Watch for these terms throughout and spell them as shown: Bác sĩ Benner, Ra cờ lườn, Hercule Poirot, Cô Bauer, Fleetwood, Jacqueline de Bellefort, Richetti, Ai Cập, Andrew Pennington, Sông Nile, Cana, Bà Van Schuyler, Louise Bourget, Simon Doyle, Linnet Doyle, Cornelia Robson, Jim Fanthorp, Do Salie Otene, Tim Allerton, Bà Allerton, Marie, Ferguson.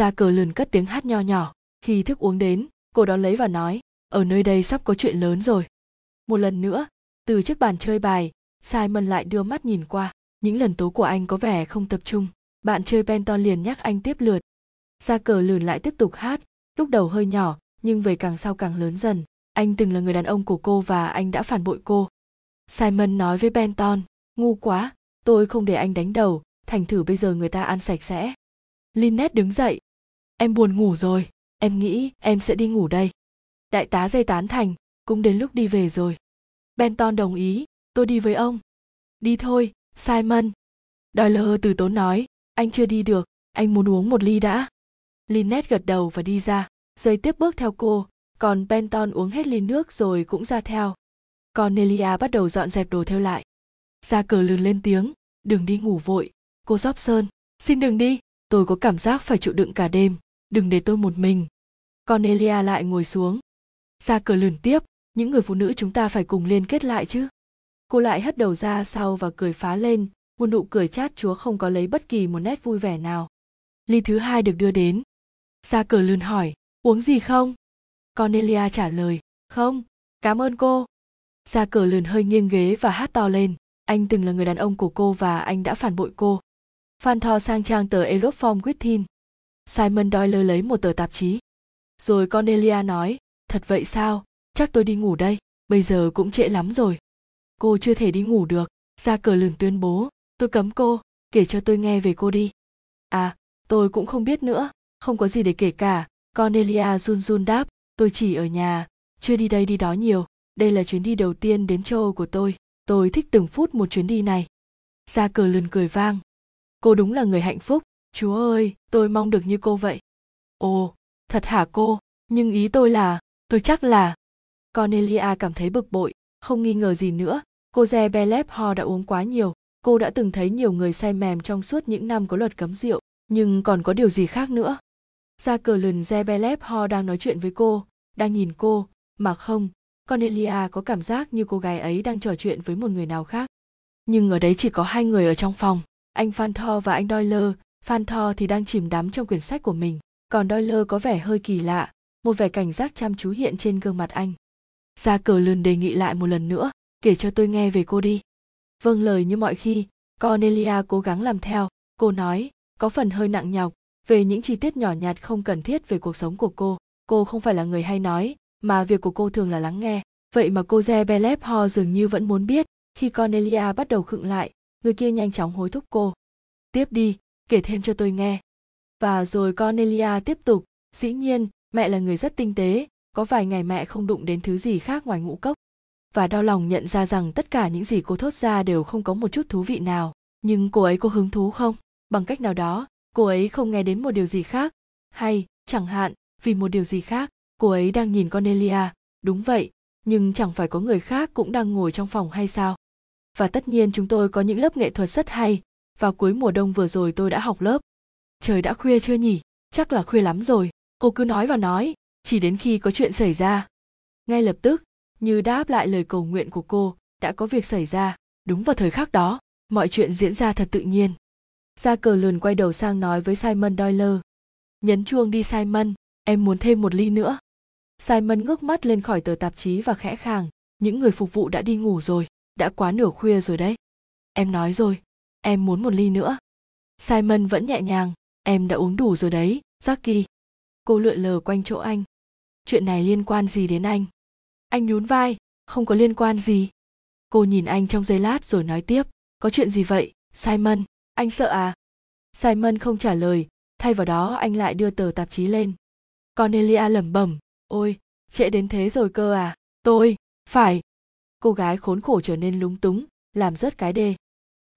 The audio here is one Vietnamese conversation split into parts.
ra cờ lườn cất tiếng hát nho nhỏ. Khi thức uống đến, cô đón lấy và nói, ở nơi đây sắp có chuyện lớn rồi. Một lần nữa, từ chiếc bàn chơi bài, Simon lại đưa mắt nhìn qua. Những lần tố của anh có vẻ không tập trung. Bạn chơi Benton liền nhắc anh tiếp lượt. Ra cờ lườn lại tiếp tục hát, lúc đầu hơi nhỏ, nhưng về càng sau càng lớn dần. Anh từng là người đàn ông của cô và anh đã phản bội cô. Simon nói với Benton, ngu quá, tôi không để anh đánh đầu, thành thử bây giờ người ta ăn sạch sẽ. Linnet đứng dậy. Em buồn ngủ rồi, em nghĩ em sẽ đi ngủ đây. Đại tá dây tán thành, cũng đến lúc đi về rồi. Benton đồng ý, tôi đi với ông. Đi thôi, Simon. Doyle từ tốn nói, anh chưa đi được, anh muốn uống một ly đã. Linnet gật đầu và đi ra, dây tiếp bước theo cô, còn Benton uống hết ly nước rồi cũng ra theo. Cornelia bắt đầu dọn dẹp đồ theo lại. Ra cờ lườn lên tiếng, đừng đi ngủ vội, cô Robson, xin đừng đi, tôi có cảm giác phải chịu đựng cả đêm, đừng để tôi một mình. Cornelia lại ngồi xuống. Ra cờ lườn tiếp, những người phụ nữ chúng ta phải cùng liên kết lại chứ. Cô lại hất đầu ra sau và cười phá lên, một nụ cười chát chúa không có lấy bất kỳ một nét vui vẻ nào. Ly thứ hai được đưa đến. Ra cờ lườn hỏi, uống gì không? Cornelia trả lời, không, cảm ơn cô. Ra cờ lườn hơi nghiêng ghế và hát to lên, anh từng là người đàn ông của cô và anh đã phản bội cô. Fanthorp sang trang tờ Aeroform Within. Simon Doyle lấy một tờ tạp chí. Rồi Cornelia nói, thật vậy sao, chắc tôi đi ngủ đây, bây giờ cũng trễ lắm rồi. Cô chưa thể đi ngủ được, Ra cờ lườn tuyên bố, tôi cấm cô, kể cho tôi nghe về cô đi. À, tôi cũng không biết nữa, không có gì để kể cả, Cornelia run run đáp, tôi chỉ ở nhà, chưa đi đây đi đó nhiều, đây là chuyến đi đầu tiên đến châu Âu của tôi thích từng phút một chuyến đi này. Ra cờ lườn cười vang. Cô đúng là người hạnh phúc, Chúa ơi, tôi mong được như cô vậy. Ồ, thật hả cô, nhưng ý tôi là, tôi chắc là... Cornelia cảm thấy bực bội, không nghi ngờ gì nữa, cô Cana de Bellefort đã uống quá nhiều, cô đã từng thấy nhiều người say mềm trong suốt những năm có luật cấm rượu, nhưng còn có điều gì khác nữa. Ra cờ lườn de Bellefort đang nói chuyện với cô, đang nhìn cô, mà không, Cornelia có cảm giác như cô gái ấy đang trò chuyện với một người nào khác. Nhưng ở đấy chỉ có hai người ở trong phòng, anh Fanthorp và anh Doyle. Fanthorp thì đang chìm đắm trong quyển sách của mình, còn Doyle có vẻ hơi kỳ lạ, một vẻ cảnh giác chăm chú hiện trên gương mặt anh. Ra cờ lườn đề nghị lại một lần nữa, kể cho tôi nghe về cô đi. Vâng lời như mọi khi, Cornelia cố gắng làm theo, cô nói, có phần hơi nặng nhọc, về những chi tiết nhỏ nhặt không cần thiết về cuộc sống của cô không phải là người hay nói, mà việc của cô thường là lắng nghe. Vậy mà cô de Bellefort dường như vẫn muốn biết, khi Cornelia bắt đầu khựng lại, người kia nhanh chóng hối thúc cô. Tiếp đi, kể thêm cho tôi nghe. Và rồi Cornelia tiếp tục, dĩ nhiên, mẹ là người rất tinh tế, có vài ngày mẹ không đụng đến thứ gì khác ngoài ngũ cốc. Và đau lòng nhận ra rằng tất cả những gì cô thốt ra đều không có một chút thú vị nào. Nhưng cô ấy có hứng thú không? Bằng cách nào đó, cô ấy không nghe đến một điều gì khác. Hay, chẳng hạn, vì một điều gì khác, cô ấy đang nhìn Cornelia. Đúng vậy, nhưng chẳng phải có người khác cũng đang ngồi trong phòng hay sao? Và tất nhiên chúng tôi có những lớp nghệ thuật rất hay. Vào cuối mùa đông vừa rồi tôi đã học lớp. Trời đã khuya chưa nhỉ? Chắc là khuya lắm rồi. Cô cứ nói và nói, chỉ đến khi có chuyện xảy ra. Ngay lập tức, như đáp lại lời cầu nguyện của cô, đã có việc xảy ra. Đúng vào thời khắc đó, mọi chuyện diễn ra thật tự nhiên. Ra cờ lườn quay đầu sang nói với Simon Doyle. Nhấn chuông đi Simon, em muốn thêm một ly nữa. Simon ngước mắt lên khỏi tờ tạp chí và khẽ khàng. Những người phục vụ đã đi ngủ rồi, đã quá nửa khuya rồi đấy. Em nói rồi, em muốn một ly nữa. Simon vẫn nhẹ nhàng, em đã uống đủ rồi đấy, Jackie. Cô lượn lờ quanh chỗ anh. Chuyện này liên quan gì đến anh? Anh nhún vai, không có liên quan gì. Cô nhìn anh trong giây lát rồi nói tiếp, có chuyện gì vậy, Simon, anh sợ à? Simon không trả lời, thay vào đó anh lại đưa tờ tạp chí lên. Cornelia lẩm bẩm, ôi, trễ đến thế rồi cơ à, tôi, phải. Cô gái khốn khổ trở nên lúng túng, làm rớt cái đê.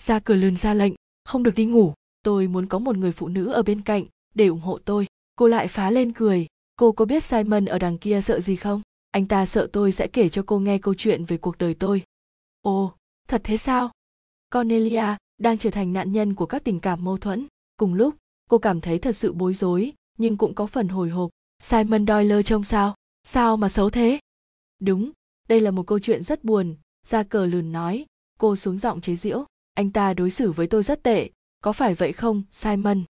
Ra cờ lườn ra lệnh, không được đi ngủ, tôi muốn có một người phụ nữ ở bên cạnh, để ủng hộ tôi. Cô lại phá lên cười, cô có biết Simon ở đằng kia sợ gì không? Anh ta sợ tôi sẽ kể cho cô nghe câu chuyện về cuộc đời tôi. Ồ, thật thế sao? Cornelia đang trở thành nạn nhân của các tình cảm mâu thuẫn. Cùng lúc, cô cảm thấy thật sự bối rối, nhưng cũng có phần hồi hộp. Simon Doyle trông sao? Sao mà xấu thế? Đúng, đây là một câu chuyện rất buồn, Ra cờ lườn nói, cô xuống giọng chế giễu. Anh ta đối xử với tôi rất tệ, có phải vậy không, Simon?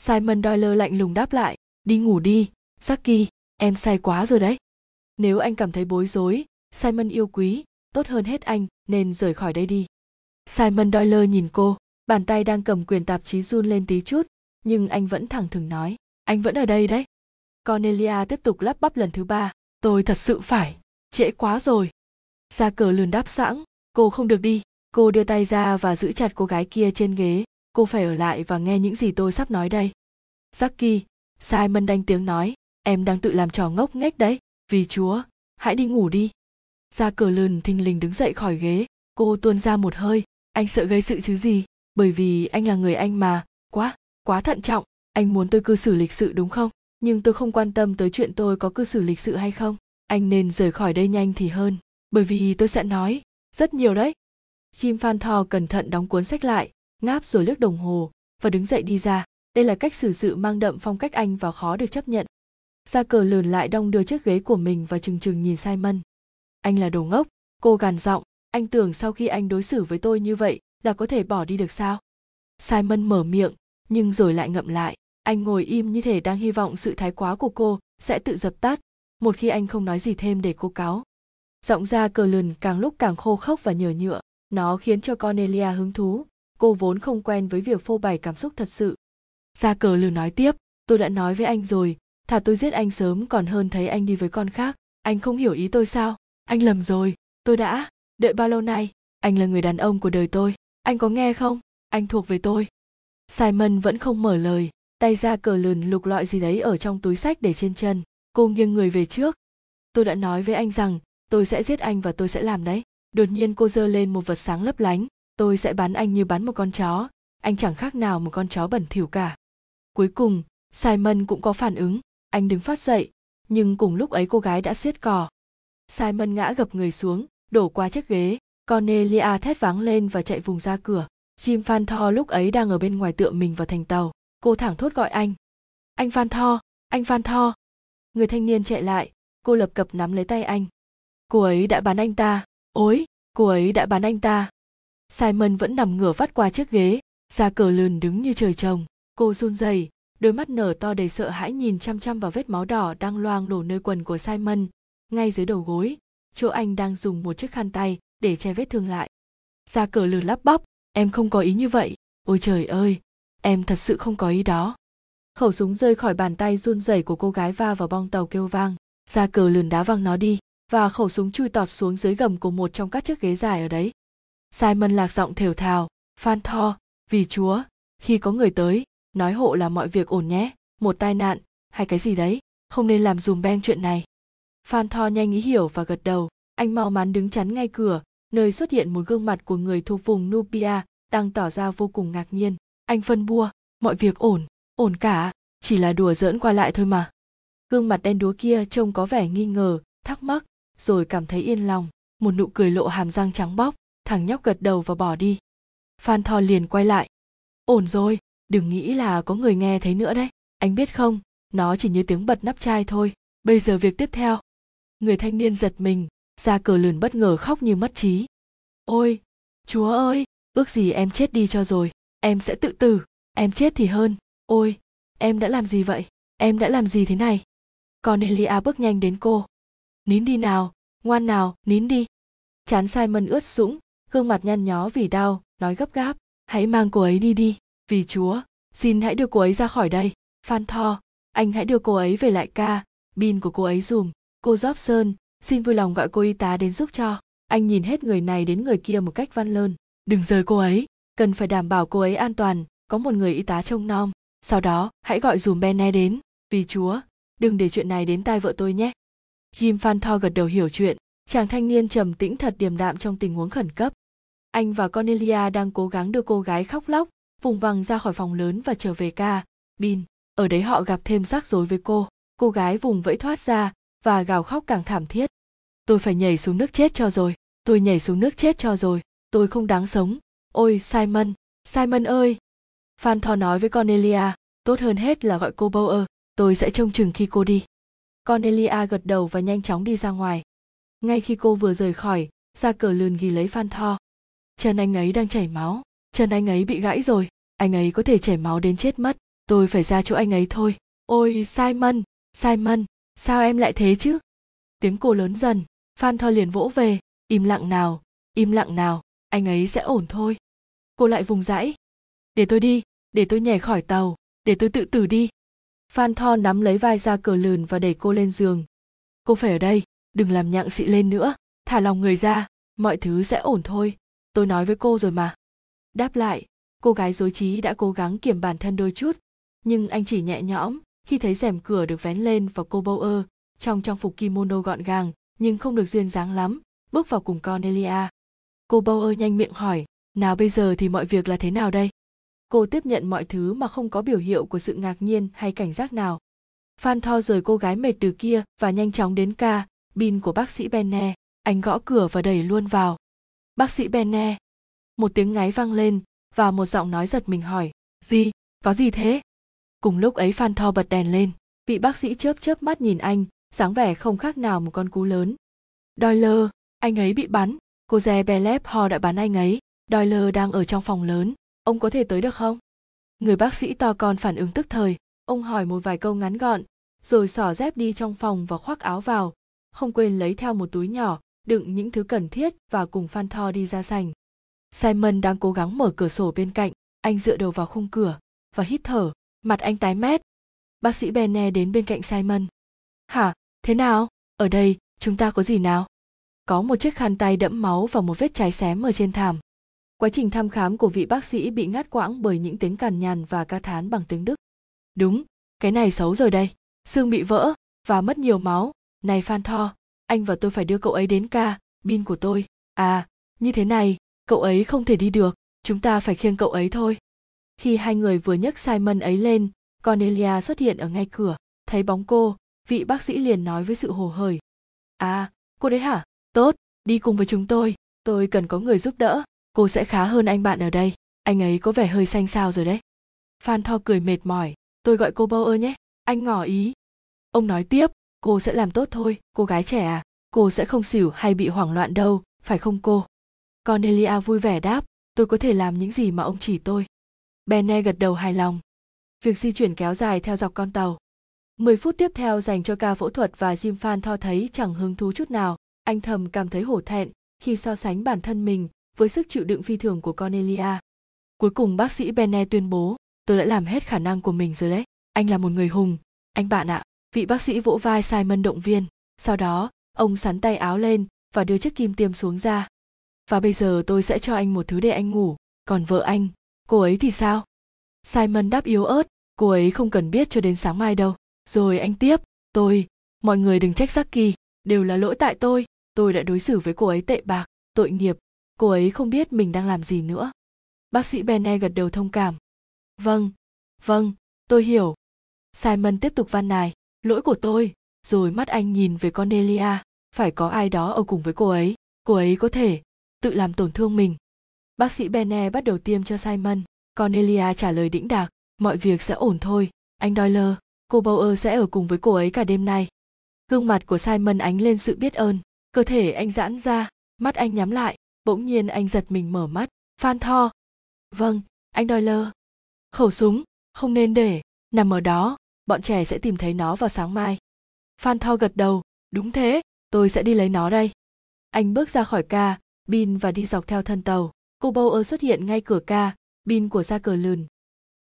Simon Doyle lạnh lùng đáp lại, đi ngủ đi, Jackie, em say quá rồi đấy. Nếu anh cảm thấy bối rối, Simon yêu quý, tốt hơn hết anh nên rời khỏi đây đi. Simon Doyle nhìn cô, bàn tay đang cầm quyển tạp chí run lên tí chút, nhưng anh vẫn thẳng thừng nói, anh vẫn ở đây đấy. Cornelia tiếp tục lắp bắp lần thứ ba, tôi thật sự phải, trễ quá rồi. Ra cờ lườn đáp sẵn, cô không được đi. Cô đưa tay ra và giữ chặt cô gái kia trên ghế, cô phải ở lại và nghe những gì tôi sắp nói đây. Jackie, Simon đanh tiếng nói, em đang tự làm trò ngốc nghếch đấy, vì Chúa, hãy đi ngủ đi. Ra cờ lườn thình lình đứng dậy khỏi ghế, cô tuôn ra một hơi, anh sợ gây sự chứ gì, bởi vì anh là người anh mà, quá thận trọng, anh muốn tôi cư xử lịch sự đúng không? Nhưng tôi không quan tâm tới chuyện tôi có cư xử lịch sự hay không, anh nên rời khỏi đây nhanh thì hơn, bởi vì tôi sẽ nói rất nhiều đấy. Jim Fanthorp cẩn thận đóng cuốn sách lại, ngáp rồi liếc đồng hồ và đứng dậy đi ra. Đây là cách xử sự mang đậm phong cách Anh và khó được chấp nhận. Ra cờ lườn lại đong đưa chiếc ghế của mình và trừng nhìn Simon. Anh là đồ ngốc, cô gằn giọng, anh tưởng sau khi anh đối xử với tôi như vậy là có thể bỏ đi được sao? Simon mở miệng, nhưng rồi lại ngậm lại. Anh ngồi im như thể đang hy vọng sự thái quá của cô sẽ tự dập tắt, một khi anh không nói gì thêm để cô cáu. Giọng Ra cờ lườn càng lúc càng khô khốc và nhờ nhựa. Nó khiến cho Cornelia hứng thú, cô vốn không quen với việc phô bày cảm xúc thật sự. Ra cờ lừa nói tiếp, tôi đã nói với anh rồi, thà tôi giết anh sớm còn hơn thấy anh đi với con khác. Anh không hiểu ý tôi sao? Anh lầm rồi, tôi đã đợi bao lâu nay, anh là người đàn ông của đời tôi, anh có nghe không? Anh thuộc về tôi. Simon vẫn không mở lời, tay Ra cờ lườn lục lọi gì đấy ở trong túi sách để trên chân, cô nghiêng người về trước. Tôi đã nói với anh rằng, tôi sẽ giết anh và tôi sẽ làm đấy. Đột nhiên cô giơ lên một vật sáng lấp lánh, tôi sẽ bắn anh như bắn một con chó, anh chẳng khác nào một con chó bẩn thỉu cả. Cuối cùng, Simon cũng có phản ứng, anh đứng phát dậy, nhưng cùng lúc ấy cô gái đã siết cò. Simon ngã gập người xuống, đổ qua chiếc ghế, Cornelia thét váng lên và chạy vùng ra cửa. Jim Fanthorp lúc ấy đang ở bên ngoài tựa mình vào thành tàu, cô thẳng thốt gọi anh. Anh Fanthorp, anh Fanthorp. Người thanh niên chạy lại, cô lập cập nắm lấy tay anh. Cô ấy đã bán anh ta. Ôi, cô ấy đã bán anh ta. Simon vẫn nằm ngửa vắt qua chiếc ghế, Ra cờ lườn đứng như trời trồng. Cô run rẩy, đôi mắt nở to đầy sợ hãi nhìn chăm chăm vào vết máu đỏ đang loang lổ nơi quần của Simon, ngay dưới đầu gối, chỗ anh đang dùng một chiếc khăn tay để che vết thương lại. Ra cờ lườn lắp bắp, em không có ý như vậy. Ôi trời ơi, em thật sự không có ý đó. Khẩu súng rơi khỏi bàn tay run rẩy của cô gái va vào bong tàu kêu vang. Ra cờ lườn đá văng nó đi. Và khẩu súng chui tọt xuống dưới gầm của một trong các chiếc ghế dài ở đấy. Simon lạc giọng thều thào, Fanthorp, vì Chúa, khi có người tới, nói hộ là mọi việc ổn nhé, một tai nạn, hay cái gì đấy, không nên làm dùm beng chuyện này. Fanthorp nhanh ý hiểu và gật đầu, anh mau mắn đứng chắn ngay cửa, nơi xuất hiện một gương mặt của người thuộc vùng Nubia đang tỏ ra vô cùng ngạc nhiên. Anh phân bua, mọi việc ổn, ổn cả, chỉ là đùa giỡn qua lại thôi mà. Gương mặt đen đúa kia trông có vẻ nghi ngờ, thắc mắc. Rồi cảm thấy yên lòng, một nụ cười lộ hàm răng trắng bóc, thằng nhóc gật đầu và bỏ đi. Fanthorp liền quay lại. Ổn rồi, đừng nghĩ là có người nghe thấy nữa đấy. Anh biết không, nó chỉ như tiếng bật nắp chai thôi. Bây giờ việc tiếp theo. Người thanh niên giật mình, Ra cờ lườn bất ngờ khóc như mất trí. Ôi, Chúa ơi, ước gì em chết đi cho rồi. Em sẽ tự tử, em chết thì hơn. Ôi, em đã làm gì vậy? Em đã làm gì thế này? Cornelia bước nhanh đến cô. Nín đi nào, ngoan nào, nín đi. Trán Simon ướt sũng, gương mặt nhăn nhó vì đau, nói gấp gáp. Hãy mang cô ấy đi đi, vì Chúa, xin hãy đưa cô ấy ra khỏi đây. Fanthorp, anh hãy đưa cô ấy về lại ca, pin của cô ấy dùm. Cô Robson, xin vui lòng gọi cô y tá đến giúp cho. Anh nhìn hết người này đến người kia một cách văn lơn. Đừng rời cô ấy, cần phải đảm bảo cô ấy an toàn, có một người y tá trông nom. Sau đó, hãy gọi dùm Benner đến, vì Chúa, đừng để chuyện này đến tai vợ tôi nhé. Jim Fanthorp gật đầu hiểu chuyện, chàng thanh niên trầm tĩnh thật điềm đạm trong tình huống khẩn cấp. Anh và Cornelia đang cố gắng đưa cô gái khóc lóc, vùng vằng ra khỏi phòng lớn và trở về cabin. Ở đấy họ gặp thêm rắc rối với cô gái vùng vẫy thoát ra và gào khóc càng thảm thiết. Tôi phải nhảy xuống nước chết cho rồi, tôi nhảy xuống nước chết cho rồi, tôi không đáng sống. Ôi Simon, Simon ơi! Fanthorp nói với Cornelia, tốt hơn hết là gọi cô Bauer, tôi sẽ trông chừng khi cô đi. Cornelia gật đầu và nhanh chóng đi ra ngoài. Ngay khi cô vừa rời khỏi, Ra cờ lườn ghi lấy Fanthorp. Chân anh ấy đang chảy máu, chân anh ấy bị gãy rồi, anh ấy có thể chảy máu đến chết mất. Tôi phải ra chỗ anh ấy thôi. Ôi Simon, Simon, sao em lại thế chứ? Tiếng cô lớn dần, Fanthorp liền vỗ về. Im lặng nào, im lặng nào, anh ấy sẽ ổn thôi. Cô lại vùng vẫy. Để tôi đi, để tôi nhảy khỏi tàu, để tôi tự tử đi. Fanthorp nắm lấy vai ra cờ lườn và đẩy cô lên giường. Cô phải ở đây, đừng làm nhặng xị lên nữa, thả lòng người ra, mọi thứ sẽ ổn thôi, tôi nói với cô rồi mà. Đáp lại, cô gái rối trí đã cố gắng kiểm bản thân đôi chút, nhưng anh chỉ nhẹ nhõm khi thấy rèm cửa được vén lên và cô Bauer, trong trang phục kimono gọn gàng nhưng không được duyên dáng lắm, bước vào cùng Cornelia. Cô Bauer nhanh miệng hỏi, nào bây giờ thì mọi việc là thế nào đây? Cô tiếp nhận mọi thứ mà không có biểu hiệu của sự ngạc nhiên hay cảnh giác nào. Fanthorp rời cô gái mệt từ kia và nhanh chóng đến cabin của bác sĩ Benner. Anh gõ cửa và đẩy luôn vào. Bác sĩ Benner. Một tiếng ngáy vang lên và một giọng nói giật mình hỏi, gì, có gì thế? Cùng lúc ấy Fanthorp bật đèn lên. Vị bác sĩ chớp chớp mắt nhìn anh, dáng vẻ không khác nào một con cú lớn. Doyle, anh ấy bị bắn. Cô de Bellefort đã bắn anh ấy. Doyle đang ở trong phòng lớn. Ông có thể tới được không? Người bác sĩ to con phản ứng tức thời. Ông hỏi một vài câu ngắn gọn, rồi xỏ dép đi trong phòng và khoác áo vào, không quên lấy theo một túi nhỏ, đựng những thứ cần thiết và cùng Fanthorp đi ra sảnh. Simon đang cố gắng mở cửa sổ bên cạnh, anh dựa đầu vào khung cửa và hít thở, mặt anh tái mét. Bác sĩ Benner đến bên cạnh Simon. Hả, thế nào? Ở đây, chúng ta có gì nào? Có một chiếc khăn tay đẫm máu và một vết cháy xém ở trên thảm. Quá trình thăm khám của vị bác sĩ bị ngắt quãng bởi những tiếng cằn nhằn và ca thán bằng tiếng Đức. Đúng, cái này xấu rồi đây, xương bị vỡ và mất nhiều máu. Này Fanthorp, anh và tôi phải đưa cậu ấy đến cabin của tôi. À, như thế này, cậu ấy không thể đi được, chúng ta phải khiêng cậu ấy thôi. Khi hai người vừa nhấc Simon ấy lên, Cornelia xuất hiện ở ngay cửa. Thấy bóng cô, vị bác sĩ liền nói với sự hồ hởi. À, cô đấy hả? Tốt, đi cùng với chúng tôi cần có người giúp đỡ. Cô sẽ khá hơn anh bạn ở đây, anh ấy có vẻ hơi xanh xao rồi đấy. Fanthorp cười mệt mỏi, tôi gọi cô Bauer nhé, anh ngỏ ý. Ông nói tiếp, cô sẽ làm tốt thôi, cô gái trẻ à, cô sẽ không xỉu hay bị hoảng loạn đâu, phải không cô? Cornelia vui vẻ đáp, tôi có thể làm những gì mà ông chỉ tôi. Benner gật đầu hài lòng. Việc di chuyển kéo dài theo dọc con tàu. 10 phút tiếp theo dành cho ca phẫu thuật và Jim Fanthorp thấy chẳng hứng thú chút nào, anh thầm cảm thấy hổ thẹn khi so sánh bản thân mình với sức chịu đựng phi thường của Cornelia. Cuối cùng bác sĩ Benner tuyên bố, tôi đã làm hết khả năng của mình rồi đấy. Anh là một người hùng, anh bạn ạ. Vị bác sĩ vỗ vai Simon động viên. Sau đó, ông xắn tay áo lên và đưa chiếc kim tiêm xuống ra. Và bây giờ tôi sẽ cho anh một thứ để anh ngủ. Còn vợ anh, cô ấy thì sao? Simon đáp yếu ớt, cô ấy không cần biết cho đến sáng mai đâu. Rồi anh tiếp, mọi người đừng trách Jackie, đều là lỗi tại tôi đã đối xử với cô ấy tệ bạc, tội nghiệp. Cô ấy không biết mình đang làm gì nữa. Bác sĩ Benner gật đầu thông cảm. Vâng, tôi hiểu. Simon tiếp tục van nài, lỗi của tôi. Rồi mắt anh nhìn về Cornelia, phải có ai đó ở cùng với cô ấy có thể tự làm tổn thương mình. Bác sĩ Benner bắt đầu tiêm cho Simon. Cornelia trả lời đĩnh đạc, mọi việc sẽ ổn thôi, anh Doyle, cô Bauer sẽ ở cùng với cô ấy cả đêm nay. Gương mặt của Simon ánh lên sự biết ơn, cơ thể anh giãn ra, mắt anh nhắm lại. Bỗng nhiên anh giật mình mở mắt. Fanthorp. Vâng, anh Doyle. Khẩu súng, không nên để, nằm ở đó, bọn trẻ sẽ tìm thấy nó vào sáng mai. Fanthorp gật đầu, đúng thế, tôi sẽ đi lấy nó đây. Anh bước ra khỏi cabin và đi dọc theo thân tàu. Cô Bauer xuất hiện ngay cửa cabin của ra cờ lườn.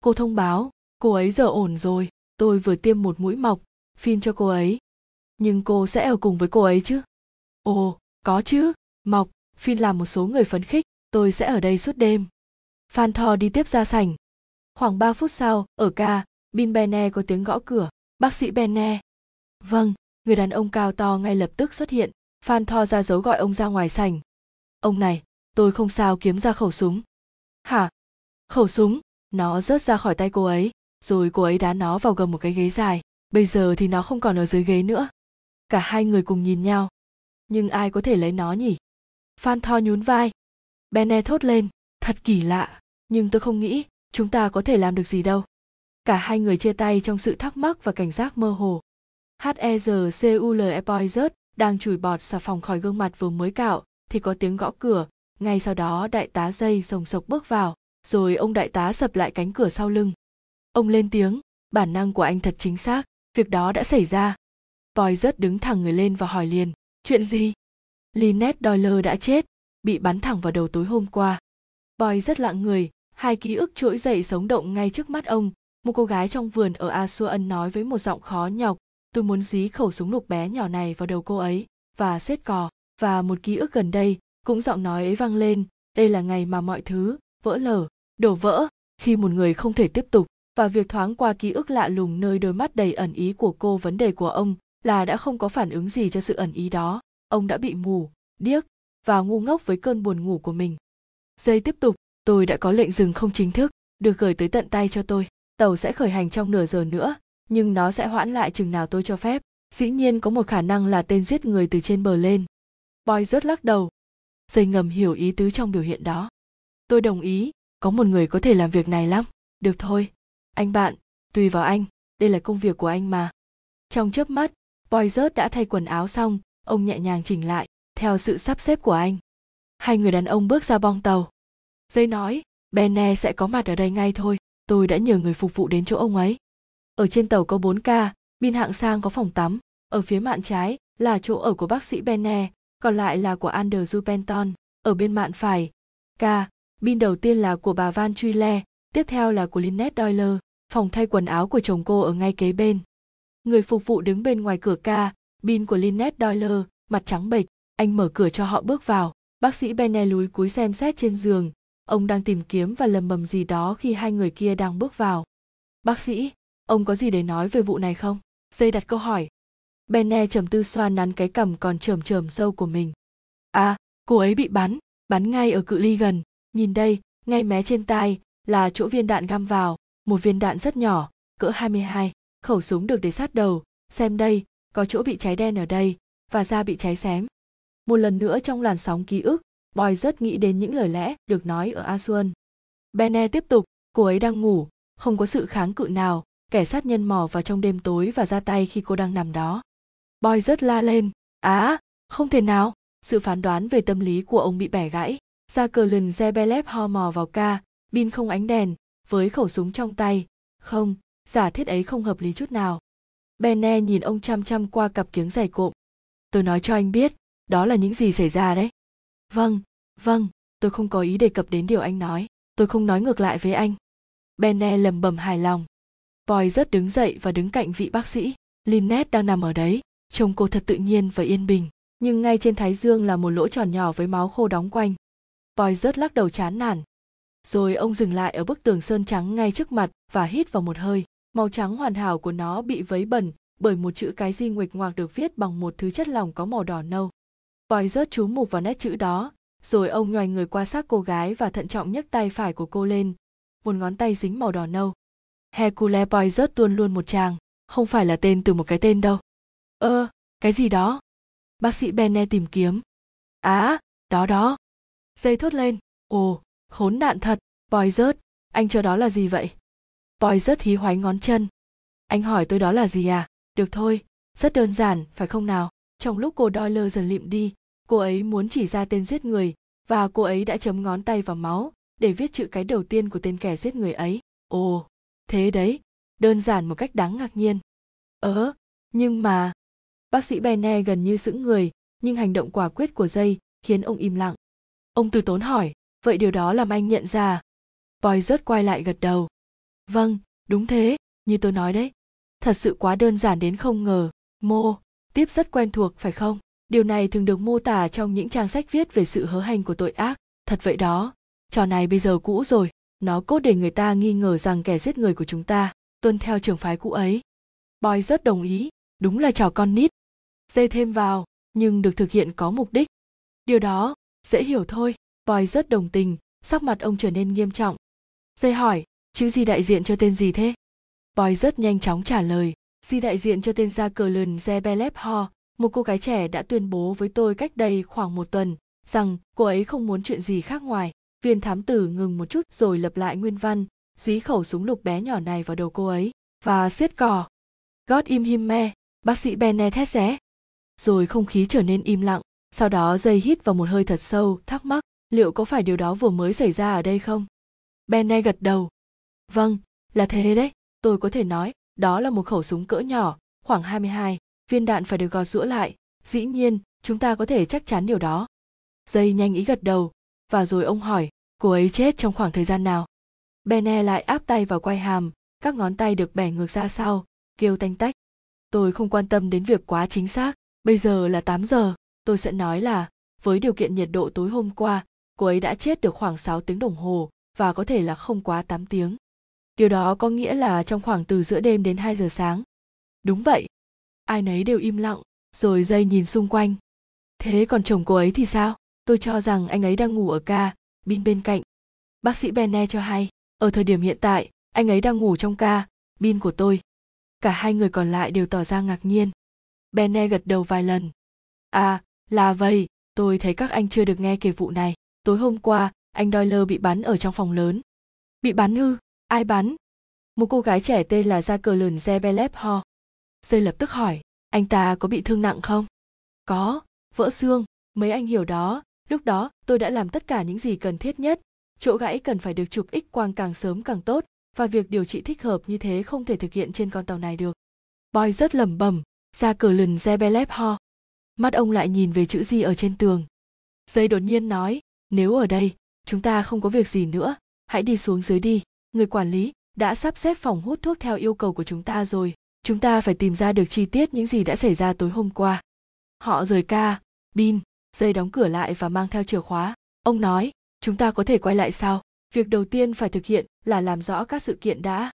Cô thông báo, cô ấy giờ ổn rồi, tôi vừa tiêm một mũi mọc, phin cho cô ấy. Nhưng cô sẽ ở cùng với cô ấy chứ? Ồ, có chứ, mọc. Phim làm một số người phấn khích, tôi sẽ ở đây suốt đêm. Fanthorp đi tiếp ra sảnh. Khoảng 3 phút sau, ở cabin Benner có tiếng gõ cửa. Bác sĩ Benner. Vâng, người đàn ông cao to ngay lập tức xuất hiện. Fanthorp ra dấu gọi ông ra ngoài sảnh. Ông này, tôi không sao kiếm ra khẩu súng. Hả? Khẩu súng? Nó rớt ra khỏi tay cô ấy, rồi cô ấy đá nó vào gầm một cái ghế dài. Bây giờ thì nó không còn ở dưới ghế nữa. Cả hai người cùng nhìn nhau. Nhưng ai có thể lấy nó nhỉ? Fanthorp nhún vai. Benner thốt lên, thật kỳ lạ, nhưng tôi không nghĩ chúng ta có thể làm được gì đâu. Cả hai người chia tay trong sự thắc mắc và cảnh giác mơ hồ. Hercule Poirot đang chùi bọt xà phòng khỏi gương mặt vừa mới cạo thì có tiếng gõ cửa, ngay sau đó đại tá Dây sồng sộc bước vào, rồi ông đại tá sập lại cánh cửa sau lưng. Ông lên tiếng, bản năng của anh thật chính xác, việc đó đã xảy ra. Poirot đứng thẳng người lên và hỏi liền, chuyện gì? Linnet Doyle đã chết, bị bắn thẳng vào đầu tối hôm qua. Poirot lặng người, hai ký ức trỗi dậy sống động ngay trước mắt ông. Một cô gái trong vườn ở Asuan nói với một giọng khó nhọc, tôi muốn dí khẩu súng lục bé nhỏ này vào đầu cô ấy, và xiết cò, và một ký ức gần đây, cũng giọng nói ấy vang lên, đây là ngày mà mọi thứ, vỡ lở, đổ vỡ, khi một người không thể tiếp tục, và việc thoáng qua ký ức lạ lùng nơi đôi mắt đầy ẩn ý của cô. Vấn đề của ông là đã không có phản ứng gì cho sự ẩn ý đó, ông đã bị mù, điếc, và ngu ngốc với cơn buồn ngủ của mình. Giây tiếp tục, tôi đã có lệnh dừng không chính thức, được gửi tới tận tay cho tôi. Tàu sẽ khởi hành trong nửa giờ nữa, nhưng nó sẽ hoãn lại chừng nào tôi cho phép. Dĩ nhiên có một khả năng là tên giết người từ trên bờ lên. Poirot lắc đầu. Dây ngầm hiểu ý tứ trong biểu hiện đó. Tôi đồng ý, có một người có thể làm việc này lắm. Được thôi, anh bạn, tùy vào anh, đây là công việc của anh mà. Trong chớp mắt, Poirot đã thay quần áo xong, ông nhẹ nhàng chỉnh lại, theo sự sắp xếp của anh. Hai người đàn ông bước ra bong tàu. Dây nói, Benner sẽ có mặt ở đây ngay thôi. Tôi đã nhờ người phục vụ đến chỗ ông ấy. Ở trên tàu có 4 ca, bin hạng sang có phòng tắm. Ở phía mạn trái là chỗ ở của bác sĩ Benner, còn lại là của Andrew Pennington. Ở bên mạn phải, ca, bin đầu tiên là của bà Van Schuyler, tiếp theo là của Linnet Doyle. Phòng thay quần áo của chồng cô ở ngay kế bên. Người phục vụ đứng bên ngoài cửa ca, bin của Linnet Doyle, mặt trắng bệch. Anh mở cửa cho họ bước vào. Bác sĩ Benner lúi cúi xem xét trên giường. Ông đang tìm kiếm và lầm bầm gì đó khi hai người kia đang bước vào. Bác sĩ, ông có gì để nói về vụ này không? Dây đặt câu hỏi. Benner trầm tư xoa nắn cái cằm còn chởm sâu của mình. À, cô ấy bị bắn ngay ở cự ly gần. Nhìn đây, ngay mé trên tai là chỗ viên đạn găm vào. Một viên đạn rất nhỏ, cỡ 22. Khẩu súng được để sát đầu. Xem đây, có chỗ bị cháy đen ở đây, và da bị cháy xém. Một lần nữa trong làn sóng ký ức, Poirot nghĩ đến những lời lẽ được nói ở Asuan. Benner tiếp tục, cô ấy đang ngủ, không có sự kháng cự nào, kẻ sát nhân mò vào trong đêm tối và ra tay khi cô đang nằm đó. Poirot la lên, không thể nào, sự phán đoán về tâm lý của ông bị bẻ gãy. Jacqueline de Bellefort mò vào ca, bin không ánh đèn, với khẩu súng trong tay. Không, giả thiết ấy không hợp lý chút nào. Benner nhìn ông chăm chăm qua cặp kiếng dày cộm. Tôi nói cho anh biết, đó là những gì xảy ra đấy. Vâng, tôi không có ý đề cập đến điều anh nói. Tôi không nói ngược lại với anh. Benner lầm bầm hài lòng. Poirot đứng dậy và đứng cạnh vị bác sĩ. Linnet đang nằm ở đấy. Trông cô thật tự nhiên và yên bình. Nhưng ngay trên thái dương là một lỗ tròn nhỏ với máu khô đóng quanh. Poirot lắc đầu chán nản. Rồi ông dừng lại ở bức tường sơn trắng ngay trước mặt và hít vào một hơi. Màu trắng hoàn hảo của nó bị vấy bẩn bởi một chữ cái gì nguệch ngoạc được viết bằng một thứ chất lỏng có màu đỏ nâu. Poirot chú mục vào nét chữ đó, rồi ông nhoài người qua xác cô gái và thận trọng nhấc tay phải của cô lên, một ngón tay dính màu đỏ nâu. Hercule Poirot tuôn luôn một tràng, không phải là tên từ một cái tên đâu. Cái gì đó? Bác sĩ Benner tìm kiếm. Đó. Dây thốt lên, ồ, khốn nạn thật, Poirot, anh cho đó là gì vậy? Poirot hí hoáy ngón chân. Anh hỏi tôi đó là gì à? Được thôi, rất đơn giản, phải không nào? Trong lúc cô Doyle dần lịm đi, cô ấy muốn chỉ ra tên giết người, và cô ấy đã chấm ngón tay vào máu để viết chữ cái đầu tiên của tên kẻ giết người ấy. Ồ, thế đấy, đơn giản một cách đáng ngạc nhiên. Nhưng mà... Bác sĩ Benner gần như sững người, nhưng hành động quả quyết của Jay khiến ông im lặng. Ông từ tốn hỏi, vậy điều đó làm anh nhận ra? Poirot quay lại gật đầu. Vâng, đúng thế, như tôi nói đấy. Thật sự quá đơn giản đến không ngờ, Tiếp rất quen thuộc phải không? Điều này thường được mô tả trong những trang sách viết về sự hớ hành của tội ác. Thật vậy đó, trò này bây giờ cũ rồi. Nó cốt để người ta nghi ngờ rằng kẻ giết người của chúng ta tuân theo trường phái cũ ấy. Poirot đồng ý, đúng là trò con nít. Dây thêm vào, nhưng được thực hiện có mục đích. Điều đó, dễ hiểu thôi. Poirot đồng tình, sắc mặt ông trở nên nghiêm trọng. Dây hỏi, chữ gì đại diện cho tên gì thế? Poirot nhanh chóng trả lời. Di đại diện cho tên Jacqueline de Bellefort, một cô gái trẻ đã tuyên bố với tôi cách đây khoảng 1 tuần rằng cô ấy không muốn chuyện gì khác ngoài. Viên thám tử ngừng một chút rồi lập lại nguyên văn, dí khẩu súng lục bé nhỏ này vào đầu cô ấy và xiết cò. God im him me, bác sĩ Benner thét ré. Rồi không khí trở nên im lặng, sau đó Jay hít vào một hơi thật sâu, thắc mắc, liệu có phải điều đó vừa mới xảy ra ở đây không? Benner gật đầu. Vâng, là thế đấy, Tôi có thể nói, đó là một khẩu súng cỡ nhỏ, khoảng 22, viên đạn phải được gọt giũa lại. Dĩ nhiên, chúng ta có thể chắc chắn điều đó. Dây nhanh ý gật đầu, và rồi ông hỏi, cô ấy chết trong khoảng thời gian nào? Benner lại áp tay vào quai hàm, các ngón tay được bẻ ngược ra sau, kêu tanh tách. Tôi không quan tâm đến việc quá chính xác, bây giờ là 8 giờ, tôi sẽ nói là, với điều kiện nhiệt độ tối hôm qua, cô ấy đã chết được khoảng 6 tiếng đồng hồ, và có thể là không quá 8 tiếng. Điều đó có nghĩa là trong khoảng từ giữa đêm đến 2 giờ sáng. Đúng vậy. Ai nấy đều im lặng, rồi Dây nhìn xung quanh. Thế còn chồng cô ấy thì sao? Tôi cho rằng anh ấy đang ngủ ở ca, bin bên cạnh. Bác sĩ Benner cho hay, ở thời điểm hiện tại, anh ấy đang ngủ trong ca, bin của tôi. Cả hai người còn lại đều tỏ ra ngạc nhiên. Benner gật đầu vài lần. À, là vậy, tôi thấy các anh chưa được nghe kể vụ này. Tối hôm qua, anh Doyle bị bắn ở trong phòng lớn. Bị bắn ư? Ai bắn? Một cô gái trẻ tên là Jacqueline de Bellefort. Dây lập tức hỏi, anh ta có bị thương nặng không? Có, vỡ xương, mấy anh hiểu đó. Lúc đó, tôi đã làm tất cả những gì cần thiết nhất. Chỗ gãy cần phải được chụp X-quang càng sớm càng tốt, và việc điều trị thích hợp như thế không thể thực hiện trên con tàu này được. Boy rất lẩm bẩm, Jacqueline de Bellefort. Mắt ông lại nhìn về chữ G ở trên tường. Dây đột nhiên nói, nếu ở đây, chúng ta không có việc gì nữa, hãy đi xuống dưới đi. Người quản lý đã sắp xếp phòng hút thuốc theo yêu cầu của chúng ta rồi. Chúng ta phải tìm ra được chi tiết những gì đã xảy ra tối hôm qua. Họ rời ca, bin, Dây đóng cửa lại và mang theo chìa khóa. Ông nói, chúng ta có thể quay lại sau. Việc đầu tiên phải thực hiện là làm rõ các sự kiện đã.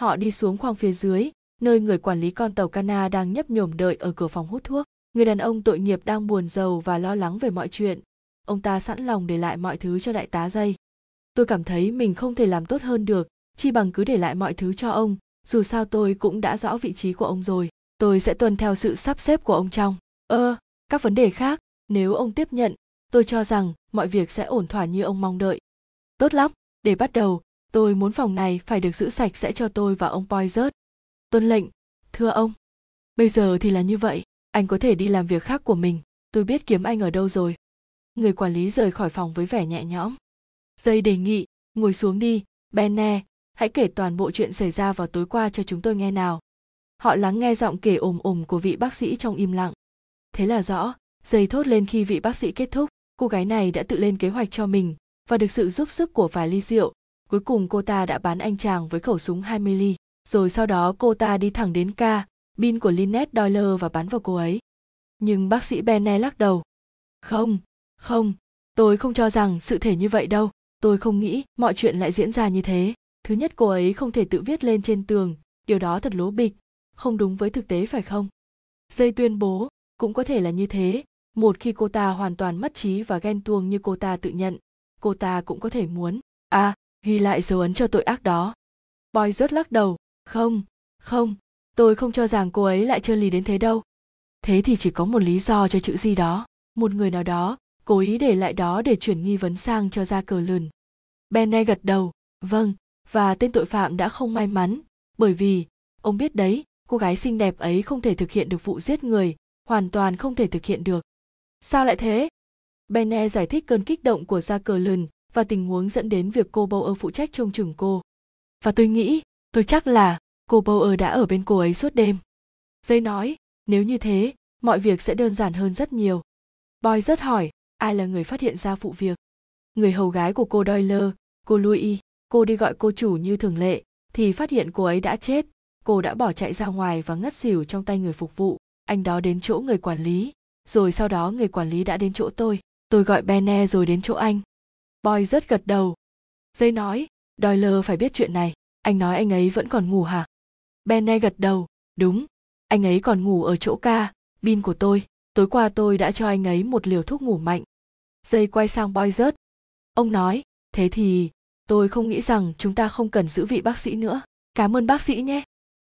Họ đi xuống khoang phía dưới, nơi người quản lý con tàu Cana đang nhấp nhổm đợi ở cửa phòng hút thuốc. Người đàn ông tội nghiệp đang buồn rầu và lo lắng về mọi chuyện. Ông ta sẵn lòng để lại mọi thứ cho đại tá Dây. Tôi cảm thấy mình không thể làm tốt hơn được, chi bằng cứ để lại mọi thứ cho ông, dù sao tôi cũng đã rõ vị trí của ông rồi. Tôi sẽ tuân theo sự sắp xếp của ông trong. Các vấn đề khác, nếu ông tiếp nhận, tôi cho rằng mọi việc sẽ ổn thỏa như ông mong đợi. Tốt lắm, để bắt đầu, tôi muốn phòng này phải được giữ sạch sẽ cho tôi và ông Poirot. Tuân lệnh, thưa ông. Bây giờ thì là như vậy, anh có thể đi làm việc khác của mình, tôi biết kiếm anh ở đâu rồi. Người quản lý rời khỏi phòng với vẻ nhẹ nhõm. Dây đề nghị, ngồi xuống đi, Benner, hãy kể toàn bộ chuyện xảy ra vào tối qua cho chúng tôi nghe nào. Họ lắng nghe giọng kể ồm của vị bác sĩ trong im lặng. Thế là rõ, Dây thốt lên khi vị bác sĩ kết thúc, cô gái này đã tự lên kế hoạch cho mình, và được sự giúp sức của vài ly rượu. Cuối cùng cô ta đã bán anh chàng với khẩu súng 20 ly, rồi sau đó cô ta đi thẳng đến ca, bin của Linnet Doyle và bắn vào cô ấy. Nhưng bác sĩ Benner lắc đầu. Không, tôi không cho rằng sự thể như vậy đâu. Tôi không nghĩ mọi chuyện lại diễn ra như thế. Thứ nhất, cô ấy không thể tự viết lên trên tường, điều đó thật lố bịch, không đúng với thực tế phải không? Dây tuyên bố, cũng có thể là như thế, một khi cô ta hoàn toàn mất trí và ghen tuông như cô ta tự nhận, cô ta cũng có thể muốn, ghi lại dấu ấn cho tội ác đó. Boy rất lắc đầu, không, tôi không cho rằng cô ấy lại chơi lì đến thế đâu. Thế thì chỉ có một lý do cho chữ gì đó, một người nào đó cố ý để lại đó để chuyển nghi vấn sang cho ra cờ lườn. Benner gật đầu, vâng, và tên tội phạm đã không may mắn, bởi vì, ông biết đấy, cô gái xinh đẹp ấy không thể thực hiện được vụ giết người, hoàn toàn không thể thực hiện được. Sao lại thế? Benner giải thích cơn kích động của Jacqueline và tình huống dẫn đến việc cô Bauer phụ trách trông chừng cô. Và tôi nghĩ, tôi chắc là cô Bauer đã ở bên cô ấy suốt đêm. Dây nói, nếu như thế, mọi việc sẽ đơn giản hơn rất nhiều. Boy rất hỏi, ai là người phát hiện ra vụ việc? Người hầu gái của cô Doyle, cô Louis. Cô đi gọi cô chủ như thường lệ, thì phát hiện cô ấy đã chết. Cô đã bỏ chạy ra ngoài và ngất xỉu trong tay người phục vụ. Anh đó đến chỗ người quản lý, rồi sau đó người quản lý đã đến chỗ tôi. Tôi gọi Benner rồi đến chỗ anh. Boy rất gật đầu. Dây nói, Doyle phải biết chuyện này. Anh nói anh ấy vẫn còn ngủ hả? Benner gật đầu, đúng. Anh ấy còn ngủ ở chỗ ca, bin của tôi. Tối qua tôi đã cho anh ấy một liều thuốc ngủ mạnh. Dây quay sang Boy rất. Ông nói, thế thì... Tôi không nghĩ rằng chúng ta không cần giữ vị bác sĩ nữa. Cảm ơn bác sĩ nhé.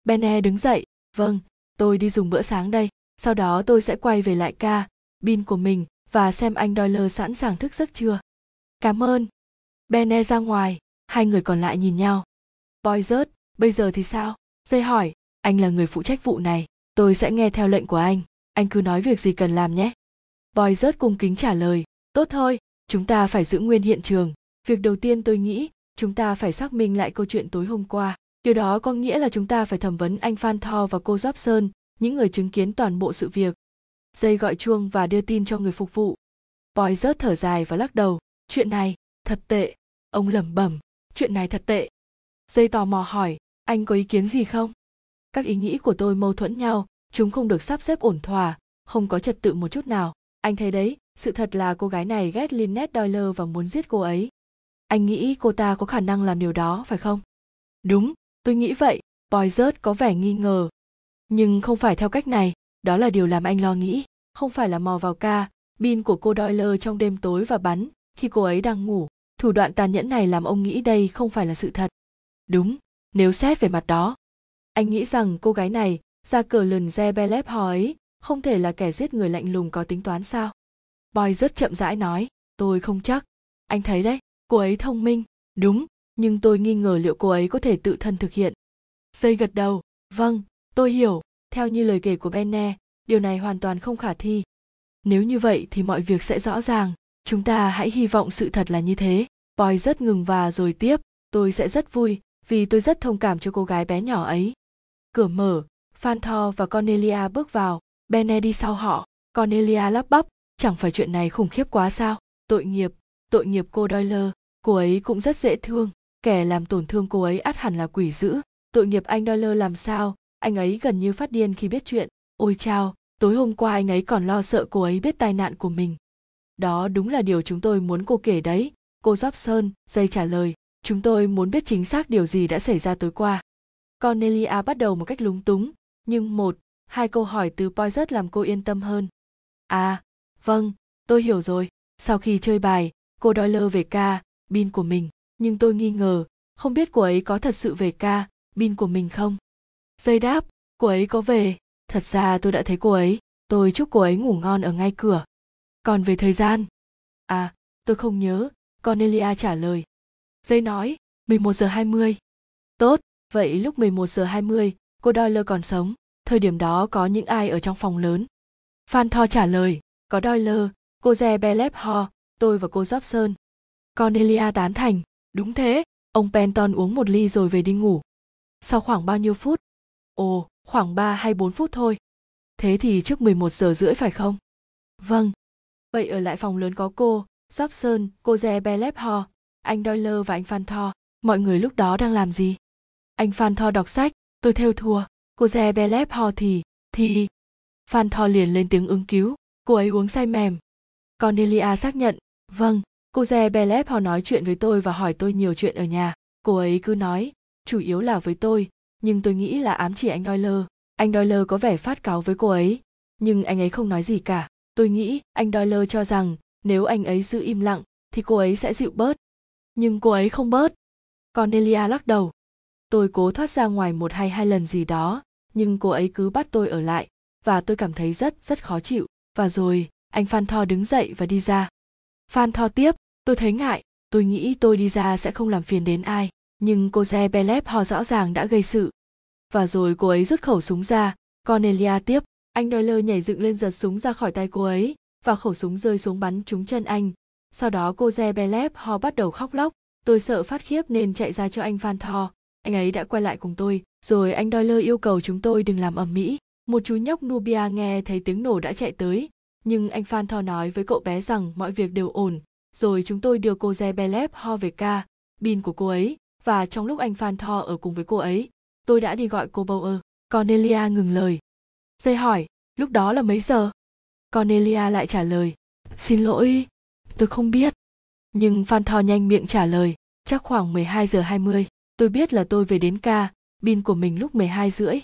Benner đứng dậy. Vâng, tôi đi dùng bữa sáng đây. Sau đó tôi sẽ quay về lại ca, bin của mình và xem anh Doyle sẵn sàng thức giấc chưa. Cảm ơn. Benner ra ngoài, hai người còn lại nhìn nhau. Boy rớt, bây giờ thì sao? Dây hỏi, anh là người phụ trách vụ này. Tôi sẽ nghe theo lệnh của anh. Anh cứ nói việc gì cần làm nhé. Boy rớt cung kính trả lời. Tốt thôi, chúng ta phải giữ nguyên hiện trường. Việc đầu tiên tôi nghĩ, chúng ta phải xác minh lại câu chuyện tối hôm qua. Điều đó có nghĩa là chúng ta phải thẩm vấn anh Fanthorp và cô Robson, những người chứng kiến toàn bộ sự việc. Dây gọi chuông và đưa tin cho người phục vụ. Boy rớt thở dài và lắc đầu. Chuyện này thật tệ. Ông lẩm bẩm. Chuyện này thật tệ. Dây tò mò hỏi. Anh có ý kiến gì không? Các ý nghĩ của tôi mâu thuẫn nhau. Chúng không được sắp xếp ổn thỏa. Không có trật tự một chút nào. Anh thấy đấy. Sự thật là cô gái này ghét Linnet Doyle và muốn giết cô ấy. Anh nghĩ cô ta có khả năng làm điều đó, phải không? Đúng, tôi nghĩ vậy. Boy rớt có vẻ nghi ngờ. Nhưng không phải theo cách này. Đó là điều làm anh lo nghĩ. Không phải là mò vào ca, pin của cô Doyle trong đêm tối và bắn khi cô ấy đang ngủ. Thủ đoạn tàn nhẫn này làm ông nghĩ đây không phải là sự thật. Đúng, nếu xét về mặt đó. Anh nghĩ rằng cô gái này, Jacqueline de Bellefort ấy, không thể là kẻ giết người lạnh lùng có tính toán sao? Boy rất chậm rãi nói, tôi không chắc. Anh thấy đấy, cô ấy thông minh, đúng, nhưng tôi nghi ngờ liệu cô ấy có thể tự thân thực hiện. Dây gật đầu, vâng, tôi hiểu, theo như lời kể của Benner, điều này hoàn toàn không khả thi. Nếu như vậy thì mọi việc sẽ rõ ràng, chúng ta hãy hy vọng sự thật là như thế. Boy rất ngừng và rồi tiếp, tôi sẽ rất vui, vì tôi rất thông cảm cho cô gái bé nhỏ ấy. Cửa mở, Fanthorp và Cornelia bước vào, Benner đi sau họ, Cornelia lắp bắp. Chẳng phải chuyện này khủng khiếp quá sao? Tội nghiệp cô Doyle, cô ấy cũng rất dễ thương. Kẻ làm tổn thương cô ấy ắt hẳn là quỷ dữ. Tội nghiệp anh Doyle làm sao? Anh ấy gần như phát điên khi biết chuyện. Ôi chao, tối hôm qua anh ấy còn lo sợ cô ấy biết tai nạn của mình. Đó đúng là điều chúng tôi muốn cô kể đấy. Cô Robson, dây trả lời. Chúng tôi muốn biết chính xác điều gì đã xảy ra tối qua. Cornelia bắt đầu một cách lúng túng. Nhưng một, hai câu hỏi từ Poirot làm cô yên tâm hơn. À... Vâng, tôi hiểu rồi. Sau khi chơi bài, cô Doyle về ca, pin của mình. Nhưng tôi nghi ngờ, không biết cô ấy có thật sự về ca, pin của mình không? Dây đáp, cô ấy có về. Thật ra tôi đã thấy cô ấy. Tôi chúc cô ấy ngủ ngon ở ngay cửa. Còn về thời gian? À, tôi không nhớ. Cornelia trả lời. Dây nói, 11:20. Tốt, vậy lúc 11:20, cô Doyle còn sống. Thời điểm đó có những ai ở trong phòng lớn? Fanthorp trả lời. Có Doyle, cô de Bellefort, tôi và cô Robson. Cornelia tán thành. Đúng thế, ông Penton uống một ly rồi về đi ngủ. Sau khoảng bao nhiêu phút? Ồ, khoảng 3 hay 4 phút thôi. Thế thì trước 11:30 phải không? Vâng. Vậy ở lại phòng lớn có cô, Robson, cô de Bellefort, anh Doyle và anh Fanthorp. Mọi người lúc đó đang làm gì? Anh Fanthorp đọc sách, tôi thêu thùa. Cô de Bellefort thì... Fanthorp liền lên tiếng ứng cứu. Cô ấy uống say mềm. Cornelia xác nhận. Vâng, cô de Bellefort nói chuyện với tôi và hỏi tôi nhiều chuyện ở nhà. Cô ấy cứ nói, chủ yếu là với tôi, nhưng tôi nghĩ là ám chỉ anh Doyle. Anh Doyle có vẻ phát cáu với cô ấy, nhưng anh ấy không nói gì cả. Tôi nghĩ anh Doyle cho rằng nếu anh ấy giữ im lặng thì cô ấy sẽ dịu bớt. Nhưng cô ấy không bớt. Cornelia lắc đầu. Tôi cố thoát ra ngoài một hay hai lần gì đó, nhưng cô ấy cứ bắt tôi ở lại, và tôi cảm thấy rất khó chịu. Và rồi, anh Fanthorp đứng dậy và đi ra. Fanthorp tiếp, tôi thấy ngại, tôi nghĩ tôi đi ra sẽ không làm phiền đến ai. Nhưng cô de Bellefort rõ ràng đã gây sự. Và rồi cô ấy rút khẩu súng ra, Cornelia tiếp. Anh Doyle nhảy dựng lên giật súng ra khỏi tay cô ấy, và khẩu súng rơi xuống bắn trúng chân anh. Sau đó cô de Bellefort bắt đầu khóc lóc, tôi sợ phát khiếp nên chạy ra cho anh Fanthorp. Anh ấy đã quay lại cùng tôi, rồi anh Doyle yêu cầu chúng tôi đừng làm ầm ĩ. Một chú nhóc Nubia nghe thấy tiếng nổ đã chạy tới, nhưng anh Fanthorp nói với cậu bé rằng mọi việc đều ổn, rồi chúng tôi đưa cô de Bellefort về ca, pin của cô ấy, và trong lúc anh Fanthorp ở cùng với cô ấy, tôi đã đi gọi cô Bauer. Cornelia ngừng lời. Dây hỏi, lúc đó là mấy giờ? Cornelia lại trả lời, xin lỗi, tôi không biết. Nhưng Fanthorp nhanh miệng trả lời, chắc khoảng 12:20, tôi biết là tôi về đến ca, pin của mình lúc 12:30.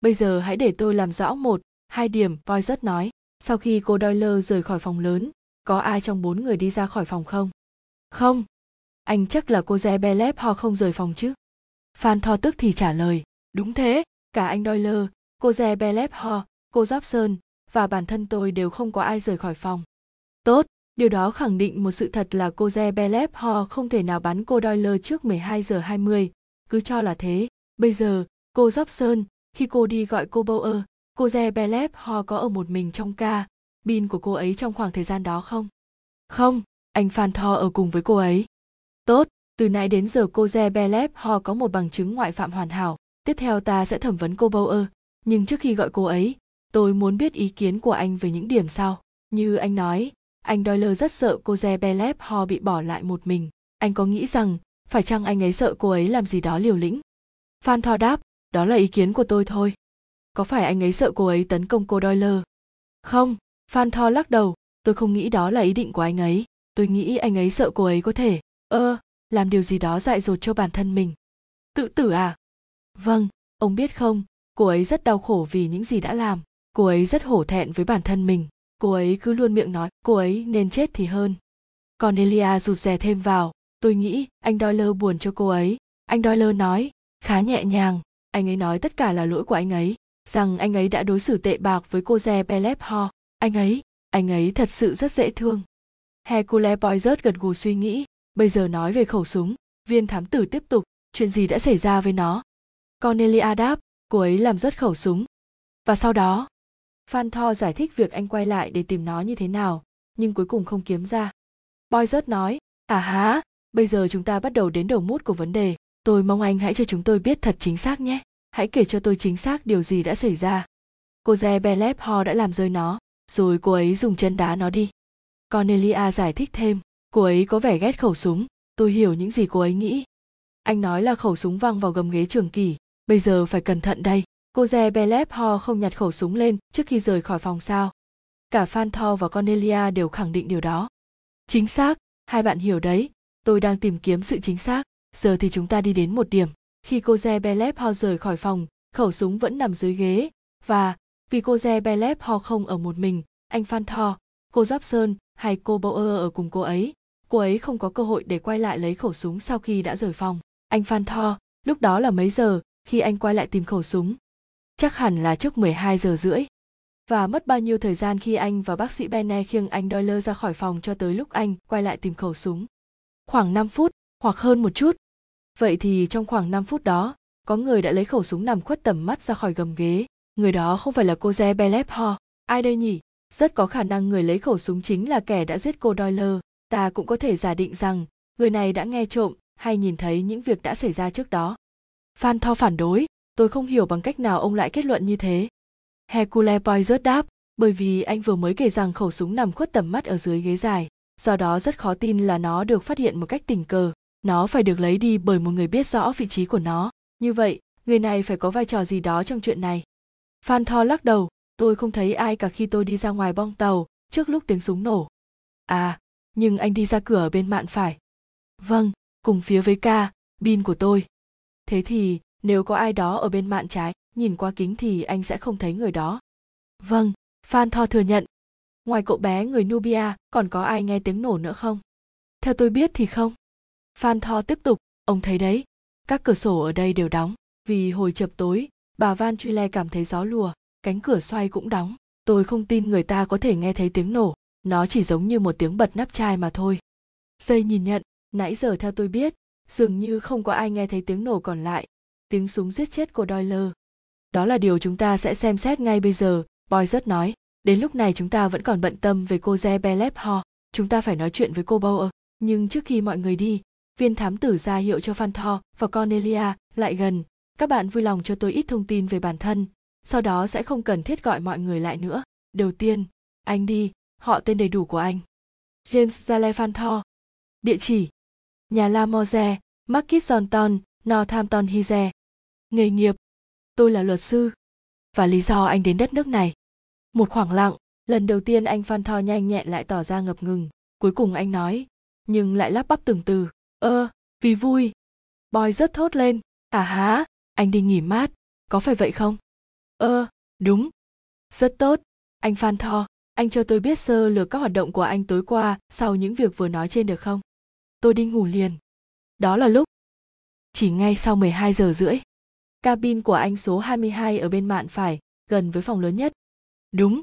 Bây giờ hãy để tôi làm rõ một, hai điểm, Poirot nói. Sau khi cô Doyle rời khỏi phòng lớn, có ai trong 4 người đi ra khỏi phòng không? Không. Anh chắc là cô de Bellefort không rời phòng chứ? Fanthorp tức thì trả lời. Đúng thế, cả anh Doyle, cô de Bellefort, cô Robson và bản thân tôi đều không có ai rời khỏi phòng. Tốt, điều đó khẳng định một sự thật là cô de Bellefort không thể nào bắn cô Doyle trước 12:20, cứ cho là thế. Bây giờ, cô Robson... Khi cô đi gọi cô Bauer, cô de Bellefort có ở một mình trong ca, pin của cô ấy trong khoảng thời gian đó không? Không, anh Fanthorp ở cùng với cô ấy. Tốt, Từ nãy đến giờ cô de Bellefort có một bằng chứng ngoại phạm hoàn hảo. Tiếp theo ta sẽ thẩm vấn cô Bauer, nhưng trước khi gọi cô ấy, tôi muốn biết ý kiến của anh về những điểm sau. Như anh nói, anh Doyle rất sợ cô de Bellefort bị bỏ lại một mình. Anh có nghĩ rằng, phải chăng anh ấy sợ cô ấy làm gì đó liều lĩnh? Fanthorp đáp, đó là ý kiến của tôi thôi. Có phải anh ấy sợ cô ấy tấn công cô Doyle? Không, Fanthorp lắc đầu, tôi không nghĩ đó là ý định của anh ấy. Tôi nghĩ anh ấy sợ cô ấy có thể, làm điều gì đó dại dột cho bản thân mình. Tự tử à? Vâng, ông biết không, cô ấy rất đau khổ vì những gì đã làm. Cô ấy rất hổ thẹn với bản thân mình. Cô ấy cứ luôn miệng nói, cô ấy nên chết thì hơn. Cornelia rụt rè thêm vào, tôi nghĩ anh Doyle buồn cho cô ấy. Anh Doyle nói, khá nhẹ nhàng, anh ấy nói tất cả là lỗi của anh ấy. Rằng anh ấy đã đối xử tệ bạc với cô de Bellefort. Anh ấy thật sự rất dễ thương. Hercule Poirot gật gù suy nghĩ, bây giờ nói về khẩu súng. Viên thám tử tiếp tục, chuyện gì đã xảy ra với nó? Cornelia đáp, cô ấy làm rớt khẩu súng. Và sau đó, Fanthorp giải thích việc anh quay lại để tìm nó như thế nào, nhưng cuối cùng không kiếm ra. Poirot nói, bây giờ chúng ta bắt đầu đến đầu mút của vấn đề. Tôi mong anh hãy cho chúng tôi biết thật chính xác nhé. Hãy kể cho tôi chính xác điều gì đã xảy ra. Cô de Bellefort đã làm rơi nó, rồi cô ấy dùng chân đá nó đi. Cornelia giải thích thêm, cô ấy có vẻ ghét khẩu súng, tôi hiểu những gì cô ấy nghĩ. Anh nói là khẩu súng văng vào gầm ghế trường kỷ, bây giờ phải cẩn thận đây. Cô de Bellefort không nhặt khẩu súng lên trước khi rời khỏi phòng sao? Cả Fanthorp và Cornelia đều khẳng định điều đó. Chính xác, hai bạn hiểu đấy, tôi đang tìm kiếm sự chính xác, giờ thì chúng ta đi đến một điểm. Khi cô de Bellefort rời khỏi phòng, khẩu súng vẫn nằm dưới ghế, và vì cô de Bellefort không ở một mình, anh Fanthorp, cô Robson hay cô Bauer ở cùng cô ấy không có cơ hội để quay lại lấy khẩu súng sau khi đã rời phòng. Anh Fanthorp, lúc đó là mấy giờ khi anh quay lại tìm khẩu súng? Chắc hẳn là trước 12 giờ rưỡi. Và mất bao nhiêu thời gian khi anh và bác sĩ Benner khiêng anh Doyle ra khỏi phòng cho tới lúc anh quay lại tìm khẩu súng? Khoảng 5 phút, hoặc hơn một chút. Vậy thì trong khoảng 5 phút đó, có người đã lấy khẩu súng nằm khuất tầm mắt ra khỏi gầm ghế. Người đó không phải là cô de Bellefort. Ai đây nhỉ? Rất có khả năng người lấy khẩu súng chính là kẻ đã giết cô Doyle. Ta cũng có thể giả định rằng người này đã nghe trộm hay nhìn thấy những việc đã xảy ra trước đó. Fanthorp phản đối, tôi không hiểu bằng cách nào ông lại kết luận như thế. Hercule Poirot đáp, bởi vì anh vừa mới kể rằng khẩu súng nằm khuất tầm mắt ở dưới ghế dài, do đó rất khó tin là nó được phát hiện một cách tình cờ. Nó phải được lấy đi bởi một người biết rõ vị trí của nó. Như vậy, người này phải có vai trò gì đó trong chuyện này. Fanthorp lắc đầu, tôi không thấy ai cả khi tôi đi ra ngoài bong tàu trước lúc tiếng súng nổ. À, nhưng anh đi ra cửa ở bên mạn phải. Vâng, cùng phía với ca, bin của tôi. Thế thì, nếu có ai đó ở bên mạn trái, nhìn qua kính thì anh sẽ không thấy người đó. Vâng, Fanthorp thừa nhận. Ngoài cậu bé người Nubia, còn có ai nghe tiếng nổ nữa không? Theo tôi biết thì không. Fanthorp tiếp tục, ông thấy đấy, các cửa sổ ở đây đều đóng. Vì hồi chập tối, bà Van Schuyler cảm thấy gió lùa, cánh cửa xoay cũng đóng. Tôi không tin người ta có thể nghe thấy tiếng nổ, nó chỉ giống như một tiếng bật nắp chai mà thôi. Dây nhìn nhận, nãy giờ theo tôi biết, dường như không có ai nghe thấy tiếng nổ còn lại. Tiếng súng giết chết cô Doyle. Đó là điều chúng ta sẽ xem xét ngay bây giờ, Poirot nói. Đến lúc này chúng ta vẫn còn bận tâm về cô de Bellefort. Chúng ta phải nói chuyện với cô Bauer. Nhưng trước khi mọi người đi, viên thám tử ra hiệu cho Fanthorp và Cornelia lại gần. Các bạn vui lòng cho tôi ít thông tin về bản thân. Sau đó sẽ không cần thiết gọi mọi người lại nữa. Đầu tiên, anh đi, họ tên đầy đủ của anh. James Zale Fanthorp. Địa chỉ: Nhà La Moze, Market Johnton, Northampton Hythe. Nghề nghiệp: Tôi là luật sư. Và lý do anh đến đất nước này. Một khoảng lặng, lần đầu tiên anh Fanthorp nhanh nhẹn lại tỏ ra ngập ngừng. Cuối cùng anh nói, nhưng lại lắp bắp từng từ. Vì vui. Poirot thốt lên. Anh đi nghỉ mát, có phải vậy không? Đúng. Rất tốt. Anh Fanthorp, anh cho tôi biết sơ lược các hoạt động của anh tối qua sau những việc vừa nói trên được không? Tôi đi ngủ liền. Đó là lúc chỉ ngay sau 12 giờ rưỡi. Cabin của anh số 22 ở bên mạn phải, gần với phòng lớn nhất. Đúng.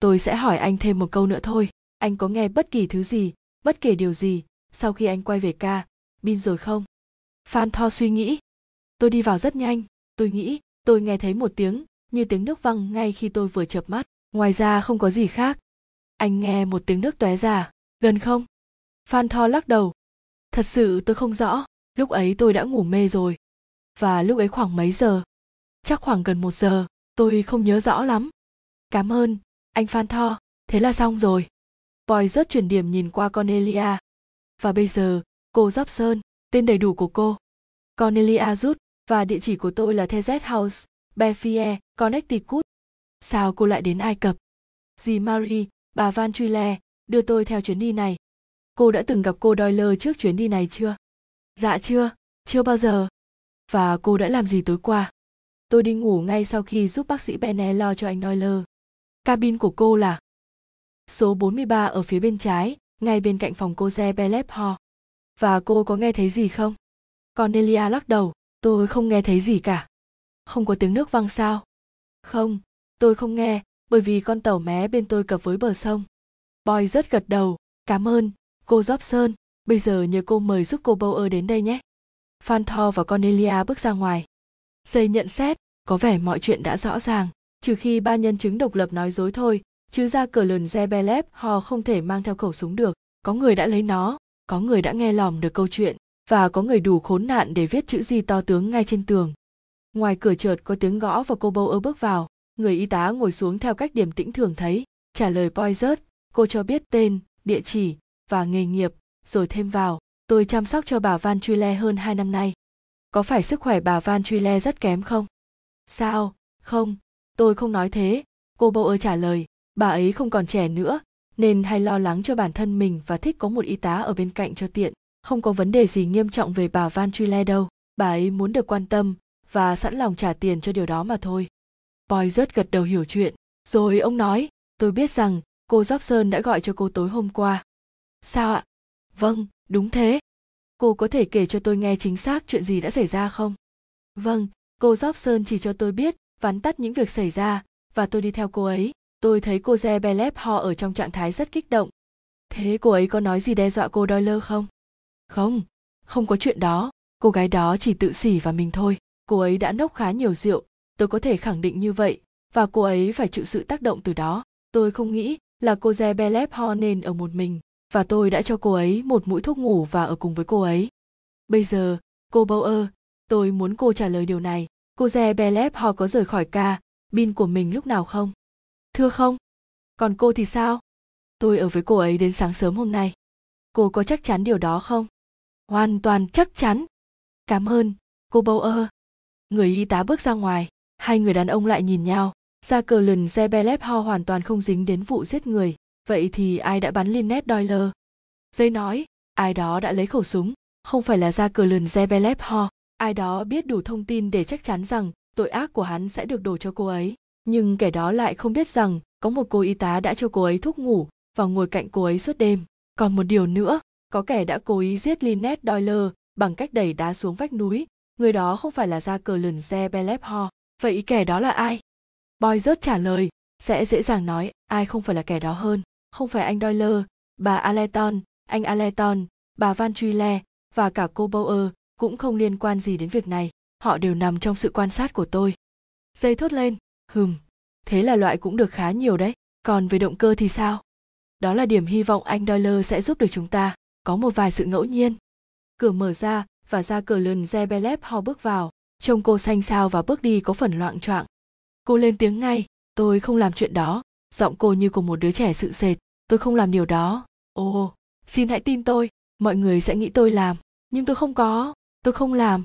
Tôi sẽ hỏi anh thêm một câu nữa thôi. Anh có nghe bất kỳ thứ gì, bất kể điều gì, sau khi anh quay về cabin rồi không? Fanthorp suy nghĩ. Tôi đi vào rất nhanh. Tôi nghĩ tôi nghe thấy một tiếng, như tiếng nước văng ngay khi tôi vừa chợp mắt. Ngoài ra không có gì khác. Anh nghe một tiếng nước tóe ra. Gần không? Fanthorp lắc đầu. Thật sự tôi không rõ, lúc ấy tôi đã ngủ mê rồi. Và lúc ấy khoảng mấy giờ? Chắc khoảng gần 1 giờ, tôi không nhớ rõ lắm. Cảm ơn, anh Fanthorp, thế là xong rồi. Boy rất chuyển điểm nhìn qua Cornelia. Và bây giờ, cô Robson, tên đầy đủ của cô. Cornelia rút, và địa chỉ của tôi là Tezet House, Belfair, Connecticut. Sao cô lại đến Ai Cập? Dì Marie, bà Van Schuyler, đưa tôi theo chuyến đi này. Cô đã từng gặp cô Doyle trước chuyến đi này chưa? Dạ chưa, chưa bao giờ. Và cô đã làm gì tối qua? Tôi đi ngủ ngay sau khi giúp bác sĩ Benner lo cho anh Doyle. Cabin của cô là số 43 ở phía bên trái, ngay bên cạnh phòng cô de Bellefort. Và cô có nghe thấy gì không? Cornelia lắc đầu, tôi không nghe thấy gì cả. Không có tiếng nước văng sao? Không, tôi không nghe, bởi vì con tàu mé bên tôi cập với bờ sông. Boy rất gật đầu, cảm ơn, cô Robson, bây giờ nhờ cô mời giúp cô Bauer đến đây nhé. Fanthorp và Cornelia bước ra ngoài. Giây nhận xét, có vẻ mọi chuyện đã rõ ràng, trừ khi 3 nhân chứng độc lập nói dối thôi, chứ ra cờ lờn de Bellefort họ không thể mang theo khẩu súng được, có người đã lấy nó, có người đã nghe lỏm được câu chuyện, và có người đủ khốn nạn để viết chữ gì to tướng ngay trên tường. Ngoài cửa chợt có tiếng gõ và cô Bauer bước vào, người y tá ngồi xuống theo cách điềm tĩnh thường thấy, trả lời Poirot, cô cho biết tên, địa chỉ và nghề nghiệp, rồi thêm vào, tôi chăm sóc cho bà Van Schuyler hơn 2 năm nay. Có phải sức khỏe bà Van Schuyler rất kém không? Sao? Không, tôi không nói thế, cô Bauer trả lời, bà ấy không còn trẻ nữa, nên hay lo lắng cho bản thân mình và thích có một y tá ở bên cạnh cho tiện, không có vấn đề gì nghiêm trọng về bà Van Schuyler đâu, bà ấy muốn được quan tâm và sẵn lòng trả tiền cho điều đó mà thôi. Boy rất gật đầu hiểu chuyện, rồi ông nói, tôi biết rằng cô Robson đã gọi cho cô tối hôm qua. Sao ạ? Vâng, đúng thế. Cô có thể kể cho tôi nghe chính xác chuyện gì đã xảy ra không? Vâng, cô Robson chỉ cho tôi biết, vắn tắt những việc xảy ra, và tôi đi theo cô ấy. Tôi thấy cô de Bellefort ở trong trạng thái rất kích động. Thế cô ấy có nói gì đe dọa cô Doyle không? Không, không có chuyện đó, cô gái đó chỉ tự xỉ vào mình thôi. Cô ấy đã nốc khá nhiều rượu, tôi có thể khẳng định như vậy, và cô ấy phải chịu sự tác động từ đó. Tôi không nghĩ là cô de Bellefort nên ở một mình, và tôi đã cho cô ấy một mũi thuốc ngủ và ở cùng với cô ấy. Bây giờ, cô Bauer, tôi muốn cô trả lời điều này. Cô de Bellefort có rời khỏi cabin của mình lúc nào không? Thưa không. Còn cô thì sao? Tôi ở với cô ấy đến sáng sớm hôm nay. Cô có chắc chắn điều đó không? Hoàn toàn chắc chắn. Cảm ơn, cô Bauer. Người y tá bước ra ngoài, hai người đàn ông lại nhìn nhau. Jacqueline de Bellefort hoàn toàn không dính đến vụ giết người. Vậy thì ai đã bắn Linnet Doyle? Giấy nói, ai đó đã lấy khẩu súng, không phải là Jacqueline de Bellefort. Ai đó biết đủ thông tin để chắc chắn rằng tội ác của hắn sẽ được đổ cho cô ấy. Nhưng kẻ đó lại không biết rằng có một cô y tá đã cho cô ấy thuốc ngủ và ngồi cạnh cô ấy suốt đêm. Còn một điều nữa, có kẻ đã cố ý giết Linnet Doyle bằng cách đẩy đá xuống vách núi. Người đó không phải là Jacqueline de Bellefort. Vậy kẻ đó là ai? Boy rớt trả lời, sẽ dễ dàng nói ai không phải là kẻ đó hơn. Không phải anh Doyle, bà Allerton, anh Allerton, bà Van Schuyler và cả cô Bauer cũng không liên quan gì đến việc này. Họ đều nằm trong sự quan sát của tôi. Dây thốt lên, thế là loại cũng được khá nhiều đấy. Còn về động cơ thì sao? Đó là điểm hy vọng anh Doyle sẽ giúp được chúng ta. Có một vài sự ngẫu nhiên. Cửa mở ra và Jacqueline de Bellefort bước vào. Trông cô xanh xao và bước đi có phần loạng choạng. Cô lên tiếng ngay, tôi không làm chuyện đó. Giọng cô như của một đứa trẻ sợ sệt. Tôi không làm điều đó. Ồ, xin hãy tin tôi. Mọi người sẽ nghĩ tôi làm. Nhưng tôi không có. Tôi không làm.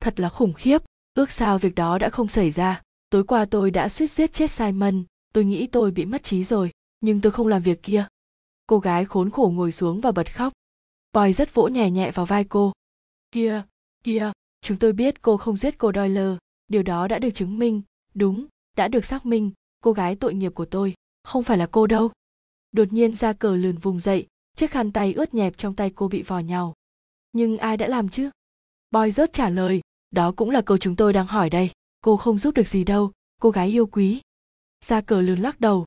Thật là khủng khiếp. Ước sao việc đó đã không xảy ra. Tối qua tôi đã suýt giết chết Simon. Tôi nghĩ tôi bị mất trí rồi. Nhưng tôi không làm việc kia. Cô gái khốn khổ ngồi xuống và bật khóc. Boy rất vỗ nhẹ nhẹ vào vai cô. Kìa. Chúng tôi biết cô không giết cô Doyle. Điều đó đã được chứng minh. Đúng, đã được xác minh. Cô gái tội nghiệp của tôi, không phải là cô đâu. Đột nhiên Jacqueline vùng dậy, chiếc khăn tay ướt nhẹp trong tay cô bị vò nhàu. Nhưng ai đã làm chứ? Boy rớt trả lời, đó cũng là câu chúng tôi đang hỏi đây. Cô không giúp được gì đâu, cô gái yêu quý. Jacqueline lắc đầu.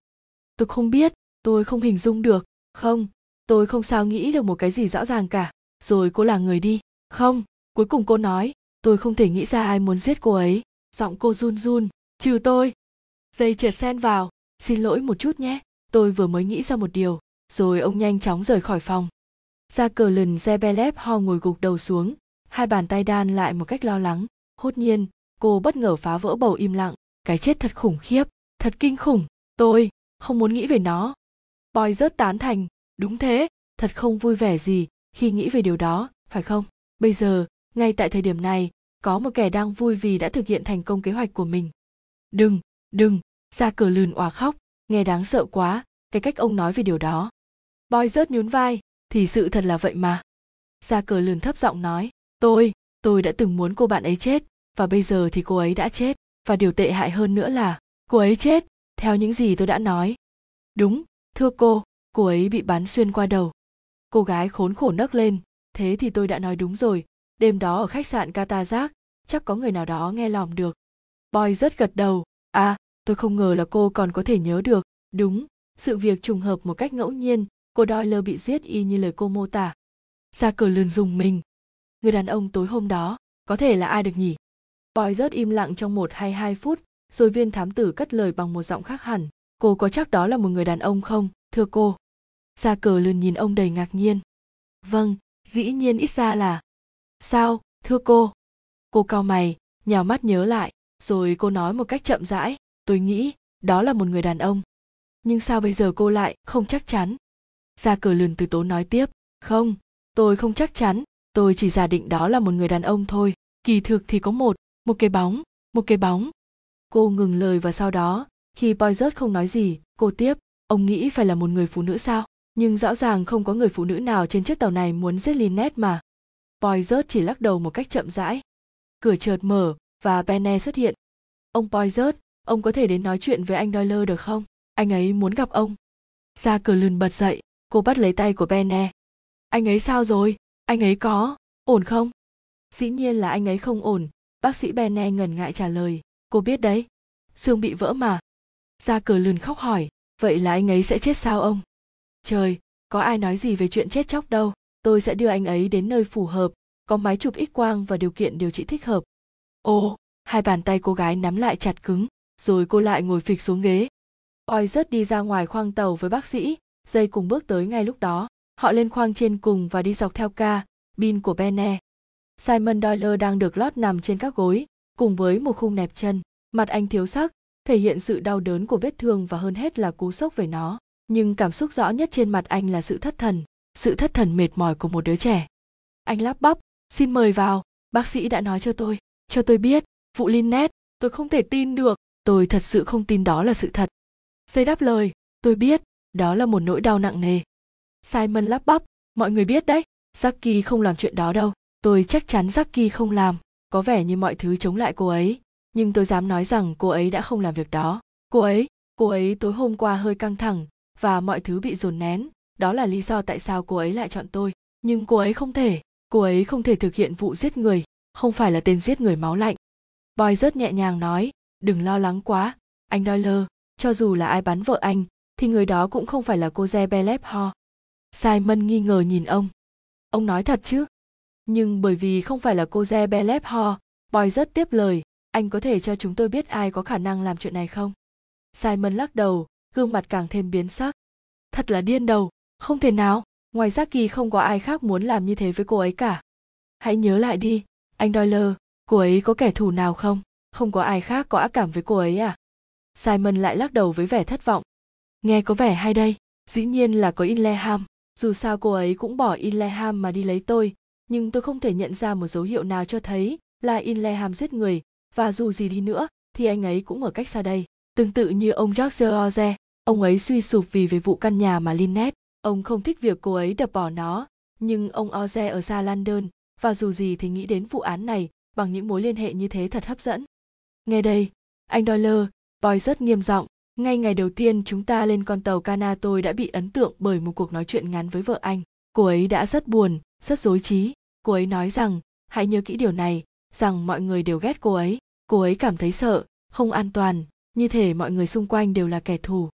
Tôi không biết, tôi không hình dung được. Không, tôi không sao nghĩ được một cái gì rõ ràng cả. Rồi cô là người đi. Không, cuối cùng cô nói, tôi không thể nghĩ ra ai muốn giết cô ấy. Giọng cô run run, trừ tôi. Dây trượt sen vào, xin lỗi một chút nhé, tôi vừa mới nghĩ ra một điều, rồi ông nhanh chóng rời khỏi phòng. Jacqueline de Bellefort ngồi gục đầu xuống, hai bàn tay đan lại một cách lo lắng. Hốt nhiên, cô bất ngờ phá vỡ bầu im lặng. Cái chết thật khủng khiếp, thật kinh khủng, tôi không muốn nghĩ về nó. Boy rất tán thành, đúng thế, thật không vui vẻ gì khi nghĩ về điều đó, phải không? Bây giờ, ngay tại thời điểm này, có một kẻ đang vui vì đã thực hiện thành công kế hoạch của mình. Đừng, đừng, Jacqueline òa khóc, nghe đáng sợ quá, cái cách ông nói về điều đó. Boy rớt nhún vai, thì sự thật là vậy mà. Jacqueline thấp giọng nói, tôi đã từng muốn cô bạn ấy chết, và bây giờ thì cô ấy đã chết, và điều tệ hại hơn nữa là cô ấy chết, theo những gì tôi đã nói. Đúng, thưa cô ấy bị bắn xuyên qua đầu. Cô gái khốn khổ nấc lên, thế thì tôi đã nói đúng rồi, đêm đó ở khách sạn Katazak, chắc có người nào đó nghe lỏm được. Boy rất gật đầu, tôi không ngờ là cô còn có thể nhớ được, đúng, sự việc trùng hợp một cách ngẫu nhiên, cô Doyle bị giết y như lời cô mô tả. Jacqueline rùng mình, người đàn ông tối hôm đó, có thể là ai được nhỉ? Boy rất im lặng trong 1 hay 2 phút, rồi viên thám tử cất lời bằng một giọng khác hẳn, cô có chắc đó là một người đàn ông không, thưa cô? Jacqueline nhìn ông đầy ngạc nhiên. Vâng, dĩ nhiên ít ra là... Sao, thưa cô? Cô cau mày, nhào mắt nhớ lại, rồi cô nói một cách chậm rãi, tôi nghĩ đó là một người đàn ông. Nhưng sao bây giờ cô lại không chắc chắn? Jacqueline từ tốn nói tiếp, không, tôi không chắc chắn, tôi chỉ giả định đó là một người đàn ông thôi, kỳ thực thì có một cái bóng. Cô ngừng lời và sau đó, khi Poirot không nói gì, cô tiếp, ông nghĩ phải là một người phụ nữ sao? Nhưng rõ ràng không có người phụ nữ nào trên chiếc tàu này muốn giết Linnet mà. Poirot chỉ lắc đầu một cách chậm rãi. Cửa chợt mở và Benner xuất hiện. Ông Poirot, ông có thể đến nói chuyện với anh Doyle được không? Anh ấy muốn gặp ông. Jacqueline bật dậy, cô bắt lấy tay của Benner. Anh ấy sao rồi? Anh ấy có ổn không? Dĩ nhiên là anh ấy không ổn, bác sĩ Benner ngần ngại trả lời. Cô biết đấy, xương bị vỡ mà. Jacqueline khóc hỏi, vậy là anh ấy sẽ chết sao ông? Trời, có ai nói gì về chuyện chết chóc đâu. Tôi sẽ đưa anh ấy đến nơi phù hợp, có máy chụp X-quang và điều kiện điều trị thích hợp. Ồ, hai bàn tay cô gái nắm lại chặt cứng, rồi cô lại ngồi phịch xuống ghế. Oi rớt đi ra ngoài khoang tàu với bác sĩ, dây cùng bước tới ngay lúc đó. Họ lên khoang trên cùng và đi dọc theo ca, bin của Benner. Simon Doyle đang được lót nằm trên các gối, cùng với một khung nẹp chân. Mặt anh thiếu sắc, thể hiện sự đau đớn của vết thương và hơn hết là cú sốc về nó. Nhưng cảm xúc rõ nhất trên mặt anh là sự thất thần mệt mỏi của một đứa trẻ. Anh lắp bắp, xin mời vào, bác sĩ đã nói cho tôi biết, vụ Linnet, tôi không thể tin được, tôi thật sự không tin đó là sự thật. Dây đáp lời, tôi biết, đó là một nỗi đau nặng nề. Simon lắp bắp, mọi người biết đấy, Jackie không làm chuyện đó đâu, tôi chắc chắn Jackie không làm, có vẻ như mọi thứ chống lại cô ấy, nhưng tôi dám nói rằng cô ấy đã không làm việc đó. Cô ấy tối hôm qua hơi căng thẳng, và mọi thứ bị dồn nén, đó là lý do tại sao cô ấy lại chọn tôi. Nhưng cô ấy không thể thực hiện vụ giết người, không phải là tên giết người máu lạnh. Boy rất nhẹ nhàng nói, đừng lo lắng quá, anh Doyle, cho dù là ai bắn vợ anh, thì người đó cũng không phải là cô de Bellefort. Simon nghi ngờ nhìn ông nói thật chứ? Nhưng bởi vì không phải là cô de Bellefort, Boy rất tiếp lời, anh có thể cho chúng tôi biết ai có khả năng làm chuyện này không? Simon lắc đầu, gương mặt càng thêm biến sắc. Thật là điên đầu, không thể nào, ngoài Jackie không có ai khác muốn làm như thế với cô ấy cả. Hãy nhớ lại đi, anh Doyle, cô ấy có kẻ thù nào không? Không có ai khác có ác cảm với cô ấy à? Simon lại lắc đầu với vẻ thất vọng. Nghe có vẻ hay đây, dĩ nhiên là có Inleham, dù sao cô ấy cũng bỏ Inleham mà đi lấy tôi, nhưng tôi không thể nhận ra một dấu hiệu nào cho thấy là Inleham giết người, và dù gì đi nữa thì anh ấy cũng ở cách xa đây. Tương tự như ông George Oze, ông ấy suy sụp vì về vụ căn nhà mà Linnet, ông không thích việc cô ấy đập bỏ nó, nhưng ông Oze ở xa London, và dù gì thì nghĩ đến vụ án này bằng những mối liên hệ như thế thật hấp dẫn. Nghe đây, anh Doyle, Boy rất nghiêm giọng, ngay ngày đầu tiên chúng ta lên con tàu Cana tôi đã bị ấn tượng bởi một cuộc nói chuyện ngắn với vợ anh. Cô ấy đã rất buồn, rất rối trí, cô ấy nói rằng, hãy nhớ kỹ điều này, rằng mọi người đều ghét cô ấy cảm thấy sợ, không an toàn. Như thể mọi người xung quanh đều là kẻ thù.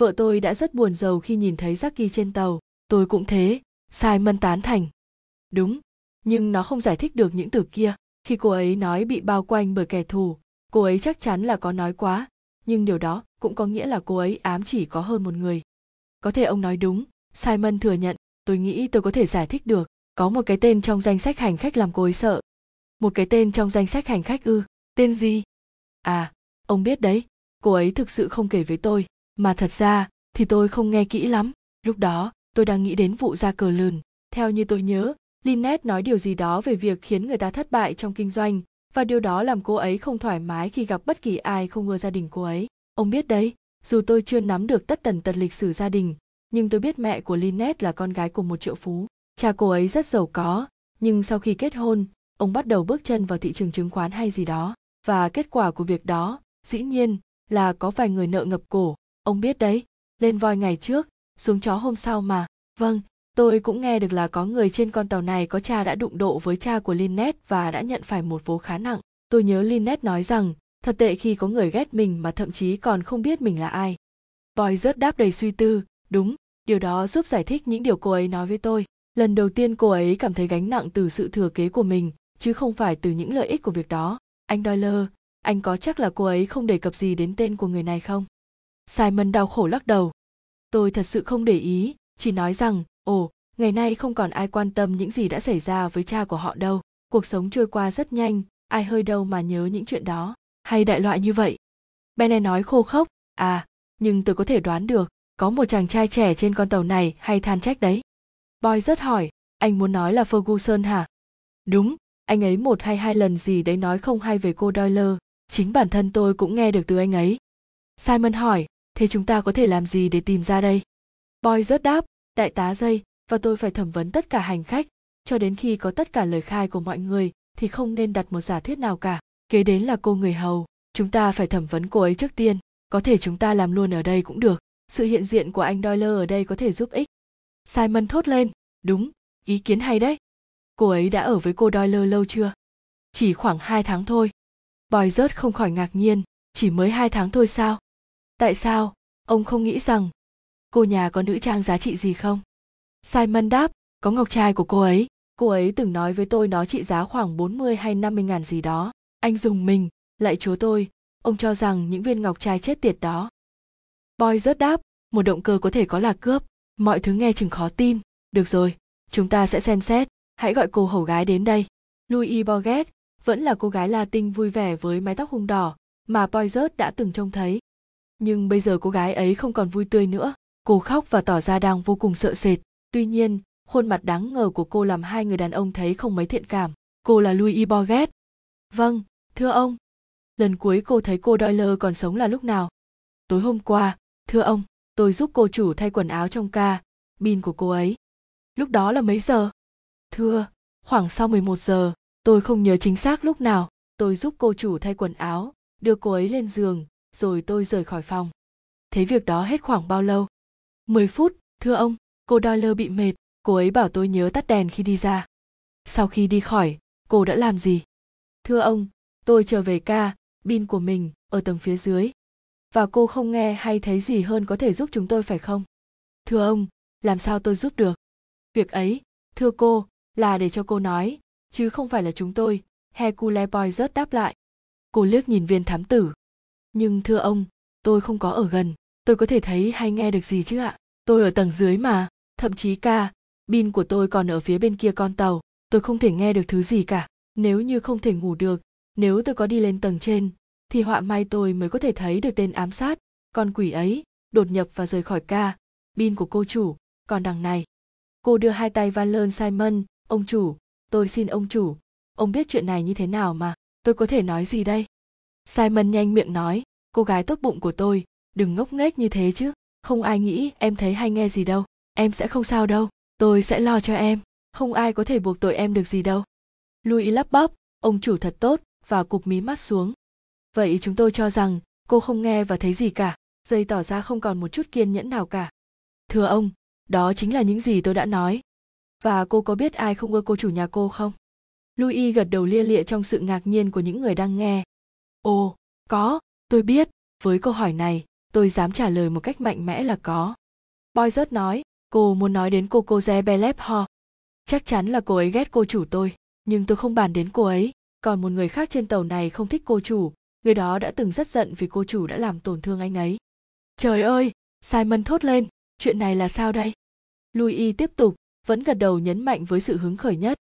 Vợ tôi đã rất buồn rầu khi nhìn thấy Jackie trên tàu. Tôi cũng thế, Simon tán thành. Đúng, nhưng nó không giải thích được những từ kia. Khi cô ấy nói bị bao quanh bởi kẻ thù, cô ấy chắc chắn là có nói quá. Nhưng điều đó cũng có nghĩa là cô ấy ám chỉ có hơn một người. Có thể ông nói đúng, Simon thừa nhận. Tôi nghĩ tôi có thể giải thích được. Có một cái tên trong danh sách hành khách làm cô ấy sợ. Một cái tên trong danh sách hành khách ư? Tên gì? À, ông biết đấy, cô ấy thực sự không kể với tôi. Mà thật ra thì tôi không nghe kỹ lắm. Lúc đó tôi đang nghĩ đến vụ ra cờ lườn. Theo như tôi nhớ, Linnet nói điều gì đó về việc khiến người ta thất bại trong kinh doanh, và điều đó làm cô ấy không thoải mái khi gặp bất kỳ ai không ưa gia đình cô ấy. Ông biết đấy, dù tôi chưa nắm được tất tần tật lịch sử gia đình, nhưng tôi biết mẹ của Linnet là con gái của một triệu phú. Cha cô ấy rất giàu có, nhưng sau khi kết hôn, ông bắt đầu bước chân vào thị trường chứng khoán hay gì đó. Và kết quả của việc đó, dĩ nhiên, là có vài người nợ ngập cổ. Ông biết đấy, lên voi ngày trước, xuống chó hôm sau mà. Vâng, tôi cũng nghe được là có người trên con tàu này có cha đã đụng độ với cha của Linnet và đã nhận phải một vố khá nặng. Tôi nhớ Linnet nói rằng, thật tệ khi có người ghét mình mà thậm chí còn không biết mình là ai. Boyzert đáp đầy suy tư, đúng, điều đó giúp giải thích những điều cô ấy nói với tôi. Lần đầu tiên cô ấy cảm thấy gánh nặng từ sự thừa kế của mình, chứ không phải từ những lợi ích của việc đó. Anh Doyle, anh có chắc là cô ấy không đề cập gì đến tên của người này không? Simon đau khổ lắc đầu. Tôi thật sự không để ý, chỉ nói rằng, ồ, ngày nay không còn ai quan tâm những gì đã xảy ra với cha của họ đâu. Cuộc sống trôi qua rất nhanh, ai hơi đâu mà nhớ những chuyện đó. Hay đại loại như vậy. Benner nói khô khốc, à, nhưng tôi có thể đoán được, có một chàng trai trẻ trên con tàu này hay than trách đấy. Boy rất hỏi, anh muốn nói là Ferguson hả? Đúng, anh ấy một hay hai lần gì đấy nói không hay về cô Doyle, chính bản thân tôi cũng nghe được từ anh ấy. Simon hỏi, thế chúng ta có thể làm gì để tìm ra đây? Boy rất đáp, đại tá dây, và tôi phải thẩm vấn tất cả hành khách, cho đến khi có tất cả lời khai của mọi người thì không nên đặt một giả thuyết nào cả. Kế đến là cô người hầu, chúng ta phải thẩm vấn cô ấy trước tiên, có thể chúng ta làm luôn ở đây cũng được, sự hiện diện của anh Doyle ở đây có thể giúp ích. Simon thốt lên, đúng, ý kiến hay đấy. Cô ấy đã ở với cô Doyle lâu chưa? Chỉ khoảng 2 tháng thôi. Boyzert không khỏi ngạc nhiên, chỉ mới 2 tháng thôi sao? Tại sao, ông không nghĩ rằng cô nhà có nữ trang giá trị gì không? Simon đáp, có ngọc trai của cô ấy từng nói với tôi nó trị giá khoảng 40 hay 50 ngàn gì đó. Anh dùng mình, lạy chúa tôi, ông cho rằng những viên ngọc trai chết tiệt đó. Boyzert đáp, một động cơ có thể có là cướp, mọi thứ nghe chừng khó tin. Được rồi, chúng ta sẽ xem xét, hãy gọi cô hầu gái đến đây. Louise Bourget vẫn là cô gái Latin vui vẻ với mái tóc hung đỏ mà Boyzert đã từng trông thấy. Nhưng bây giờ cô gái ấy không còn vui tươi nữa, cô khóc và tỏ ra đang vô cùng sợ sệt. Tuy nhiên, khuôn mặt đáng ngờ của cô làm hai người đàn ông thấy không mấy thiện cảm. Cô là Louise Bourget. Vâng, thưa ông. Lần cuối cô thấy cô Doyle còn sống là lúc nào? Tối hôm qua, thưa ông, tôi giúp cô chủ thay quần áo trong cabin của cô ấy. Lúc đó là mấy giờ? Thưa, khoảng sau 11 giờ, tôi không nhớ chính xác lúc nào. Tôi giúp cô chủ thay quần áo, đưa cô ấy lên giường, rồi tôi rời khỏi phòng. Thế việc đó hết khoảng bao lâu? 10 phút, thưa ông, cô Doyle bị mệt, cô ấy bảo tôi nhớ tắt đèn khi đi ra. Sau khi đi khỏi, cô đã làm gì? Thưa ông, tôi trở về cabin của mình ở tầng phía dưới. Và cô không nghe hay thấy gì hơn có thể giúp chúng tôi phải không? Thưa ông, làm sao tôi giúp được? Việc ấy, thưa cô, là để cho cô nói, chứ không phải là chúng tôi, Hercule Poirot đáp lại. Cô liếc nhìn viên thám tử. Nhưng thưa ông, tôi không có ở gần, tôi có thể thấy hay nghe được gì chứ ạ? Tôi ở tầng dưới mà, thậm chí cabin của tôi còn ở phía bên kia con tàu, tôi không thể nghe được thứ gì cả. Nếu như không thể ngủ được, nếu tôi có đi lên tầng trên, thì họa may tôi mới có thể thấy được tên ám sát, con quỷ ấy, đột nhập và rời khỏi cabin của cô chủ, còn đằng này. Cô đưa hai tay van lơn Simon, ông chủ, tôi xin ông chủ, ông biết chuyện này như thế nào mà, tôi có thể nói gì đây? Simon nhanh miệng nói, cô gái tốt bụng của tôi, đừng ngốc nghếch như thế chứ, không ai nghĩ em thấy hay nghe gì đâu, em sẽ không sao đâu, tôi sẽ lo cho em, không ai có thể buộc tội em được gì đâu. Louis lắp bắp, ông chủ thật tốt, và cụp mí mắt xuống. Vậy chúng tôi cho rằng, cô không nghe và thấy gì cả, dây tỏ ra không còn một chút kiên nhẫn nào cả. Thưa ông, đó chính là những gì tôi đã nói. Và cô có biết ai không ưa cô chủ nhà cô không? Louis gật đầu lia lịa trong sự ngạc nhiên của những người đang nghe. Ồ, có, tôi biết, với câu hỏi này, tôi dám trả lời một cách mạnh mẽ là có. Boyzert nói, cô muốn nói đến cô de Bellefort. Chắc chắn là cô ấy ghét cô chủ tôi. Nhưng tôi không bàn đến cô ấy, còn một người khác trên tàu này không thích cô chủ, người đó đã từng rất giận vì cô chủ đã làm tổn thương anh ấy. Trời ơi, Simon thốt lên, chuyện này là sao đây? Louis tiếp tục, vẫn gật đầu nhấn mạnh với sự hứng khởi nhất.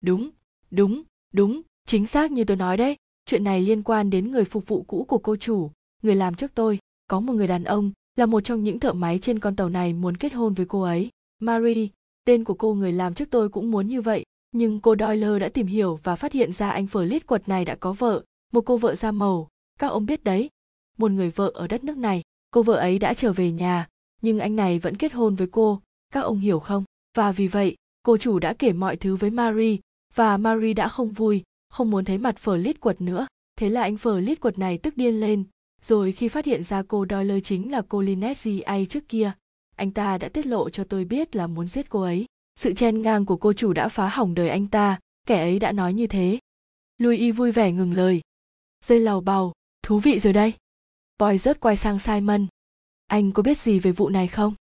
Đúng, đúng, đúng, chính xác như tôi nói đấy. Chuyện này liên quan đến người phục vụ cũ của cô chủ, người làm trước tôi. Có một người đàn ông, là một trong những thợ máy trên con tàu này muốn kết hôn với cô ấy. Marie, tên của cô người làm trước tôi cũng muốn như vậy. Nhưng cô Doyle đã tìm hiểu và phát hiện ra anh Fleetwood này đã có vợ, một cô vợ da màu. Các ông biết đấy, một người vợ ở đất nước này. Cô vợ ấy đã trở về nhà, nhưng anh này vẫn kết hôn với cô, các ông hiểu không? Và vì vậy, cô chủ đã kể mọi thứ với Marie, và Marie đã không vui, không muốn thấy mặt Fleetwood nữa. Thế là anh Fleetwood này tức điên lên, rồi khi phát hiện ra cô Doyle chính là cô Linnet Doyle trước kia, anh ta đã tiết lộ cho tôi biết là muốn giết cô ấy. Sự chen ngang của cô chủ đã phá hỏng đời anh ta, kẻ ấy đã nói như thế. Louis vui vẻ ngừng lời. Dây lầu bầu, thú vị rồi đây. Boy rớt quay sang Simon. Anh có biết gì về vụ này không?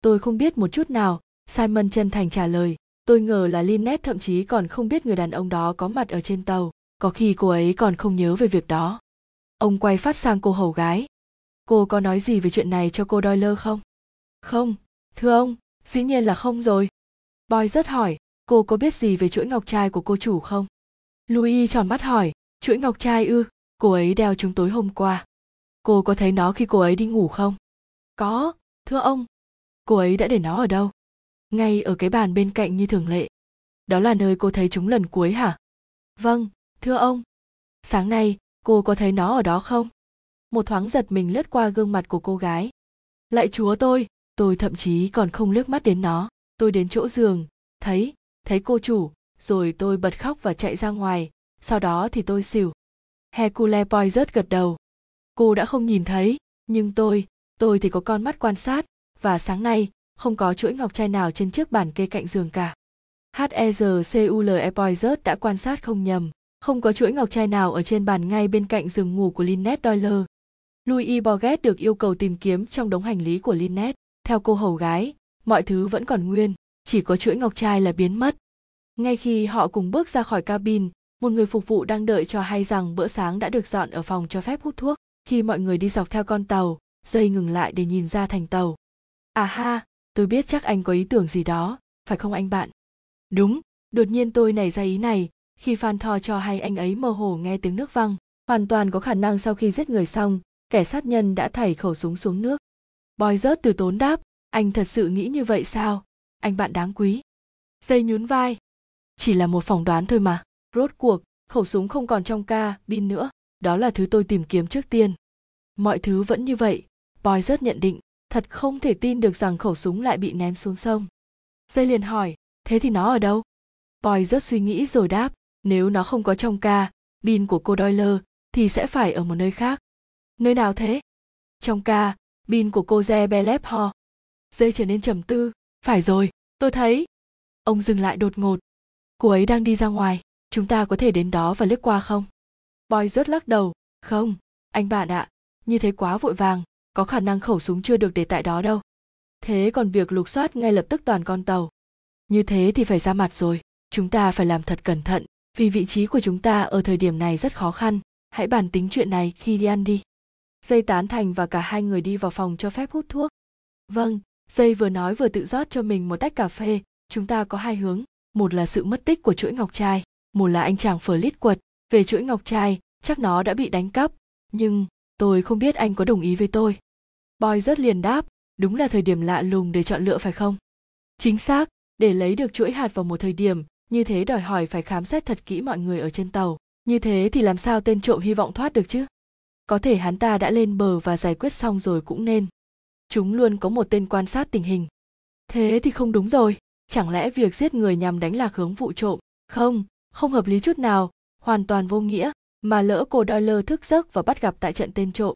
Tôi không biết một chút nào, Simon chân thành trả lời. Tôi ngờ là Linnet thậm chí còn không biết người đàn ông đó có mặt ở trên tàu. Có khi cô ấy còn không nhớ về việc đó. Ông quay phát sang cô hầu gái. Cô có nói gì về chuyện này cho cô Doyle không? Không, thưa ông, dĩ nhiên là không rồi. Boy rất hỏi, cô có biết gì về chuỗi ngọc trai của cô chủ không? Louis tròn mắt hỏi, chuỗi ngọc trai ư, cô ấy đeo chúng tối hôm qua. Cô có thấy nó khi cô ấy đi ngủ không? Có, thưa ông. Cô ấy đã để nó ở đâu? Ngay ở cái bàn bên cạnh như thường lệ. Đó là nơi cô thấy chúng lần cuối hả? Vâng, thưa ông. Sáng nay, cô có thấy nó ở đó không? Một thoáng giật mình lướt qua gương mặt của cô gái. Lạy Chúa tôi thậm chí còn không liếc mắt đến nó. Tôi đến chỗ giường, thấy cô chủ, rồi tôi bật khóc và chạy ra ngoài, sau đó thì tôi xỉu. Hercule Poirot gật đầu. Cô đã không nhìn thấy, nhưng tôi thì có con mắt quan sát, và sáng nay, không có chuỗi ngọc trai nào trên chiếc bàn kê cạnh giường cả. Hercule Poirot đã quan sát không nhầm, không có chuỗi ngọc trai nào ở trên bàn ngay bên cạnh giường ngủ của Linnet Doyle. Louise Bourget được yêu cầu tìm kiếm trong đống hành lý của Linnet, theo cô hầu gái. Mọi thứ vẫn còn nguyên, chỉ có chuỗi ngọc trai là biến mất. Ngay khi họ cùng bước ra khỏi cabin, một người phục vụ đang đợi cho hay rằng bữa sáng đã được dọn ở phòng cho phép hút thuốc. Khi mọi người đi dọc theo con tàu, dây ngừng lại để nhìn ra thành tàu. À ha, tôi biết chắc anh có ý tưởng gì đó, phải không anh bạn? Đúng, đột nhiên tôi nảy ra ý này, khi Fanthorp cho hay anh ấy mơ hồ nghe tiếng nước văng. Hoàn toàn có khả năng sau khi giết người xong, kẻ sát nhân đã thảy khẩu súng xuống nước. Boyzert từ tốn đáp. Anh thật sự nghĩ như vậy sao? Anh bạn đáng quý. Dây nhún vai. Chỉ là một phỏng đoán thôi mà. Rốt cuộc, khẩu súng không còn trong cabin nữa. Đó là thứ tôi tìm kiếm trước tiên. Mọi thứ vẫn như vậy. Boy rất nhận định. Thật không thể tin được rằng khẩu súng lại bị ném xuống sông. Dây liền hỏi. Thế thì nó ở đâu? Boy rất suy nghĩ rồi đáp. Nếu nó không có trong cabin của cô Doyle, thì sẽ phải ở một nơi khác. Nơi nào thế? Trong cabin của cô de Bellefort. Dây trở nên trầm tư. Phải rồi, tôi thấy. Ông dừng lại đột ngột. Cô ấy đang đi ra ngoài. Chúng ta có thể đến đó và lướt qua không? Boy rất lắc đầu. Không, anh bạn ạ. Như thế quá vội vàng. Có khả năng khẩu súng chưa được để tại đó đâu. Thế còn việc lục soát ngay lập tức toàn con tàu. Như thế thì phải ra mặt rồi. Chúng ta phải làm thật cẩn thận. Vì vị trí của chúng ta ở thời điểm này rất khó khăn. Hãy bàn tính chuyện này khi đi ăn đi. Dây tán thành và cả hai người đi vào phòng cho phép hút thuốc. Vâng. Dây vừa nói vừa tự rót cho mình một tách cà phê. Chúng ta có hai hướng. Một là sự mất tích của chuỗi ngọc trai. Một là anh chàng Fleetwood. Về chuỗi ngọc trai, chắc nó đã bị đánh cắp. Nhưng tôi không biết anh có đồng ý với tôi. Boy rất liền đáp. Đúng là thời điểm lạ lùng để chọn lựa phải không? Chính xác. Để lấy được chuỗi hạt vào một thời điểm. Như thế đòi hỏi phải khám xét thật kỹ mọi người ở trên tàu. Như thế thì làm sao tên trộm hy vọng thoát được chứ? Có thể hắn ta đã lên bờ và giải quyết xong rồi cũng nên. Chúng luôn có một tên quan sát tình hình. Thế thì không đúng rồi. Chẳng lẽ việc giết người nhằm đánh lạc hướng vụ trộm? Không, không hợp lý chút nào. Hoàn toàn vô nghĩa. Mà lỡ cô Doyle thức giấc và bắt gặp tại trận tên trộm.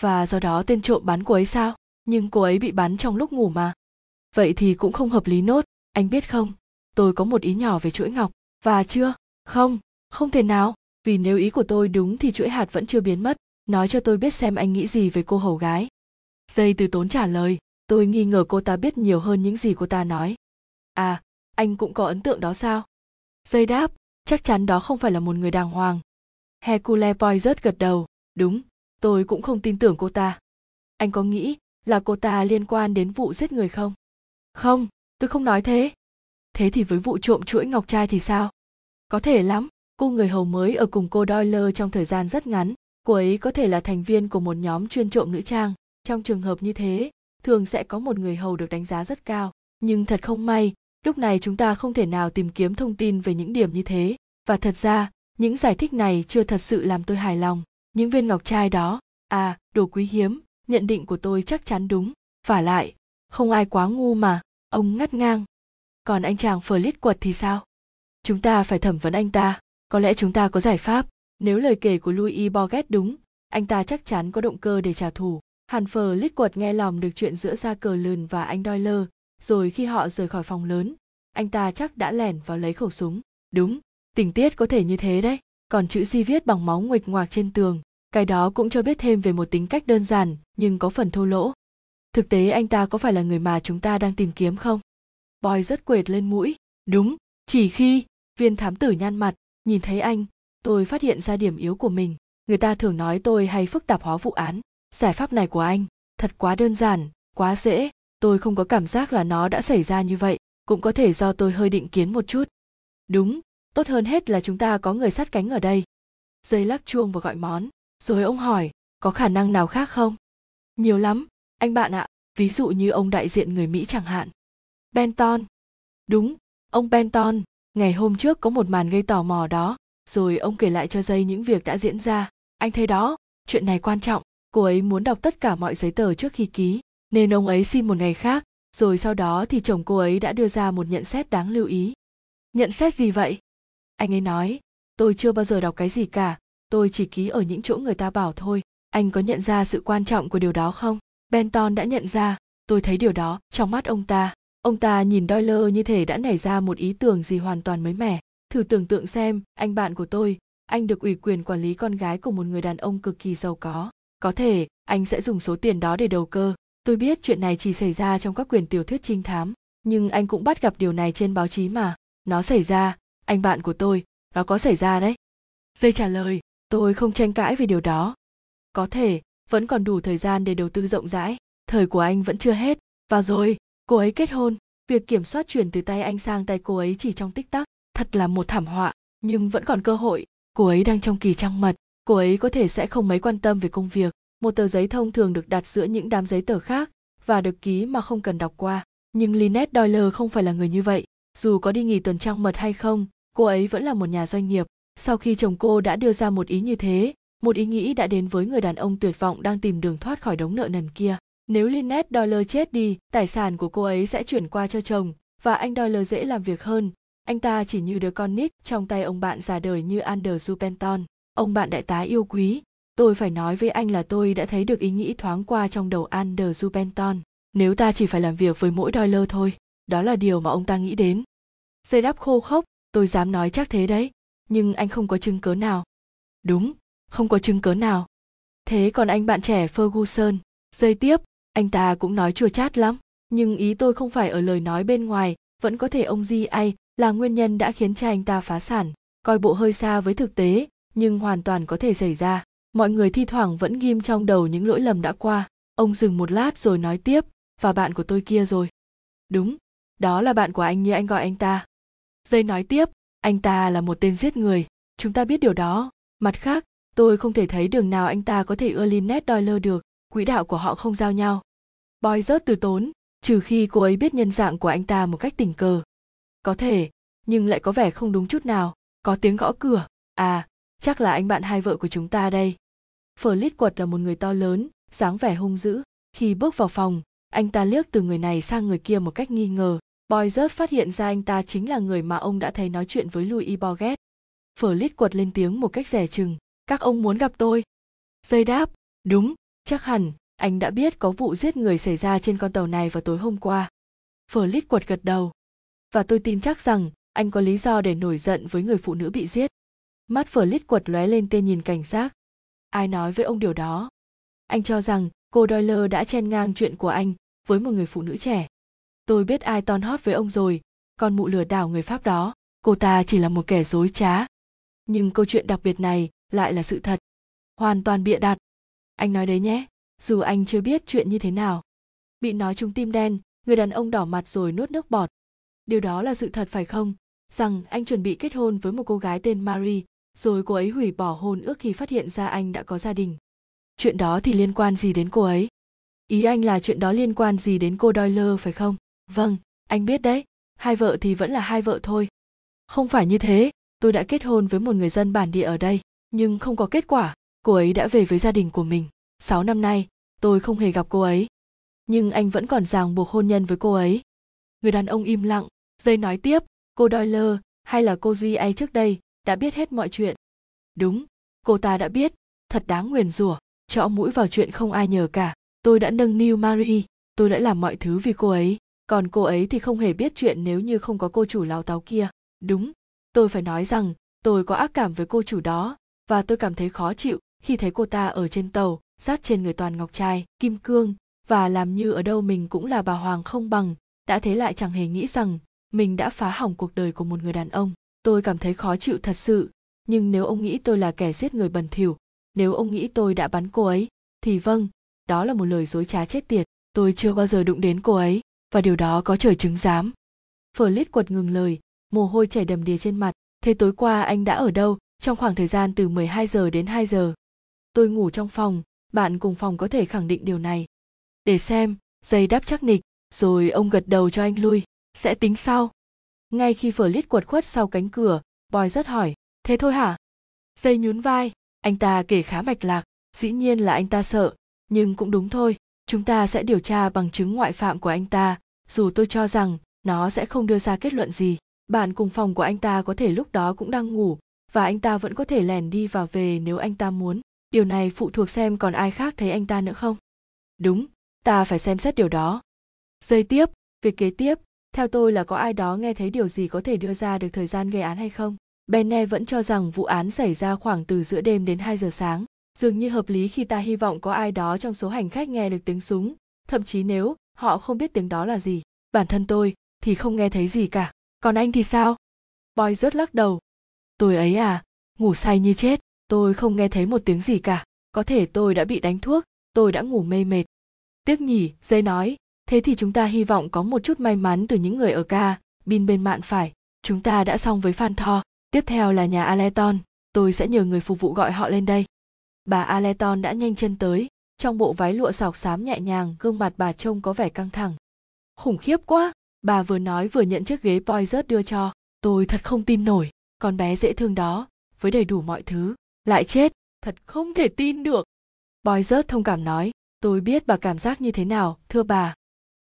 Và do đó tên trộm bắn cô ấy sao? Nhưng cô ấy bị bắn trong lúc ngủ mà. Vậy thì cũng không hợp lý nốt. Anh biết không, tôi có một ý nhỏ về chuỗi ngọc. Và chưa? Không, không thể nào. Vì nếu ý của tôi đúng thì chuỗi hạt vẫn chưa biến mất. Nói cho tôi biết xem anh nghĩ gì về cô hầu gái. Dây từ tốn trả lời. Tôi nghi ngờ cô ta biết nhiều hơn những gì cô ta nói. À, anh cũng có ấn tượng đó sao? Dây đáp. Chắc chắn đó không phải là một người đàng hoàng. Hercule Poirot gật đầu. Đúng, tôi cũng không tin tưởng cô ta. Anh có nghĩ là cô ta liên quan đến vụ giết người không? Không, tôi không nói thế. Thế thì với vụ trộm chuỗi ngọc trai thì sao? Có thể lắm, cô người hầu mới ở cùng cô Doyle trong thời gian rất ngắn, cô ấy có thể là thành viên của một nhóm chuyên trộm nữ trang. Trong trường hợp như thế, thường sẽ có một người hầu được đánh giá rất cao. Nhưng thật không may, lúc này chúng ta không thể nào tìm kiếm thông tin về những điểm như thế. Và thật ra, những giải thích này chưa thật sự làm tôi hài lòng. Những viên ngọc trai đó, đồ quý hiếm, nhận định của tôi chắc chắn đúng. Vả lại, không ai quá ngu mà, ông ngắt ngang. Còn anh chàng Fleetwood thì sao? Chúng ta phải thẩm vấn anh ta, có lẽ chúng ta có giải pháp. Nếu lời kể của Louise Bourget đúng, anh ta chắc chắn có động cơ để trả thù. Hàn Fleetwood nghe lòm được chuyện giữa Jacqueline và anh Doyle, rồi khi họ rời khỏi phòng lớn, anh ta chắc đã lẻn vào lấy khẩu súng. Đúng, tình tiết có thể như thế đấy. Còn chữ G viết bằng máu nguệch ngoạc trên tường, cái đó cũng cho biết thêm về một tính cách đơn giản nhưng có phần thô lỗ. Thực tế anh ta có phải là người mà chúng ta đang tìm kiếm không? Boy rất quệt lên mũi. Đúng, chỉ khi viên thám tử nhăn mặt, nhìn thấy anh, tôi phát hiện ra điểm yếu của mình. Người ta thường nói tôi hay phức tạp hóa vụ án. Giải pháp này của anh, thật quá đơn giản, quá dễ. Tôi không có cảm giác là nó đã xảy ra như vậy. Cũng có thể do tôi hơi định kiến một chút. Đúng, tốt hơn hết là chúng ta có người sát cánh ở đây. Dây lắc chuông và gọi món. Rồi ông hỏi, có khả năng nào khác không? Nhiều lắm, anh bạn ạ. Ví dụ như ông đại diện người Mỹ chẳng hạn. Benton. Đúng, ông Benton. Ngày hôm trước có một màn gây tò mò đó. Rồi ông kể lại cho Dây những việc đã diễn ra. Anh thấy đó, chuyện này quan trọng. Cô ấy muốn đọc tất cả mọi giấy tờ trước khi ký, nên ông ấy xin một ngày khác, rồi sau đó thì chồng cô ấy đã đưa ra một nhận xét đáng lưu ý. Nhận xét gì vậy? Anh ấy nói, tôi chưa bao giờ đọc cái gì cả, tôi chỉ ký ở những chỗ người ta bảo thôi. Anh có nhận ra sự quan trọng của điều đó không? Benton đã nhận ra, tôi thấy điều đó trong mắt ông ta. Ông ta nhìn Doyle như thể đã nảy ra một ý tưởng gì hoàn toàn mới mẻ. Thử tưởng tượng xem, anh bạn của tôi, anh được ủy quyền quản lý con gái của một người đàn ông cực kỳ giàu có. Có thể, anh sẽ dùng số tiền đó để đầu cơ. Tôi biết chuyện này chỉ xảy ra trong các quyển tiểu thuyết trinh thám, nhưng anh cũng bắt gặp điều này trên báo chí mà. Nó xảy ra, anh bạn của tôi, nó có xảy ra đấy. Dây trả lời, tôi không tranh cãi về điều đó. Có thể, vẫn còn đủ thời gian để đầu tư rộng rãi. Thời của anh vẫn chưa hết. Và rồi, cô ấy kết hôn. Việc kiểm soát chuyển từ tay anh sang tay cô ấy chỉ trong tích tắc. Thật là một thảm họa, nhưng vẫn còn cơ hội. Cô ấy đang trong kỳ trăng mật. Cô ấy có thể sẽ không mấy quan tâm về công việc. Một tờ giấy thông thường được đặt giữa những đám giấy tờ khác và được ký mà không cần đọc qua. Nhưng Linnet Doyle không phải là người như vậy. Dù có đi nghỉ tuần trăng mật hay không, cô ấy vẫn là một nhà doanh nghiệp. Sau khi chồng cô đã đưa ra một ý như thế, một ý nghĩ đã đến với người đàn ông tuyệt vọng đang tìm đường thoát khỏi đống nợ nần kia. Nếu Linnet Doyle chết đi, tài sản của cô ấy sẽ chuyển qua cho chồng và anh Doyle dễ làm việc hơn. Anh ta chỉ như đứa con nít trong tay ông bạn già đời như Andrew Pennington. Ông bạn đại tá yêu quý, tôi phải nói với anh là tôi đã thấy được ý nghĩ thoáng qua trong đầu Andrew Pennington. Nếu ta chỉ phải làm việc với mỗi Doyle thôi, đó là điều mà ông ta nghĩ đến. Dây đáp khô khốc, tôi dám nói chắc thế đấy, nhưng anh không có chứng cớ nào. Đúng, không có chứng cớ nào. Thế còn anh bạn trẻ Ferguson, dây tiếp, anh ta cũng nói chua chát lắm. Nhưng ý tôi không phải ở lời nói bên ngoài, vẫn có thể ông G.A. là nguyên nhân đã khiến cha anh ta phá sản, coi bộ hơi xa với thực tế. Nhưng hoàn toàn có thể xảy ra. Mọi người thi thoảng vẫn ghim trong đầu những lỗi lầm đã qua. Ông dừng một lát rồi nói tiếp, và bạn của tôi kia rồi. Đúng, đó là bạn của anh như anh gọi anh ta. Dây nói tiếp, anh ta là một tên giết người. Chúng ta biết điều đó. Mặt khác, tôi không thể thấy đường nào anh ta có thể ưa Linnet Doyle được. Quỹ đạo của họ không giao nhau. Boy rất từ tốn, trừ khi cô ấy biết nhân dạng của anh ta một cách tình cờ. Có thể, nhưng lại có vẻ không đúng chút nào. Có tiếng gõ cửa. Chắc là anh bạn hai vợ của chúng ta đây. Fleetwood là một người to lớn, dáng vẻ hung dữ. Khi bước vào phòng, anh ta liếc từ người này sang người kia một cách nghi ngờ. Boyzert phát hiện ra anh ta chính là người mà ông đã thấy nói chuyện với Louise Bourget. Fleetwood lên tiếng một cách dè chừng. Các ông muốn gặp tôi. Dây đáp, đúng, chắc hẳn, anh đã biết có vụ giết người xảy ra trên con tàu này vào tối hôm qua. Fleetwood gật đầu. Và tôi tin chắc rằng, anh có lý do để nổi giận với người phụ nữ bị giết. Mắt Fleetwood lóe lên tia nhìn cảnh giác. Ai nói với ông điều đó? Anh cho rằng cô Doyle đã chen ngang chuyện của anh với một người phụ nữ trẻ. Tôi biết ai ton hót với ông rồi, con mụ lừa đảo người Pháp đó. Cô ta chỉ là một kẻ dối trá. Nhưng câu chuyện đặc biệt này lại là sự thật. Hoàn toàn bịa đặt. Anh nói đấy nhé, dù anh chưa biết chuyện như thế nào. Bị nói trúng tim đen, người đàn ông đỏ mặt rồi nuốt nước bọt. Điều đó là sự thật phải không? Rằng anh chuẩn bị kết hôn với một cô gái tên Marie, rồi cô ấy hủy bỏ hôn ước khi phát hiện ra anh đã có gia đình. Chuyện đó thì liên quan gì đến cô ấy? Ý anh là chuyện đó liên quan gì đến cô Doyle phải không? Vâng, anh biết đấy, hai vợ thì vẫn là hai vợ thôi. Không phải như thế, tôi đã kết hôn với một người dân bản địa ở đây, nhưng không có kết quả, cô ấy đã về với gia đình của mình. 6 năm nay, tôi không hề gặp cô ấy. Nhưng anh vẫn còn ràng buộc hôn nhân với cô ấy. Người đàn ông im lặng, dây nói tiếp, cô Doyle hay là cô Duy ấy trước đây đã biết hết mọi chuyện. Đúng, cô ta đã biết, thật đáng nguyền rủa, chõ mũi vào chuyện không ai nhờ cả. Tôi đã nâng niu Marie, tôi đã làm mọi thứ vì cô ấy, còn cô ấy thì không hề biết chuyện nếu như không có cô chủ láu táu kia. Đúng, tôi phải nói rằng tôi có ác cảm với cô chủ đó, và tôi cảm thấy khó chịu khi thấy cô ta ở trên tàu, dát trên người toàn ngọc trai, kim cương, và làm như ở đâu mình cũng là bà hoàng không bằng, đã thế lại chẳng hề nghĩ rằng mình đã phá hỏng cuộc đời của một người đàn ông. Tôi cảm thấy khó chịu thật sự, nhưng nếu ông nghĩ tôi là kẻ giết người bẩn thỉu, nếu ông nghĩ tôi đã bắn cô ấy, thì vâng, đó là một lời dối trá chết tiệt. Tôi chưa bao giờ đụng đến cô ấy, và điều đó có trời chứng giám. Fleetwood ngừng lời, mồ hôi chảy đầm đìa trên mặt. Thế tối qua anh đã ở đâu trong khoảng thời gian từ 12 giờ đến 2 giờ? Tôi ngủ trong phòng, bạn cùng phòng có thể khẳng định điều này. Để xem, giây đáp chắc nịch, rồi ông gật đầu cho anh lui. Sẽ tính sau. Ngay khi Fleetwood khuất sau cánh cửa, Boy rất hỏi, thế thôi hả? Giây nhún vai, anh ta kể khá mạch lạc, dĩ nhiên là anh ta sợ, nhưng cũng đúng thôi, chúng ta sẽ điều tra bằng chứng ngoại phạm của anh ta, dù tôi cho rằng nó sẽ không đưa ra kết luận gì. Bạn cùng phòng của anh ta có thể lúc đó cũng đang ngủ, và anh ta vẫn có thể lẻn đi và về nếu anh ta muốn. Điều này phụ thuộc xem còn ai khác thấy anh ta nữa không. Đúng, ta phải xem xét điều đó. Giây tiếp, việc kế tiếp, theo tôi là có ai đó nghe thấy điều gì có thể đưa ra được thời gian gây án hay không. Benner vẫn cho rằng vụ án xảy ra khoảng từ giữa đêm đến 2 giờ sáng. Dường như hợp lý khi ta hy vọng có ai đó trong số hành khách nghe được tiếng súng, thậm chí nếu họ không biết tiếng đó là gì. Bản thân tôi thì không nghe thấy gì cả. Còn anh thì sao? Boy rớt lắc đầu. Tôi ấy à, ngủ say như chết, tôi không nghe thấy một tiếng gì cả. Có thể tôi đã bị đánh thuốc, tôi đã ngủ mê mệt. Tiếc nhỉ, Jay nói, thế thì chúng ta hy vọng có một chút may mắn từ những người ở cabin bên mạn phải. Chúng ta đã xong với Fanthorp, tiếp theo là nhà Allerton, tôi sẽ nhờ người phục vụ gọi họ lên đây. Bà Allerton đã nhanh chân tới, trong bộ váy lụa xọc xám nhẹ nhàng, gương mặt bà trông có vẻ căng thẳng. Khủng khiếp quá, bà vừa nói vừa nhận chiếc ghế Poirot đưa cho. Tôi thật không tin nổi, con bé dễ thương đó, với đầy đủ mọi thứ, lại chết, thật không thể tin được. Poirot thông cảm nói, tôi biết bà cảm giác như thế nào, thưa bà.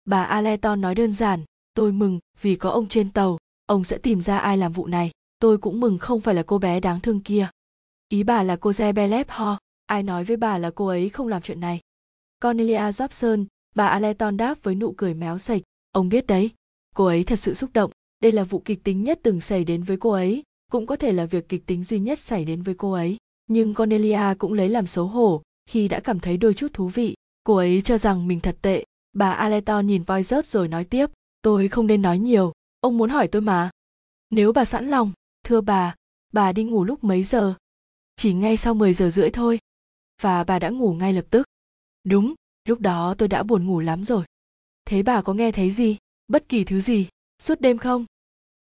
Bà Allerton nói đơn giản, tôi mừng vì có ông trên tàu, ông sẽ tìm ra ai làm vụ này. Tôi cũng mừng không phải là cô bé đáng thương kia. Ý bà là cô de Bellefort, ai nói với bà là cô ấy không làm chuyện này? Cornelia Robson, bà Allerton đáp với nụ cười méo sạch, ông biết đấy, cô ấy thật sự xúc động, đây là vụ kịch tính nhất từng xảy đến với cô ấy, cũng có thể là việc kịch tính duy nhất xảy đến với cô ấy. Nhưng Cornelia cũng lấy làm xấu hổ khi đã cảm thấy đôi chút thú vị, cô ấy cho rằng mình thật tệ. Bà Allerton nhìn voi rớt rồi nói tiếp, tôi không nên nói nhiều, ông muốn hỏi tôi mà. Nếu bà sẵn lòng, thưa bà đi ngủ lúc mấy giờ? Chỉ ngay sau 10 giờ rưỡi thôi. Và bà đã ngủ ngay lập tức? Đúng, lúc đó tôi đã buồn ngủ lắm rồi. Thế bà có nghe thấy gì, bất kỳ thứ gì, suốt đêm không?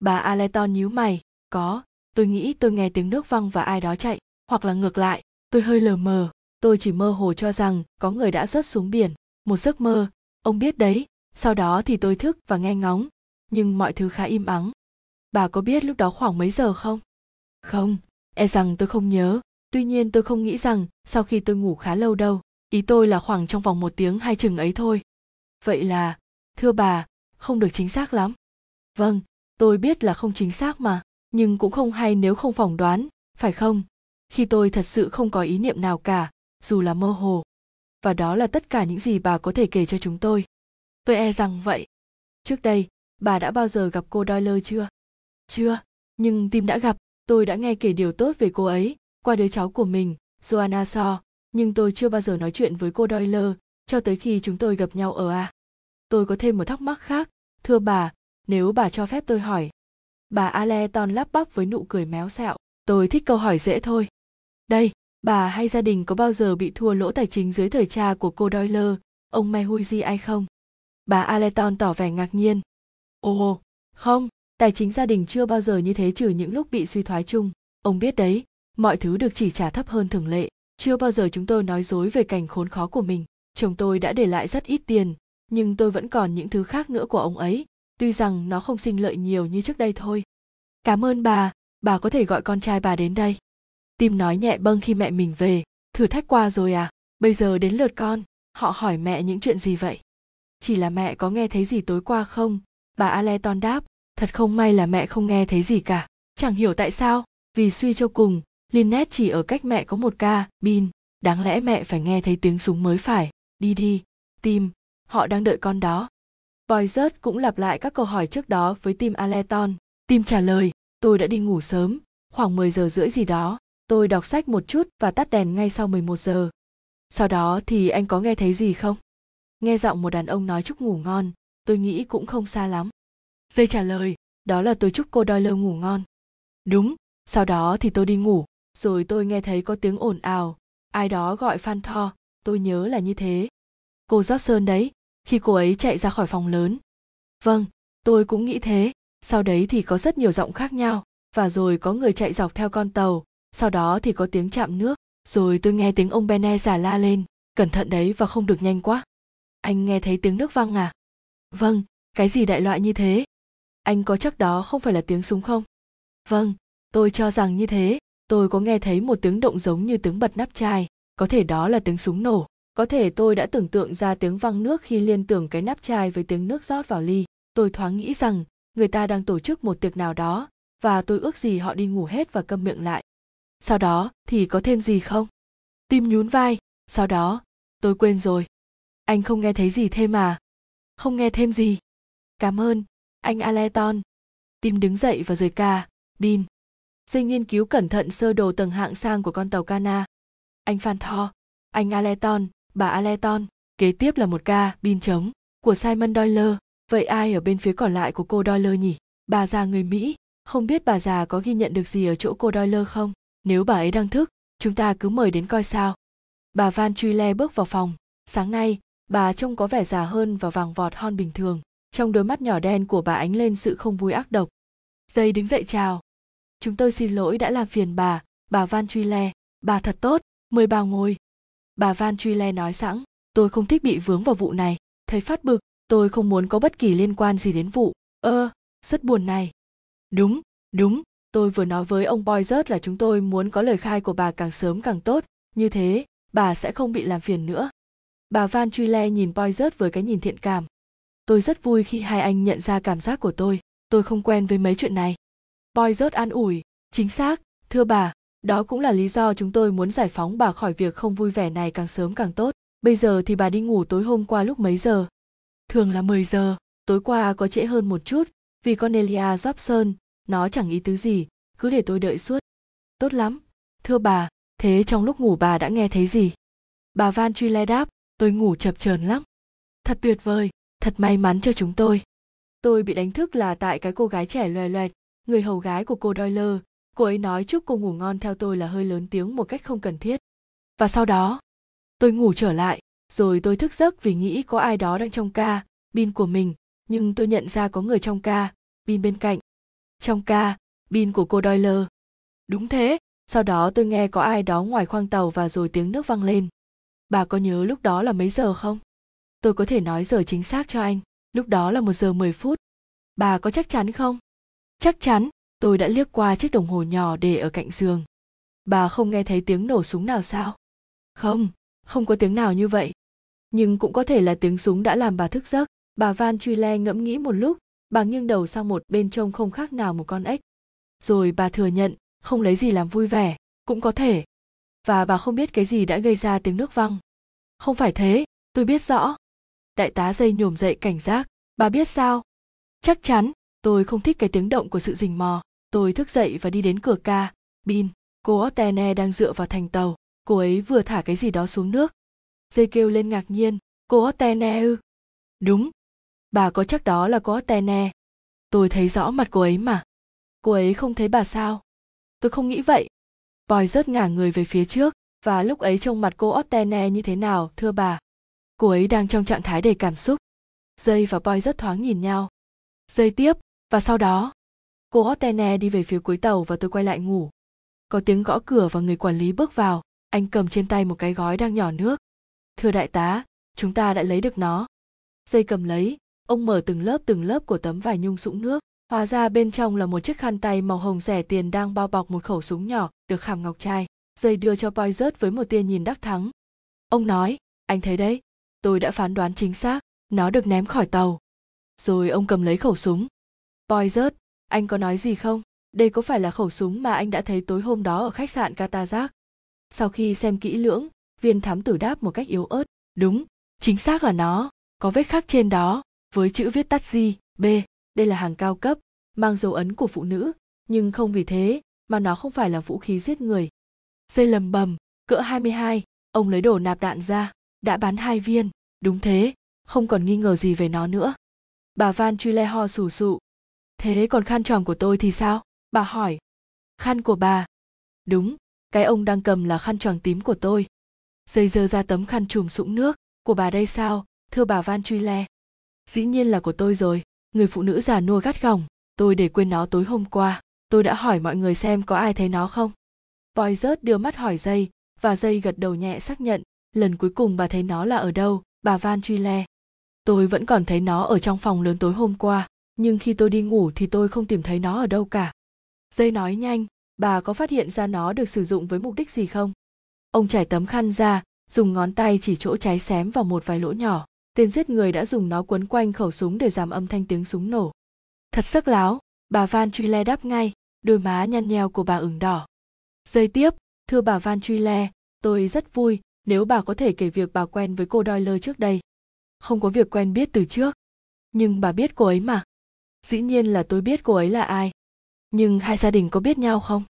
Bà Allerton nhíu mày, có, tôi nghĩ tôi nghe tiếng nước văng và ai đó chạy, hoặc là ngược lại, tôi hơi lờ mờ, tôi chỉ mơ hồ cho rằng có người đã rớt xuống biển, một giấc mơ, ông biết đấy, sau đó thì tôi thức và nghe ngóng, nhưng mọi thứ khá im ắng. Bà có biết lúc đó khoảng mấy giờ không? Không, e rằng tôi không nhớ, tuy nhiên tôi không nghĩ rằng sau khi tôi ngủ khá lâu đâu, ý tôi là khoảng trong vòng 1 tiếng hay chừng ấy thôi. Vậy là, thưa bà, không được chính xác lắm. Vâng, tôi biết là không chính xác mà, nhưng cũng không hay nếu không phỏng đoán, phải không? Khi tôi thật sự không có ý niệm nào cả, dù là mơ hồ. Và đó là tất cả những gì bà có thể kể cho chúng tôi. Tôi e rằng vậy. Trước đây, bà đã bao giờ gặp cô Doyle chưa? Chưa, nhưng Tim đã gặp, tôi đã nghe kể điều tốt về cô ấy, qua đứa cháu của mình, Joanna Shaw, nhưng tôi chưa bao giờ nói chuyện với cô Doyle, cho tới khi chúng tôi gặp nhau ở à. Tôi có thêm một thắc mắc khác, thưa bà, nếu bà cho phép tôi hỏi. Bà Allerton lắp bắp với nụ cười méo xẹo, tôi thích câu hỏi dễ thôi. Đây, bà hay gia đình có bao giờ bị thua lỗ tài chính dưới thời cha của cô Doyle, ông Mayhuji ai không? Bà Allerton tỏ vẻ ngạc nhiên. Ồ, Không, tài chính gia đình chưa bao giờ như thế, trừ những lúc bị suy thoái chung. Ông biết đấy, mọi thứ được chỉ trả thấp hơn thường lệ. Chưa bao giờ chúng tôi nói dối về cảnh khốn khó của mình. Chồng tôi đã để lại rất ít tiền, nhưng tôi vẫn còn những thứ khác nữa của ông ấy, tuy rằng nó không sinh lợi nhiều như trước đây thôi. Cảm ơn bà có thể gọi con trai bà đến đây. Tim nói nhẹ bâng khi mẹ mình về, thử thách qua rồi à, bây giờ đến lượt con, họ hỏi mẹ những chuyện gì vậy? Chỉ là mẹ có nghe thấy gì tối qua không? Bà Allerton đáp, thật không may là mẹ không nghe thấy gì cả. Chẳng hiểu tại sao, vì suy cho cùng, Linnet chỉ ở cách mẹ có một ca, bin, đáng lẽ mẹ phải nghe thấy tiếng súng mới phải. Đi, Tim, họ đang đợi con đó. Boyzert cũng lặp lại các câu hỏi trước đó với Tim Allerton. Tim trả lời, tôi đã đi ngủ sớm, khoảng 10 giờ rưỡi gì đó, tôi đọc sách một chút và tắt đèn ngay sau 11 giờ. Sau đó thì anh có nghe thấy gì không? Nghe giọng một đàn ông nói chúc ngủ ngon, tôi nghĩ cũng không xa lắm. Dây trả lời, đó là tôi chúc cô Doyle ngủ ngon. Đúng, sau đó thì tôi đi ngủ, rồi tôi nghe thấy có tiếng ồn ào, ai đó gọi Fanthorp, tôi nhớ là như thế. Cô Johnson đấy, khi cô ấy chạy ra khỏi phòng lớn. Vâng, tôi cũng nghĩ thế. Sau đấy thì có rất nhiều giọng khác nhau, và rồi có người chạy dọc theo con tàu, sau đó thì có tiếng chạm nước, rồi tôi nghe tiếng ông Benner già la lên, cẩn thận đấy và không được nhanh quá. Anh nghe thấy tiếng nước văng à? Vâng, cái gì đại loại như thế? Anh có chắc đó không phải là tiếng súng không? Vâng, tôi cho rằng như thế, tôi có nghe thấy một tiếng động giống như tiếng bật nắp chai, có thể đó là tiếng súng nổ, có thể tôi đã tưởng tượng ra tiếng văng nước khi liên tưởng cái nắp chai với tiếng nước rót vào ly, tôi thoáng nghĩ rằng người ta đang tổ chức một tiệc nào đó, và tôi ước gì họ đi ngủ hết và câm miệng lại. Sau đó thì có thêm gì không? Tim nhún vai, sau đó, tôi quên rồi. Anh không nghe thấy gì thêm à? Không nghe thêm gì. Cảm ơn, anh Allerton. Tim đứng dậy và rời ca, bin. Dây nghiên cứu cẩn thận sơ đồ tầng hạng sang của con tàu Cana. Anh Fanthorp, anh Allerton, bà Allerton. Kế tiếp là một ca, bin trống, của Simon Doyle. Vậy ai ở bên phía còn lại của cô Doyle nhỉ? Bà già người Mỹ, không biết bà già có ghi nhận được gì ở chỗ cô Doyle không? Nếu bà ấy đang thức, chúng ta cứ mời đến coi sao. Bà Van Schuyler bước vào phòng. Sáng nay, bà trông có vẻ già hơn và vàng vọt hơn bình thường. Trong đôi mắt nhỏ đen của bà ánh lên sự không vui ác độc. Dây đứng dậy chào. Chúng tôi xin lỗi đã làm phiền bà Van Schuyler. Bà thật tốt, mời bà ngồi. Bà Van Schuyler nói sẵn, tôi không thích bị vướng vào vụ này. Thấy phát bực, tôi không muốn có bất kỳ liên quan gì đến vụ. Rất buồn này. Đúng, tôi vừa nói với ông Boyzert là chúng tôi muốn có lời khai của bà càng sớm càng tốt. Như thế, bà sẽ không bị làm phiền nữa. Bà Van Schuyler nhìn Boyzert với cái nhìn thiện cảm. Tôi rất vui khi hai anh nhận ra cảm giác của tôi không quen với mấy chuyện này. Boyzert an ủi, chính xác, thưa bà, đó cũng là lý do chúng tôi muốn giải phóng bà khỏi việc không vui vẻ này càng sớm càng tốt. Bây giờ thì bà đi ngủ tối hôm qua lúc mấy giờ? Thường là 10 giờ, tối qua có trễ hơn một chút, vì Cornelia Robson, nó chẳng ý tứ gì, cứ để tôi đợi suốt. Tốt lắm, thưa bà, thế trong lúc ngủ bà đã nghe thấy gì? Bà Van Schuyler đáp, tôi ngủ chập chờn lắm. Thật tuyệt vời, thật may mắn cho chúng tôi. Tôi bị đánh thức là tại cái cô gái trẻ loè loẹt, người hầu gái của cô Doyle, cô ấy nói chúc cô ngủ ngon theo tôi là hơi lớn tiếng một cách không cần thiết. Và sau đó, tôi ngủ trở lại. Rồi tôi thức giấc vì nghĩ có ai đó đang trong ca, bin của mình, nhưng tôi nhận ra có người trong ca, bin bên cạnh. Trong ca, bin của cô Doyle. Đúng thế, sau đó tôi nghe có ai đó ngoài khoang tàu và rồi tiếng nước vang lên. Bà có nhớ lúc đó là mấy giờ không? Tôi có thể nói giờ chính xác cho anh, lúc đó là 1 giờ 10 phút. Bà có chắc chắn không? Chắc chắn, tôi đã liếc qua chiếc đồng hồ nhỏ để ở cạnh giường. Bà không nghe thấy tiếng nổ súng nào sao? Không. Không có tiếng nào như vậy. Nhưng cũng có thể là tiếng súng đã làm bà thức giấc. Bà Van Schuyler ngẫm nghĩ một lúc, bà nghiêng đầu sang một bên trông không khác nào một con ếch. Rồi bà thừa nhận, không lấy gì làm vui vẻ, cũng có thể. Và bà không biết cái gì đã gây ra tiếng nước văng. Không phải thế, tôi biết rõ. Đại tá Dây nhổm dậy cảnh giác, bà biết sao? Chắc chắn, tôi không thích cái tiếng động của sự rình mò. Tôi thức dậy và đi đến cửa ca, bin, cô Otene đang dựa vào thành tàu. Cô ấy vừa thả cái gì đó xuống nước. Dây kêu lên ngạc nhiên. Cô Otene ư? Đúng. Bà có chắc đó là cô Otene? Tôi thấy rõ mặt cô ấy mà. Cô ấy không thấy bà sao? Tôi không nghĩ vậy. Boy rớt ngả người về phía trước. Và lúc ấy trông mặt cô Otene như thế nào, thưa bà? Cô ấy đang trong trạng thái đầy cảm xúc. Dây và Boy rớt thoáng nhìn nhau. Dây tiếp. Và sau đó, cô Otene đi về phía cuối tàu và tôi quay lại ngủ. Có tiếng gõ cửa và người quản lý bước vào, anh cầm trên tay một cái gói đang nhỏ nước. Thưa đại tá, chúng ta đã lấy được nó. Dây cầm lấy, ông mở từng lớp của tấm vải nhung sũng nước. Hóa ra bên trong là một chiếc khăn tay màu hồng rẻ tiền đang bao bọc một khẩu súng nhỏ được khảm ngọc trai. Dây đưa cho Poirot với một tia nhìn đắc thắng. Ông nói, anh thấy đấy, tôi đã phán đoán chính xác, nó được ném khỏi tàu. Rồi ông cầm lấy khẩu súng. Poirot, anh có nói gì không? Đây có phải là khẩu súng mà anh đã thấy tối hôm đó ở khách sạn Katazak? Sau khi xem kỹ lưỡng, viên thám tử đáp một cách yếu ớt. Đúng, chính xác là nó, có vết khắc trên đó, với chữ viết tắt G.B. Đây là hàng cao cấp, mang dấu ấn của phụ nữ, nhưng không vì thế mà nó không phải là vũ khí giết người. Dây lầm bầm, cỡ 22, ông lấy đồ nạp đạn ra, đã bắn 2 viên, đúng thế, không còn nghi ngờ gì về nó nữa. Bà Van Schuyler ho sù sụ. Thế còn khăn tròn của tôi thì sao? Bà hỏi. Khăn của bà? Đúng, cái ông đang cầm là khăn tròn tím của tôi. Dây giơ ra tấm khăn trùm sũng nước, của bà đây sao, thưa bà Van Schuyler? Dĩ nhiên là của tôi rồi, người phụ nữ già nua gắt gỏng, tôi để quên nó tối hôm qua, tôi đã hỏi mọi người xem có ai thấy nó không. Poirot đưa mắt hỏi dây, và dây gật đầu nhẹ xác nhận, lần cuối cùng bà thấy nó là ở đâu, bà Van Schuyler? Tôi vẫn còn thấy nó ở trong phòng lớn tối hôm qua, nhưng khi tôi đi ngủ thì tôi không tìm thấy nó ở đâu cả. Dây nói nhanh, bà có phát hiện ra nó được sử dụng với mục đích gì không? Ông trải tấm khăn ra, dùng ngón tay chỉ chỗ trái xém vào một vài lỗ nhỏ. Tên giết người đã dùng nó quấn quanh khẩu súng để giảm âm thanh tiếng súng nổ. Thật sắc láo, bà Van Schuyler đáp ngay, đôi má nhăn nheo của bà ửng đỏ. Dây tiếp, thưa bà Van Schuyler, tôi rất vui nếu bà có thể kể việc bà quen với cô Doyle trước đây. Không có việc quen biết từ trước, nhưng bà biết cô ấy mà. Dĩ nhiên là tôi biết cô ấy là ai. Nhưng hai gia đình có biết nhau không?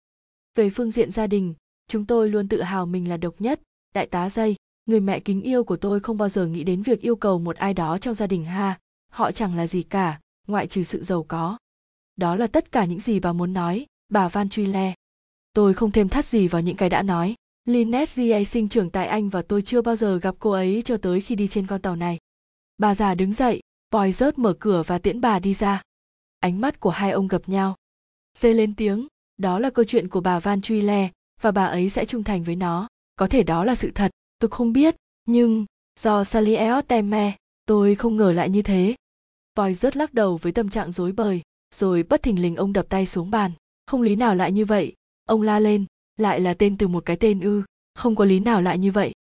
Về phương diện gia đình, chúng tôi luôn tự hào mình là độc nhất, đại tá Dây. Người mẹ kính yêu của tôi không bao giờ nghĩ đến việc yêu cầu một ai đó trong gia đình ha, họ chẳng là gì cả, ngoại trừ sự giàu có. Đó là tất cả những gì bà muốn nói, bà Van Schuyler. Tôi không thêm thắt gì vào những cái đã nói. Linnet Doyle sinh trưởng tại Anh và tôi chưa bao giờ gặp cô ấy cho tới khi đi trên con tàu này. Bà già đứng dậy, Poirot mở cửa và tiễn bà đi ra. Ánh mắt của hai ông gặp nhau. Dây lên tiếng, đó là câu chuyện của bà Van Schuyler và bà ấy sẽ trung thành với nó. Có thể đó là sự thật. Tôi không biết, nhưng do Salie Otene, tôi không ngờ lại như thế. Poirot lắc đầu với tâm trạng rối bời, rồi bất thình lình ông đập tay xuống bàn. Không lý nào lại như vậy, ông la lên, lại là tên từ một cái tên ư, không có lý nào lại như vậy.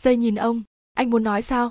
Dây nhìn ông, anh muốn nói sao?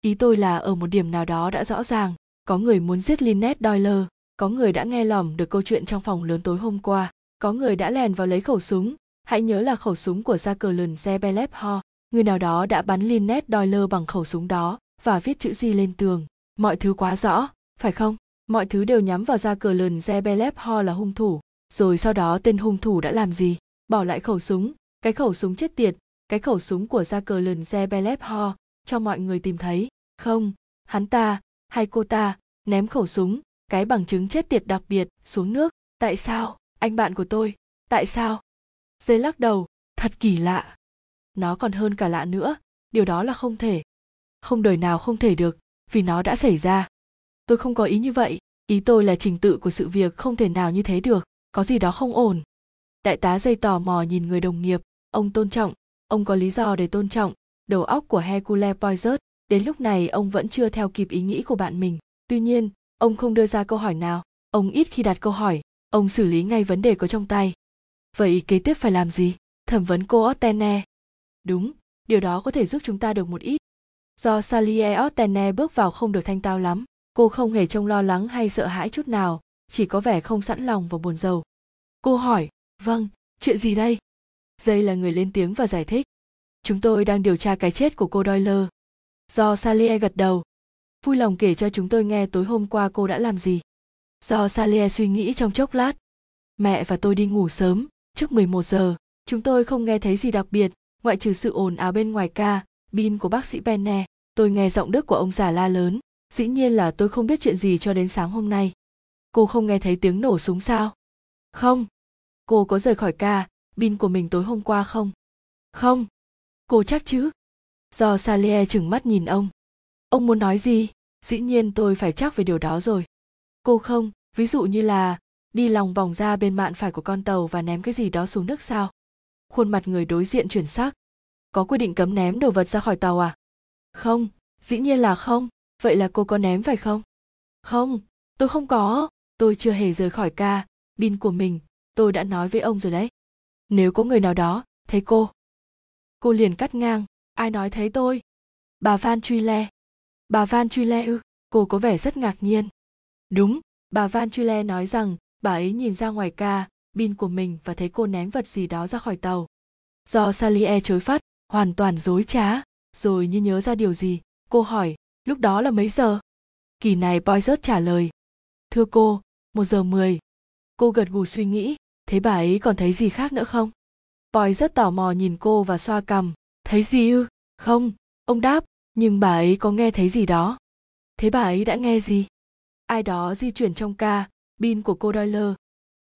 Ý tôi là ở một điểm nào đó đã rõ ràng, có người muốn giết Linnet Doyle, có người đã nghe lỏm được câu chuyện trong phòng lớn tối hôm qua, có người đã lèn vào lấy khẩu súng, hãy nhớ là khẩu súng của Jacqueline de Bellefort. Người nào đó đã bắn Linnet Doyle bằng khẩu súng đó và viết chữ G lên tường. Mọi thứ quá rõ, phải không? Mọi thứ đều nhắm vào Jacqueline de Bellefort là hung thủ. Rồi sau đó tên hung thủ đã làm gì? Bỏ lại khẩu súng, cái khẩu súng chết tiệt, cái khẩu súng của Jacqueline de Bellefort cho mọi người tìm thấy. Không, hắn ta, hay cô ta, ném khẩu súng, cái bằng chứng chết tiệt đặc biệt, xuống nước. Tại sao? Anh bạn của tôi, tại sao? Dây lắc đầu, thật kỳ lạ. Nó còn hơn cả lạ nữa, điều đó là không thể. Không đời nào không thể được, vì nó đã xảy ra. Tôi không có ý như vậy, ý tôi là trình tự của sự việc không thể nào như thế được, có gì đó không ổn. Đại tá Dây tò mò nhìn người đồng nghiệp, ông tôn trọng, ông có lý do để tôn trọng, đầu óc của Hercule Poirot, đến lúc này ông vẫn chưa theo kịp ý nghĩ của bạn mình. Tuy nhiên, ông không đưa ra câu hỏi nào, ông ít khi đặt câu hỏi, ông xử lý ngay vấn đề có trong tay. Vậy kế tiếp phải làm gì? Thẩm vấn cô Otene. Đúng, điều đó có thể giúp chúng ta được một ít. Do Salie Otene bước vào không được thanh tao lắm, cô không hề trông lo lắng hay sợ hãi chút nào, chỉ có vẻ không sẵn lòng và buồn rầu. Cô hỏi, vâng, chuyện gì đây? Dây là người lên tiếng và giải thích. Chúng tôi đang điều tra cái chết của cô Doyle. Do Salie gật đầu. Vui lòng kể cho chúng tôi nghe tối hôm qua cô đã làm gì. Do Salie suy nghĩ trong chốc lát. Mẹ và tôi đi ngủ sớm, trước 11 giờ, chúng tôi không nghe thấy gì đặc biệt. Ngoại trừ sự ồn ào bên ngoài cabin của bác sĩ Benner, tôi nghe giọng Đức của ông già la lớn. Dĩ nhiên là tôi không biết chuyện gì cho đến sáng hôm nay. Cô không nghe thấy tiếng nổ súng sao? Không. Cô có rời khỏi cabin của mình tối hôm qua không? Không. Cô chắc chứ? Do Salie trừng mắt nhìn ông. Ông muốn nói gì? Dĩ nhiên tôi phải chắc về điều đó rồi. Cô không, Ví dụ như là đi lòng vòng ra bên mạn phải của con tàu và ném cái gì đó xuống nước sao? Khuôn mặt người đối diện chuyển sắc. Có quy định cấm ném đồ vật ra khỏi tàu à? Không, dĩ nhiên là không. Vậy là cô có ném phải không? Không, tôi không có. Tôi chưa hề rời khỏi cabin của mình. Tôi đã nói với ông rồi đấy. Nếu có người nào đó thấy cô liền cắt ngang. Ai nói thấy tôi? Bà Van Schuyler. Bà Van Schuyler ư? Cô có vẻ rất ngạc nhiên. Đúng, bà Van Schuyler nói rằng bà ấy nhìn ra ngoài cabin của mình và thấy cô ném vật gì đó ra khỏi tàu. Do Salie chối phát, hoàn toàn dối trá. Rồi như nhớ ra điều gì, cô hỏi, lúc đó là mấy giờ? Kỳ này Poirot trả lời, thưa cô, 1:10. Cô gật gù suy nghĩ, thế bà ấy còn thấy gì khác nữa không? Poirot tò mò nhìn cô và xoa cằm, thấy gì ư? Không, ông đáp, nhưng bà ấy có nghe thấy gì đó. Thế bà ấy đã nghe gì? Ai đó di chuyển trong cabin của cô Doyle.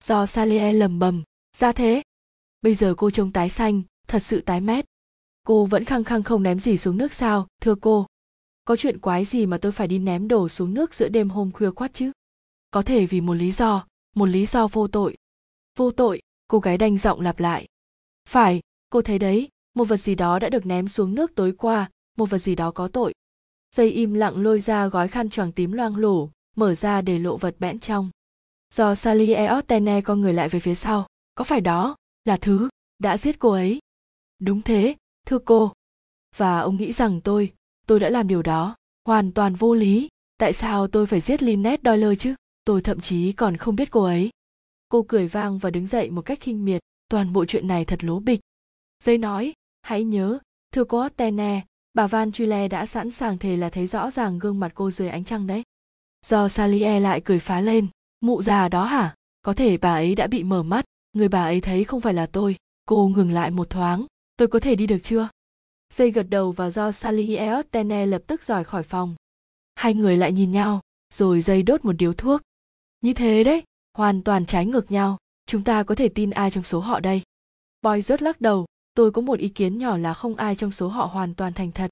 Do Salie lầm bầm, ra thế. Bây giờ cô trông tái xanh, thật sự tái mét. Cô vẫn khăng khăng không ném gì xuống nước sao, thưa cô? Có chuyện quái gì mà tôi phải đi ném đồ xuống nước giữa đêm hôm khuya khoắt chứ? Có thể vì một lý do vô tội. Vô tội, cô gái đanh giọng lặp lại. Phải, cô thấy đấy, một vật gì đó đã được ném xuống nước tối qua, một vật gì đó có tội. Dây im lặng lôi ra gói khăn choàng tím loang lổ, mở ra để lộ vật bẽn trong. Do Salie Otene co người lại về phía sau, có phải đó là thứ đã giết cô ấy? Đúng thế, thưa cô. Và ông nghĩ rằng tôi đã làm điều đó, hoàn toàn vô lý. Tại sao tôi phải giết Linnet Doyle chứ? Tôi thậm chí còn không biết cô ấy. Cô cười vang và đứng dậy một cách khinh miệt, toàn bộ chuyện này thật lố bịch. Dây nói, hãy nhớ, thưa cô Otene, bà Van Schuyler đã sẵn sàng thề là thấy rõ ràng gương mặt cô dưới ánh trăng đấy. Do Salie lại cười phá lên, mụ già đó hả? Có thể bà ấy đã bị mở mắt, người bà ấy thấy không phải là tôi. Cô ngừng lại một thoáng, tôi có thể đi được chưa? Dây gật đầu và Do Salie Otene lập tức rời khỏi phòng. Hai người lại nhìn nhau, rồi dây đốt một điếu thuốc. Như thế đấy, hoàn toàn trái ngược nhau, chúng ta có thể tin ai trong số họ đây? Boy rớt lắc đầu, tôi có một ý kiến nhỏ là không ai trong số họ hoàn toàn thành thật.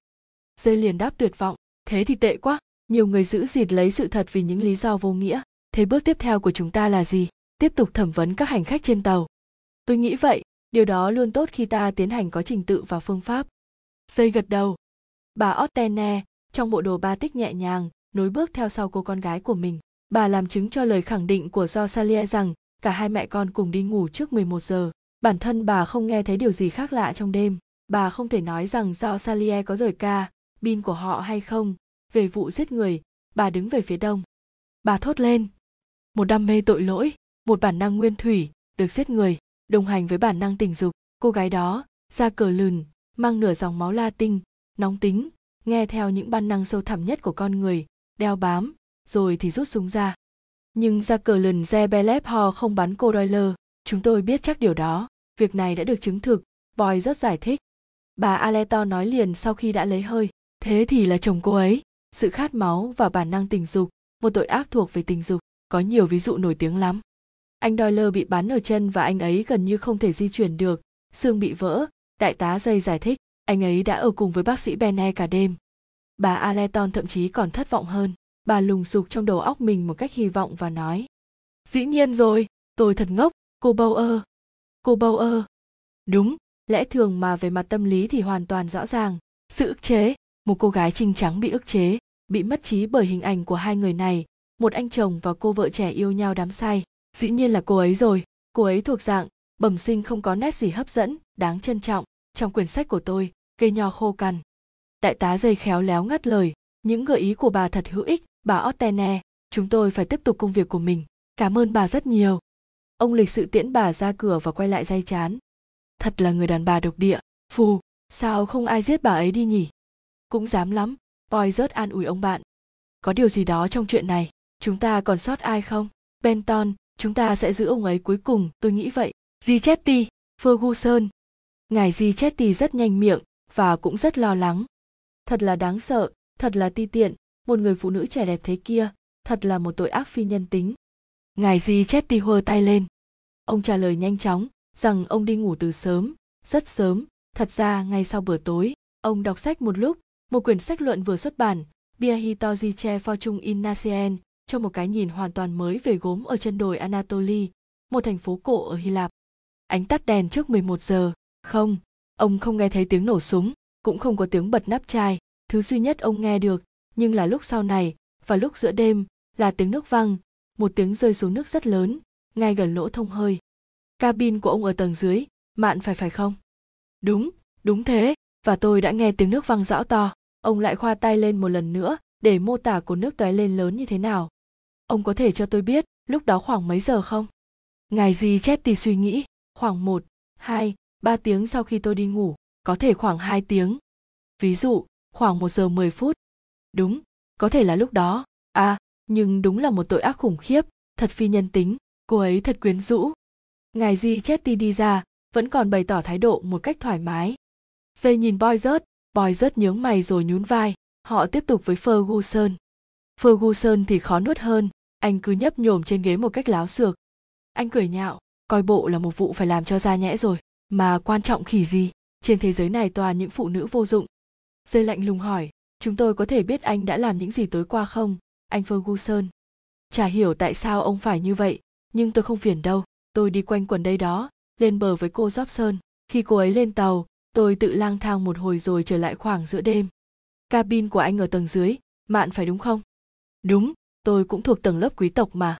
Dây liền đáp tuyệt vọng, thế thì tệ quá, nhiều người giữ gìn lấy sự thật vì những lý do vô nghĩa. Thế bước tiếp theo của chúng ta là gì? Tiếp tục thẩm vấn các hành khách trên tàu. Tôi nghĩ vậy, điều đó luôn tốt khi ta tiến hành có trình tự và phương pháp. Dây gật đầu. Bà Otene, trong bộ đồ batik nhẹ nhàng, nối bước theo sau cô con gái của mình. Bà làm chứng cho lời khẳng định của Do Salie rằng cả hai mẹ con cùng đi ngủ trước 11 giờ. Bản thân bà không nghe thấy điều gì khác lạ trong đêm. Bà không thể nói rằng Do Salie có rời cabin của họ hay không. Về vụ giết người, bà đứng về phía đông. Bà thốt lên. Một đam mê tội lỗi, một bản năng nguyên thủy, được giết người, đồng hành với bản năng tình dục. Cô gái đó, da cờ lùn, mang nửa dòng máu Latin, nóng tính, nghe theo những bản năng sâu thẳm nhất của con người, đeo bám, rồi thì rút súng ra. Nhưng Jacqueline de Bellefort không bắn cô Doyle, chúng tôi biết chắc điều đó, việc này đã được chứng thực, Boy rất giải thích. Bà Allerton nói liền sau khi đã lấy hơi, thế thì là chồng cô ấy, sự khát máu và bản năng tình dục, một tội ác thuộc về tình dục, có nhiều ví dụ nổi tiếng lắm. Anh Doyle bị bắn ở chân và anh ấy gần như không thể di chuyển được, xương bị vỡ. Đại tá Dây giải thích, anh ấy đã ở cùng với bác sĩ Benner cả đêm. Bà Allerton thậm chí còn thất vọng hơn. Bà lùng sục trong đầu óc mình một cách hy vọng và nói. Dĩ nhiên rồi, tôi thật ngốc, cô Bauer. Cô Bauer. Đúng, lẽ thường mà về mặt tâm lý thì hoàn toàn rõ ràng. Sự ức chế, một cô gái trinh trắng bị ức chế, bị mất trí bởi hình ảnh của hai người này. Một anh chồng và cô vợ trẻ yêu nhau đắm say. Dĩ nhiên là cô ấy rồi, cô ấy thuộc dạng bẩm sinh không có nét gì hấp dẫn, đáng trân trọng. Trong quyển sách của tôi, cây nho khô cằn. Đại tá Dây khéo léo ngắt lời, những gợi ý của bà thật hữu ích, bà Otene, chúng tôi phải tiếp tục công việc của mình. Cảm ơn bà rất nhiều. Ông lịch sự tiễn bà ra cửa và quay lại day chán. Thật là người đàn bà độc địa, phù, sao không ai giết bà ấy đi nhỉ? Cũng dám lắm, Poirot an ủi ông bạn. Có điều gì đó trong chuyện này, chúng ta còn sót ai không? Benton, chúng ta sẽ giữ ông ấy cuối cùng, tôi nghĩ vậy. Richetti, Ferguson. Ngài Richetti rất nhanh miệng và cũng rất lo lắng. Thật là đáng sợ, thật là ti tiện, một người phụ nữ trẻ đẹp thế kia, thật là một tội ác phi nhân tính. Ngài Richetti hơ tay lên. Ông trả lời nhanh chóng rằng ông đi ngủ từ sớm, rất sớm, thật ra ngay sau bữa tối. Ông đọc sách một lúc, một quyển sách luận vừa xuất bản, Biahito Giche Fortune in Nacien, cho một cái nhìn hoàn toàn mới về gốm ở chân đồi Anatoly, một thành phố cổ ở Hy Lạp. Ánh tắt đèn trước 11 giờ, không, ông không nghe thấy tiếng nổ súng, cũng không có tiếng bật nắp chai, thứ duy nhất ông nghe được, nhưng là lúc sau này, và lúc giữa đêm, là tiếng nước văng, một tiếng rơi xuống nước rất lớn, ngay gần lỗ thông hơi. Cabin của ông ở tầng dưới, mạn phải không? Đúng, đúng thế, và tôi đã nghe tiếng nước văng rõ to, ông lại khoa tay lên một lần nữa để mô tả cột nước tóe lên lớn như thế nào. Ông có thể cho tôi biết lúc đó khoảng mấy giờ không? Ngài Richetti suy nghĩ, khoảng 1, 2, 3 tiếng sau khi tôi đi ngủ, có thể khoảng 2 tiếng. Ví dụ, khoảng 1 giờ 10 phút. Đúng, có thể là lúc đó. À, nhưng đúng là một tội ác khủng khiếp, thật phi nhân tính, cô ấy thật quyến rũ. Ngài Richetti đi ra, vẫn còn bày tỏ thái độ một cách thoải mái. Dây nhìn Boy rớt nhướng mày rồi nhún vai, họ tiếp tục với Ferguson. Ferguson thì khó nuốt hơn, anh cứ nhấp nhổm trên ghế một cách láo xược. Anh cười nhạo, coi bộ là một vụ phải làm cho ra nhẽ rồi, mà quan trọng khỉ gì, trên thế giới này toàn những phụ nữ vô dụng. Dây lạnh lùng hỏi, chúng tôi có thể biết anh đã làm những gì tối qua không, anh Ferguson? Chả hiểu tại sao ông phải như vậy, nhưng tôi không phiền đâu, tôi đi quanh quần đây đó, lên bờ với cô Robson, khi cô ấy lên tàu, tôi tự lang thang một hồi rồi trở lại khoảng giữa đêm. Cabin của anh ở tầng dưới, mạn phải đúng không? Đúng, tôi cũng thuộc tầng lớp quý tộc mà.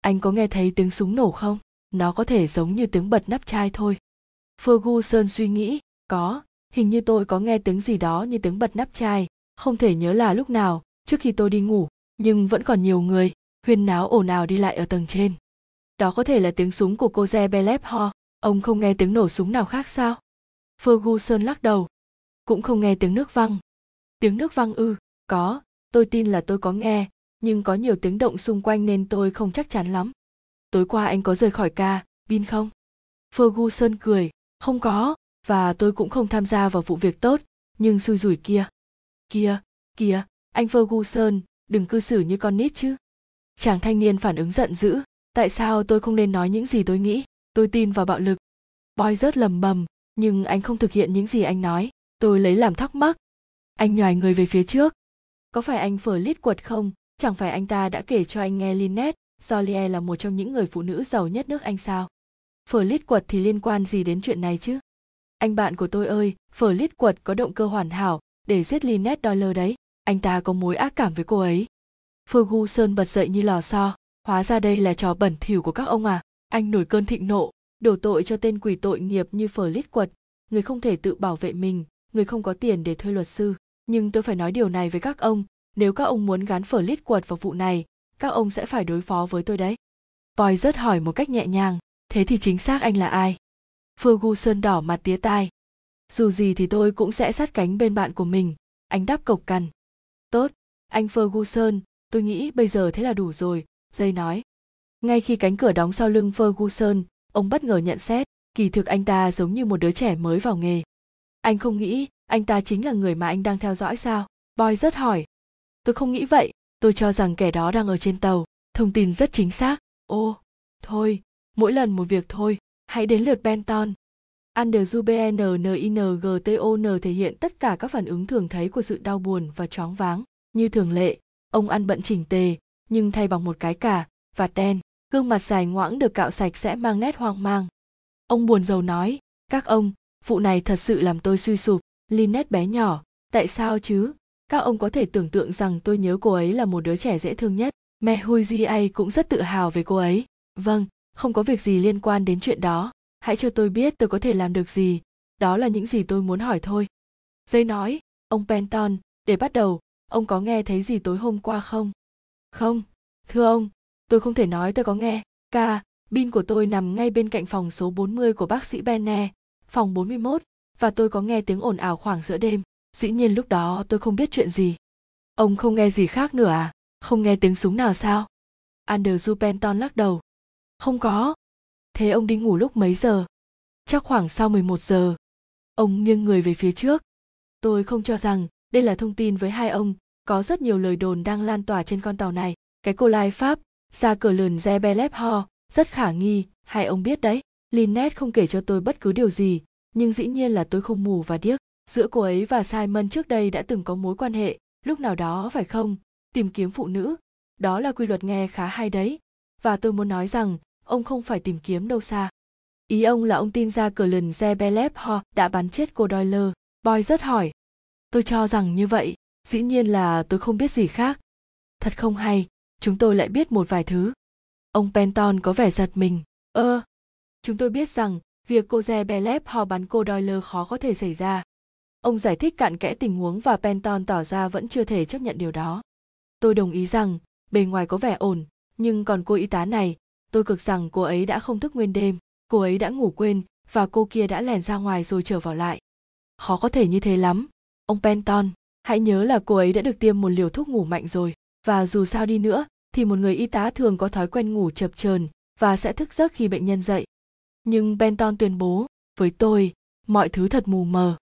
Anh có nghe thấy tiếng súng nổ không? Nó có thể giống như tiếng bật nắp chai thôi. Ferguson suy nghĩ, có, hình như tôi có nghe tiếng gì đó như tiếng bật nắp chai, không thể nhớ là lúc nào, trước khi tôi đi ngủ, nhưng vẫn còn nhiều người, huyên náo ồn ào đi lại ở tầng trên. Đó có thể là tiếng súng của cô de Bellefort, ông không nghe tiếng nổ súng nào khác sao? Ferguson lắc đầu, cũng không nghe tiếng nước văng. Tiếng nước văng ư? Có, tôi tin là tôi có nghe, nhưng có nhiều tiếng động xung quanh nên tôi không chắc chắn lắm. Tối qua anh có rời khỏi cabin không? Ferguson cười, không có, và tôi cũng không tham gia vào vụ việc tốt, nhưng xui rủi kia. Kìa, anh Ferguson, đừng cư xử như con nít chứ. Chàng thanh niên phản ứng giận dữ, tại sao tôi không nên nói những gì tôi nghĩ, tôi tin vào bạo lực. Boy rớt lầm bầm, nhưng anh không thực hiện những gì anh nói, tôi lấy làm thắc mắc. Anh nhoài người về phía trước. Có phải anh Fleetwood không? Chẳng phải anh ta đã kể cho anh nghe Linnet Doyle là một trong những người phụ nữ giàu nhất nước Anh sao? Fleetwood thì liên quan gì đến chuyện này chứ? Anh bạn của tôi ơi, Fleetwood có động cơ hoàn hảo để giết Linnet Doyle đấy. Anh ta có mối ác cảm với cô ấy. Ferguson bật dậy như lò xo. Hóa ra đây là trò bẩn thỉu của các ông à? Anh nổi cơn thịnh nộ, đổ tội cho tên quỷ tội nghiệp như Fleetwood. Người không thể tự bảo vệ mình, người không có tiền để thuê luật sư. Nhưng tôi phải nói điều này với các ông, nếu các ông muốn gán Fleetwood vào vụ này, các ông sẽ phải đối phó với tôi đấy. Boy rớt hỏi một cách nhẹ nhàng, thế thì chính xác anh là ai? Ferguson đỏ mặt tía tai. Dù gì thì tôi cũng sẽ sát cánh bên bạn của mình, anh đáp cộc cằn. Tốt, anh Ferguson, tôi nghĩ bây giờ thế là đủ rồi, Jay nói. Ngay khi cánh cửa đóng sau lưng Ferguson, ông bất ngờ nhận xét, kỳ thực anh ta giống như một đứa trẻ mới vào nghề. Anh không nghĩ anh ta chính là người mà anh đang theo dõi sao? Boy rớt hỏi. Tôi không nghĩ vậy, tôi cho rằng kẻ đó đang ở trên tàu, thông tin rất chính xác. Ô, thôi, mỗi lần một việc thôi, hãy đến lượt Benton. Andrew Pennington thể hiện tất cả các phản ứng thường thấy của sự đau buồn và choáng váng. Như thường lệ, ông ăn bận chỉnh tề, nhưng thay bằng một cái cà, vạt đen, gương mặt dài ngoãng được cạo sạch sẽ mang nét hoang mang. Ông buồn rầu nói, các ông, vụ này thật sự làm tôi suy sụp, Linnet bé nhỏ, tại sao chứ? Các ông có thể tưởng tượng rằng tôi nhớ cô ấy là một đứa trẻ dễ thương nhất. Mẹ Hui Gia cũng rất tự hào về cô ấy. Vâng, không có việc gì liên quan đến chuyện đó. Hãy cho tôi biết tôi có thể làm được gì. Đó là những gì tôi muốn hỏi thôi. Dây nói, ông Benton, để bắt đầu, ông có nghe thấy gì tối hôm qua không? Không, thưa ông, tôi không thể nói tôi có nghe. Cabin của tôi nằm ngay bên cạnh phòng số 40 của bác sĩ Benner, phòng 41, và tôi có nghe tiếng ồn ào khoảng giữa đêm. Dĩ nhiên lúc đó tôi không biết chuyện gì. Ông không nghe gì khác nữa à? Không nghe tiếng súng nào sao? Andrew Pennington lắc đầu. Không có. Thế ông đi ngủ lúc mấy giờ? Chắc khoảng sau 11 giờ. Ông nghiêng người về phía trước. Tôi không cho rằng đây là thông tin với hai ông. Có rất nhiều lời đồn đang lan tỏa trên con tàu này. Cái cô lai Pháp, Jacqueline de Bellefort, rất khả nghi. Hai ông biết đấy. Linnet không kể cho tôi bất cứ điều gì. Nhưng dĩ nhiên là tôi không mù và điếc. Giữa cô ấy và Simon trước đây đã từng có mối quan hệ, lúc nào đó phải không? Tìm kiếm phụ nữ, Đó là quy luật nghe khá hay đấy. Và tôi muốn nói rằng, ông không phải tìm kiếm đâu xa. Ý ông là ông tin Jacqueline de Bellefort đã bắn chết cô Doyle. Boy rất hỏi. Tôi cho rằng như vậy, dĩ nhiên là tôi không biết gì khác. Thật không hay, chúng tôi lại biết một vài thứ. Ông Penton có vẻ giật mình. Chúng tôi biết rằng, việc cô de Bellefort bắn cô Doyle khó có thể xảy ra. Ông giải thích cặn kẽ tình huống và Penton tỏ ra vẫn chưa thể chấp nhận điều đó. Tôi đồng ý rằng, bề ngoài có vẻ ổn, nhưng còn cô y tá này, tôi cực rằng cô ấy đã không thức nguyên đêm, cô ấy đã ngủ quên và cô kia đã lẻn ra ngoài rồi trở vào lại. Khó có thể như thế lắm. Ông Penton, hãy nhớ là cô ấy đã được tiêm một liều thuốc ngủ mạnh rồi. Và dù sao đi nữa, thì một người y tá thường có thói quen ngủ chập chờn và sẽ thức giấc khi bệnh nhân dậy. Nhưng Penton tuyên bố, với tôi, mọi thứ thật mù mờ.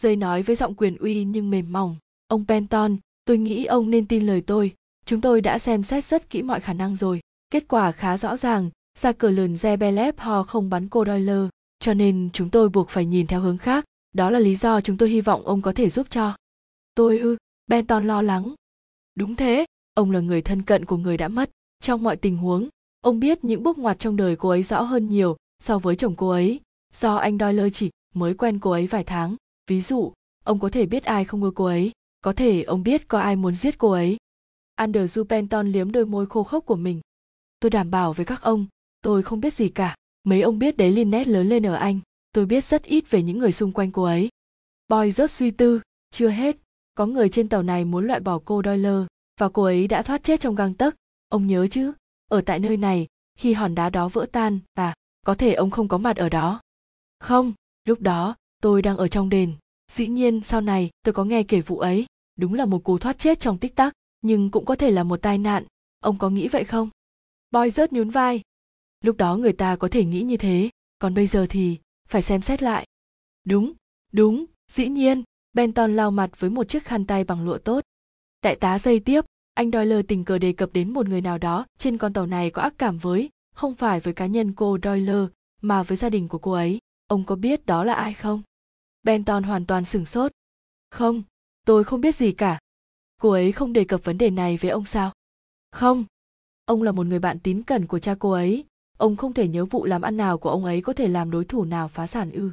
Dây nói với giọng quyền uy nhưng mềm mỏng. Ông Penton, tôi nghĩ ông nên tin lời tôi. Chúng tôi đã xem xét rất kỹ mọi khả năng rồi. Kết quả khá rõ ràng, Jacqueline de Bellefort không bắn cô Doyle, cho nên chúng tôi buộc phải nhìn theo hướng khác. Đó là lý do chúng tôi hy vọng ông có thể giúp cho. Tôi ư? Benton lo lắng. Đúng thế, ông là người thân cận của người đã mất. Trong mọi tình huống, ông biết những bước ngoặt trong đời cô ấy rõ hơn nhiều so với chồng cô ấy. Do anh Doyle chỉ mới quen cô ấy vài tháng. Ví dụ, ông có thể biết ai không ưa cô ấy. Có thể ông biết có ai muốn giết cô ấy. Andrew Pennington liếm đôi môi khô khốc của mình. Tôi đảm bảo với các ông, tôi không biết gì cả. Mấy ông biết đấy, Linnet lớn lên ở Anh. Tôi biết rất ít về những người xung quanh cô ấy. Boy rất suy tư. Chưa hết, có người trên tàu này muốn loại bỏ cô Doyle, và cô ấy đã thoát chết trong gang tấc. Ông nhớ chứ, ở tại nơi này, khi hòn đá đó vỡ tan, và có thể ông không có mặt ở đó. Không, lúc đó, tôi đang ở trong đền. Dĩ nhiên sau này tôi có nghe kể vụ ấy. Đúng là một cú thoát chết trong tích tắc, nhưng cũng có thể là một tai nạn. Ông có nghĩ vậy không? Boy rất nhún vai. Lúc đó người ta có thể nghĩ như thế, còn bây giờ thì phải xem xét lại. Đúng, dĩ nhiên. Benton lau mặt với một chiếc khăn tay bằng lụa tốt. Đại tá dây tiếp, anh Doyle tình cờ đề cập đến một người nào đó trên con tàu này có ác cảm với, không phải với cá nhân cô Doyle, mà với gia đình của cô ấy. Ông có biết đó là ai không? Benton hoàn toàn sửng sốt. Không, tôi không biết gì cả. Cô ấy không đề cập vấn đề này với ông sao? Không. Ông là một người bạn tín cẩn của cha cô ấy. Ông không thể nhớ vụ làm ăn nào của ông ấy có thể làm đối thủ nào phá sản ư?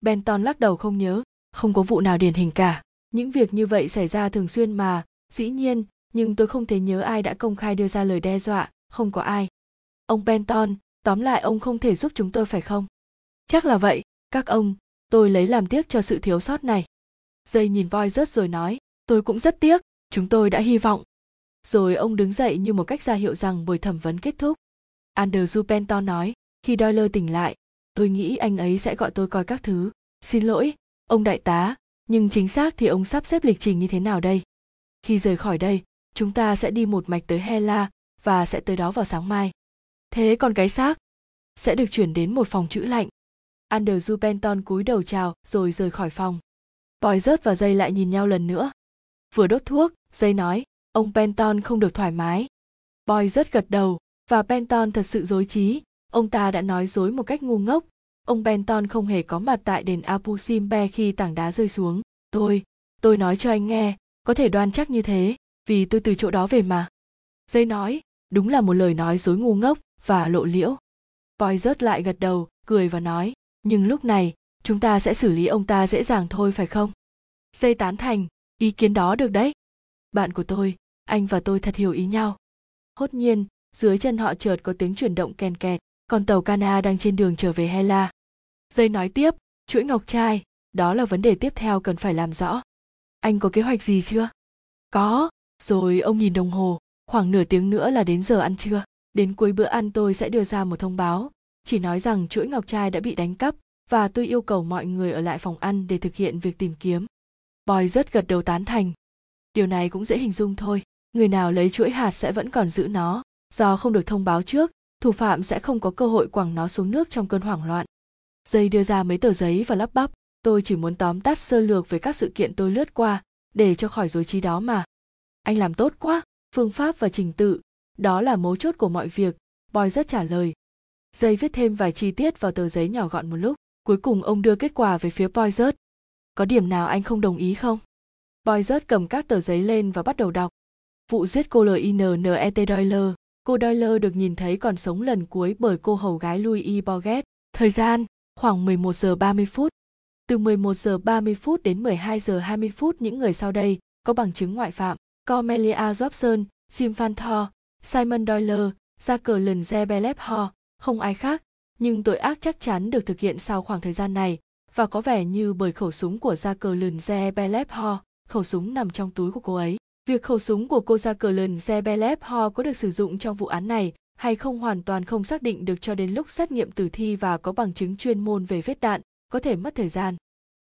Benton lắc đầu không nhớ. Không có vụ nào điển hình cả. Những việc như vậy xảy ra thường xuyên mà. Dĩ nhiên, nhưng tôi không thể nhớ ai đã công khai đưa ra lời đe dọa. Không có ai. Ông Benton, tóm lại ông không thể giúp chúng tôi phải không? Chắc là vậy. Các ông, tôi lấy làm tiếc cho sự thiếu sót này. Dây nhìn voi rớt rồi nói. Tôi cũng rất tiếc. Chúng tôi đã hy vọng. Rồi ông đứng dậy như một cách ra hiệu rằng buổi thẩm vấn kết thúc. Andrew Penton nói, khi Doyle tỉnh lại, tôi nghĩ anh ấy sẽ gọi tôi coi các thứ. Xin lỗi, ông đại tá, nhưng chính xác thì ông sắp xếp lịch trình như thế nào đây? Khi rời khỏi đây, chúng ta sẽ đi một mạch tới Hela và sẽ tới đó vào sáng mai. Thế còn cái xác? Sẽ được chuyển đến một phòng trữ lạnh. Andrew Penton cúi đầu chào rồi rời khỏi phòng. Boy rớt và Dây lại nhìn nhau lần nữa. Vừa đốt thuốc, Dây nói, ông Penton không được thoải mái. Boy rớt gật đầu. Và Benton thật sự dối trí, ông ta đã nói dối một cách ngu ngốc. Ông Benton không hề có mặt tại đền Abu Simbe khi tảng đá rơi xuống. Tôi nói cho anh nghe, có thể đoan chắc như thế, vì tôi từ chỗ đó về mà. Dây nói, đúng là một lời nói dối ngu ngốc và lộ liễu. Boy rớt lại gật đầu, cười và nói, nhưng lúc này, chúng ta sẽ xử lý ông ta dễ dàng thôi phải không? Dây tán thành, ý kiến đó được đấy. Bạn của tôi, anh và tôi thật hiểu ý nhau. Hốt nhiên, dưới chân họ chợt có tiếng chuyển động kèn kẹt, con tàu Cana đang trên đường trở về Hela. Dây nói tiếp, chuỗi ngọc trai, đó là vấn đề tiếp theo cần phải làm rõ. Anh có kế hoạch gì chưa? Có, rồi ông nhìn đồng hồ, khoảng nửa tiếng nữa là đến giờ ăn trưa. Đến cuối bữa ăn tôi sẽ đưa ra một thông báo, chỉ nói rằng chuỗi ngọc trai đã bị đánh cắp và tôi yêu cầu mọi người ở lại phòng ăn để thực hiện việc tìm kiếm. Boy rất gật đầu tán thành. Điều này cũng dễ hình dung thôi, người nào lấy chuỗi hạt sẽ vẫn còn giữ nó. Do không được thông báo trước, thủ phạm sẽ không có cơ hội quẳng nó xuống nước trong cơn hoảng loạn. Dây đưa ra mấy tờ giấy và lắp bắp, tôi chỉ muốn tóm tắt sơ lược về các sự kiện tôi lướt qua, để cho khỏi rối trí đó mà. Anh làm tốt quá, phương pháp và trình tự, đó là mấu chốt của mọi việc, Boy rất trả lời. Dây viết thêm vài chi tiết vào tờ giấy nhỏ gọn một lúc, cuối cùng ông đưa kết quả về phía Boy rớt. Có điểm nào anh không đồng ý không? Boy rớt cầm các tờ giấy lên và bắt đầu đọc. Vụ giết cô Linnet Doyle, cô Doyle được nhìn thấy còn sống lần cuối bởi cô hầu gái Louise Bourget. Thời gian, khoảng 11 giờ 30 phút. Từ 11 giờ 30 phút đến 12 giờ 20 phút những người sau đây có bằng chứng ngoại phạm. Cornelia Robson, Jim Fanthorp, Simon Doyle, Jacqueline de Bellefort, không ai khác. Nhưng tội ác chắc chắn được thực hiện sau khoảng thời gian này và có vẻ như bởi khẩu súng của Jacqueline de Bellefort, khẩu súng nằm trong túi của cô ấy. Việc khẩu súng của cô Jacqueline de Bellefort có được sử dụng trong vụ án này hay không hoàn toàn không xác định được cho đến lúc xét nghiệm tử thi và có bằng chứng chuyên môn về vết đạn, có thể mất thời gian.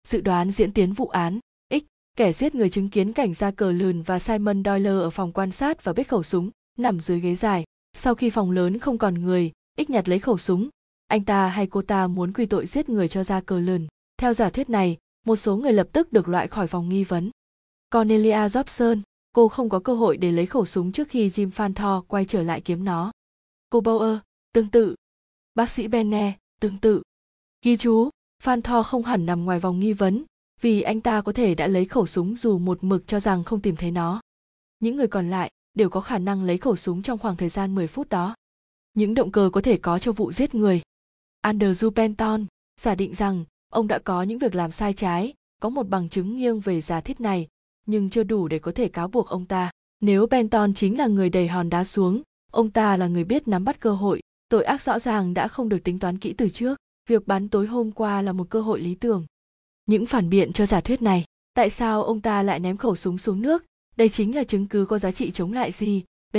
Dự đoán diễn tiến vụ án. X. Kẻ giết người chứng kiến cảnh Jacqueline và Simon Doyle ở phòng quan sát và biết khẩu súng nằm dưới ghế dài. Sau khi phòng lớn không còn người, X nhặt lấy khẩu súng. Anh ta hay cô ta muốn quy tội giết người cho Jacqueline. Theo giả thuyết này, một số người lập tức được loại khỏi vòng nghi vấn. Cornelia Robson, cô không có cơ hội để lấy khẩu súng trước khi Jim Fanthorp quay trở lại kiếm nó. Cô Bauer, tương tự. Bác sĩ Benner, tương tự. Ghi chú, Fanthorp không hẳn nằm ngoài vòng nghi vấn, vì anh ta có thể đã lấy khẩu súng dù một mực cho rằng không tìm thấy nó. Những người còn lại đều có khả năng lấy khẩu súng trong khoảng thời gian 10 phút đó. Những động cơ có thể có cho vụ giết người. Andrew Pennington, giả định rằng ông đã có những việc làm sai trái, có một bằng chứng nghiêng về giả thiết này, nhưng chưa đủ để có thể cáo buộc ông ta. Nếu Pennington chính là người đẩy hòn đá xuống, ông ta là người biết nắm bắt cơ hội, tội ác rõ ràng đã không được tính toán kỹ từ trước. Việc bắn tối hôm qua là một cơ hội lý tưởng. Những phản biện cho giả thuyết này, tại sao ông ta lại ném khẩu súng xuống nước? Đây chính là chứng cứ có giá trị chống lại gì? B.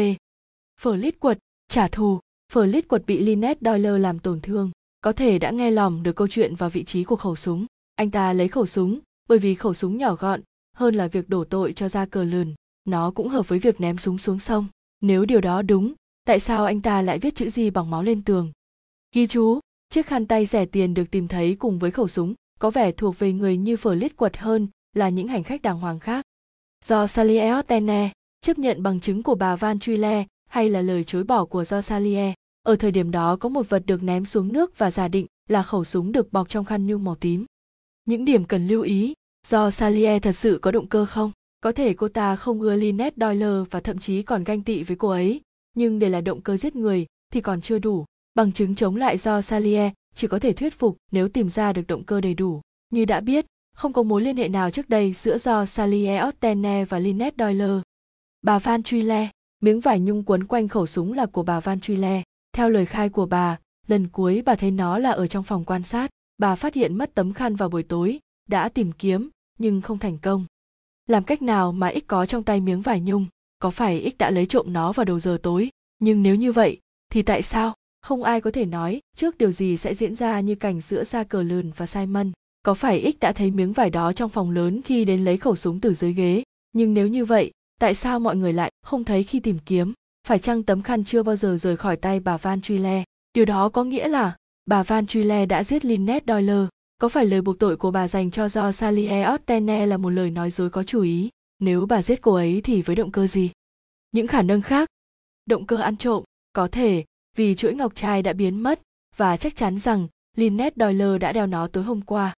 Fleetwood, trả thù. Fleetwood bị Linnet Doyle làm tổn thương, có thể đã nghe lỏm được câu chuyện và vị trí của khẩu súng. Anh ta lấy khẩu súng bởi vì khẩu súng nhỏ gọn hơn là việc đổ tội cho Jacqueline. Nó cũng hợp với việc ném súng xuống sông. Nếu điều đó đúng, tại sao anh ta lại viết chữ gì bằng máu lên tường? Ghi chú, chiếc khăn tay rẻ tiền được tìm thấy cùng với khẩu súng có vẻ thuộc về người như Fleetwood hơn là những hành khách đàng hoàng khác. Do Salie Otene, chấp nhận bằng chứng của bà Van Schuyler hay là lời chối bỏ của Do Salie. Ở thời điểm đó có một vật được ném xuống nước và giả định là khẩu súng được bọc trong khăn nhung màu tím. Những điểm cần lưu ý, Do Salie thật sự có động cơ không? Có thể cô ta không ưa Linnet Doyle và thậm chí còn ganh tị với cô ấy, nhưng để là động cơ giết người thì còn chưa đủ. Bằng chứng chống lại Do Salie chỉ có thể thuyết phục nếu tìm ra được động cơ đầy đủ. Như đã biết, không có mối liên hệ nào trước đây giữa Do Salie Otene và Linnet Doyle. Bà Van Schuyler, miếng vải nhung quấn quanh khẩu súng là của bà Van Schuyler. Theo lời khai của bà, lần cuối bà thấy nó là ở trong phòng quan sát. Bà phát hiện mất tấm khăn vào buổi tối, đã tìm kiếm, nhưng không thành công. Làm cách nào mà X có trong tay miếng vải nhung? Có phải X đã lấy trộm nó vào đầu giờ tối? Nhưng nếu như vậy, thì tại sao? Không ai có thể nói trước điều gì sẽ diễn ra như cảnh giữa Jacqueline và Simon. Có phải X đã thấy miếng vải đó trong phòng lớn khi đến lấy khẩu súng từ dưới ghế? Nhưng nếu như vậy, tại sao mọi người lại không thấy khi tìm kiếm? Phải chăng tấm khăn chưa bao giờ rời khỏi tay bà Van Schuyler? Điều đó có nghĩa là bà Van Schuyler đã giết Linnet Doyle. Có phải lời buộc tội của bà dành cho Do Salie Otene là một lời nói dối có chú ý? Nếu bà giết cô ấy thì với động cơ gì? Những khả năng khác. Động cơ ăn trộm, có thể vì chuỗi ngọc trai đã biến mất và chắc chắn rằng Linnet Doyle đã đeo nó tối hôm qua.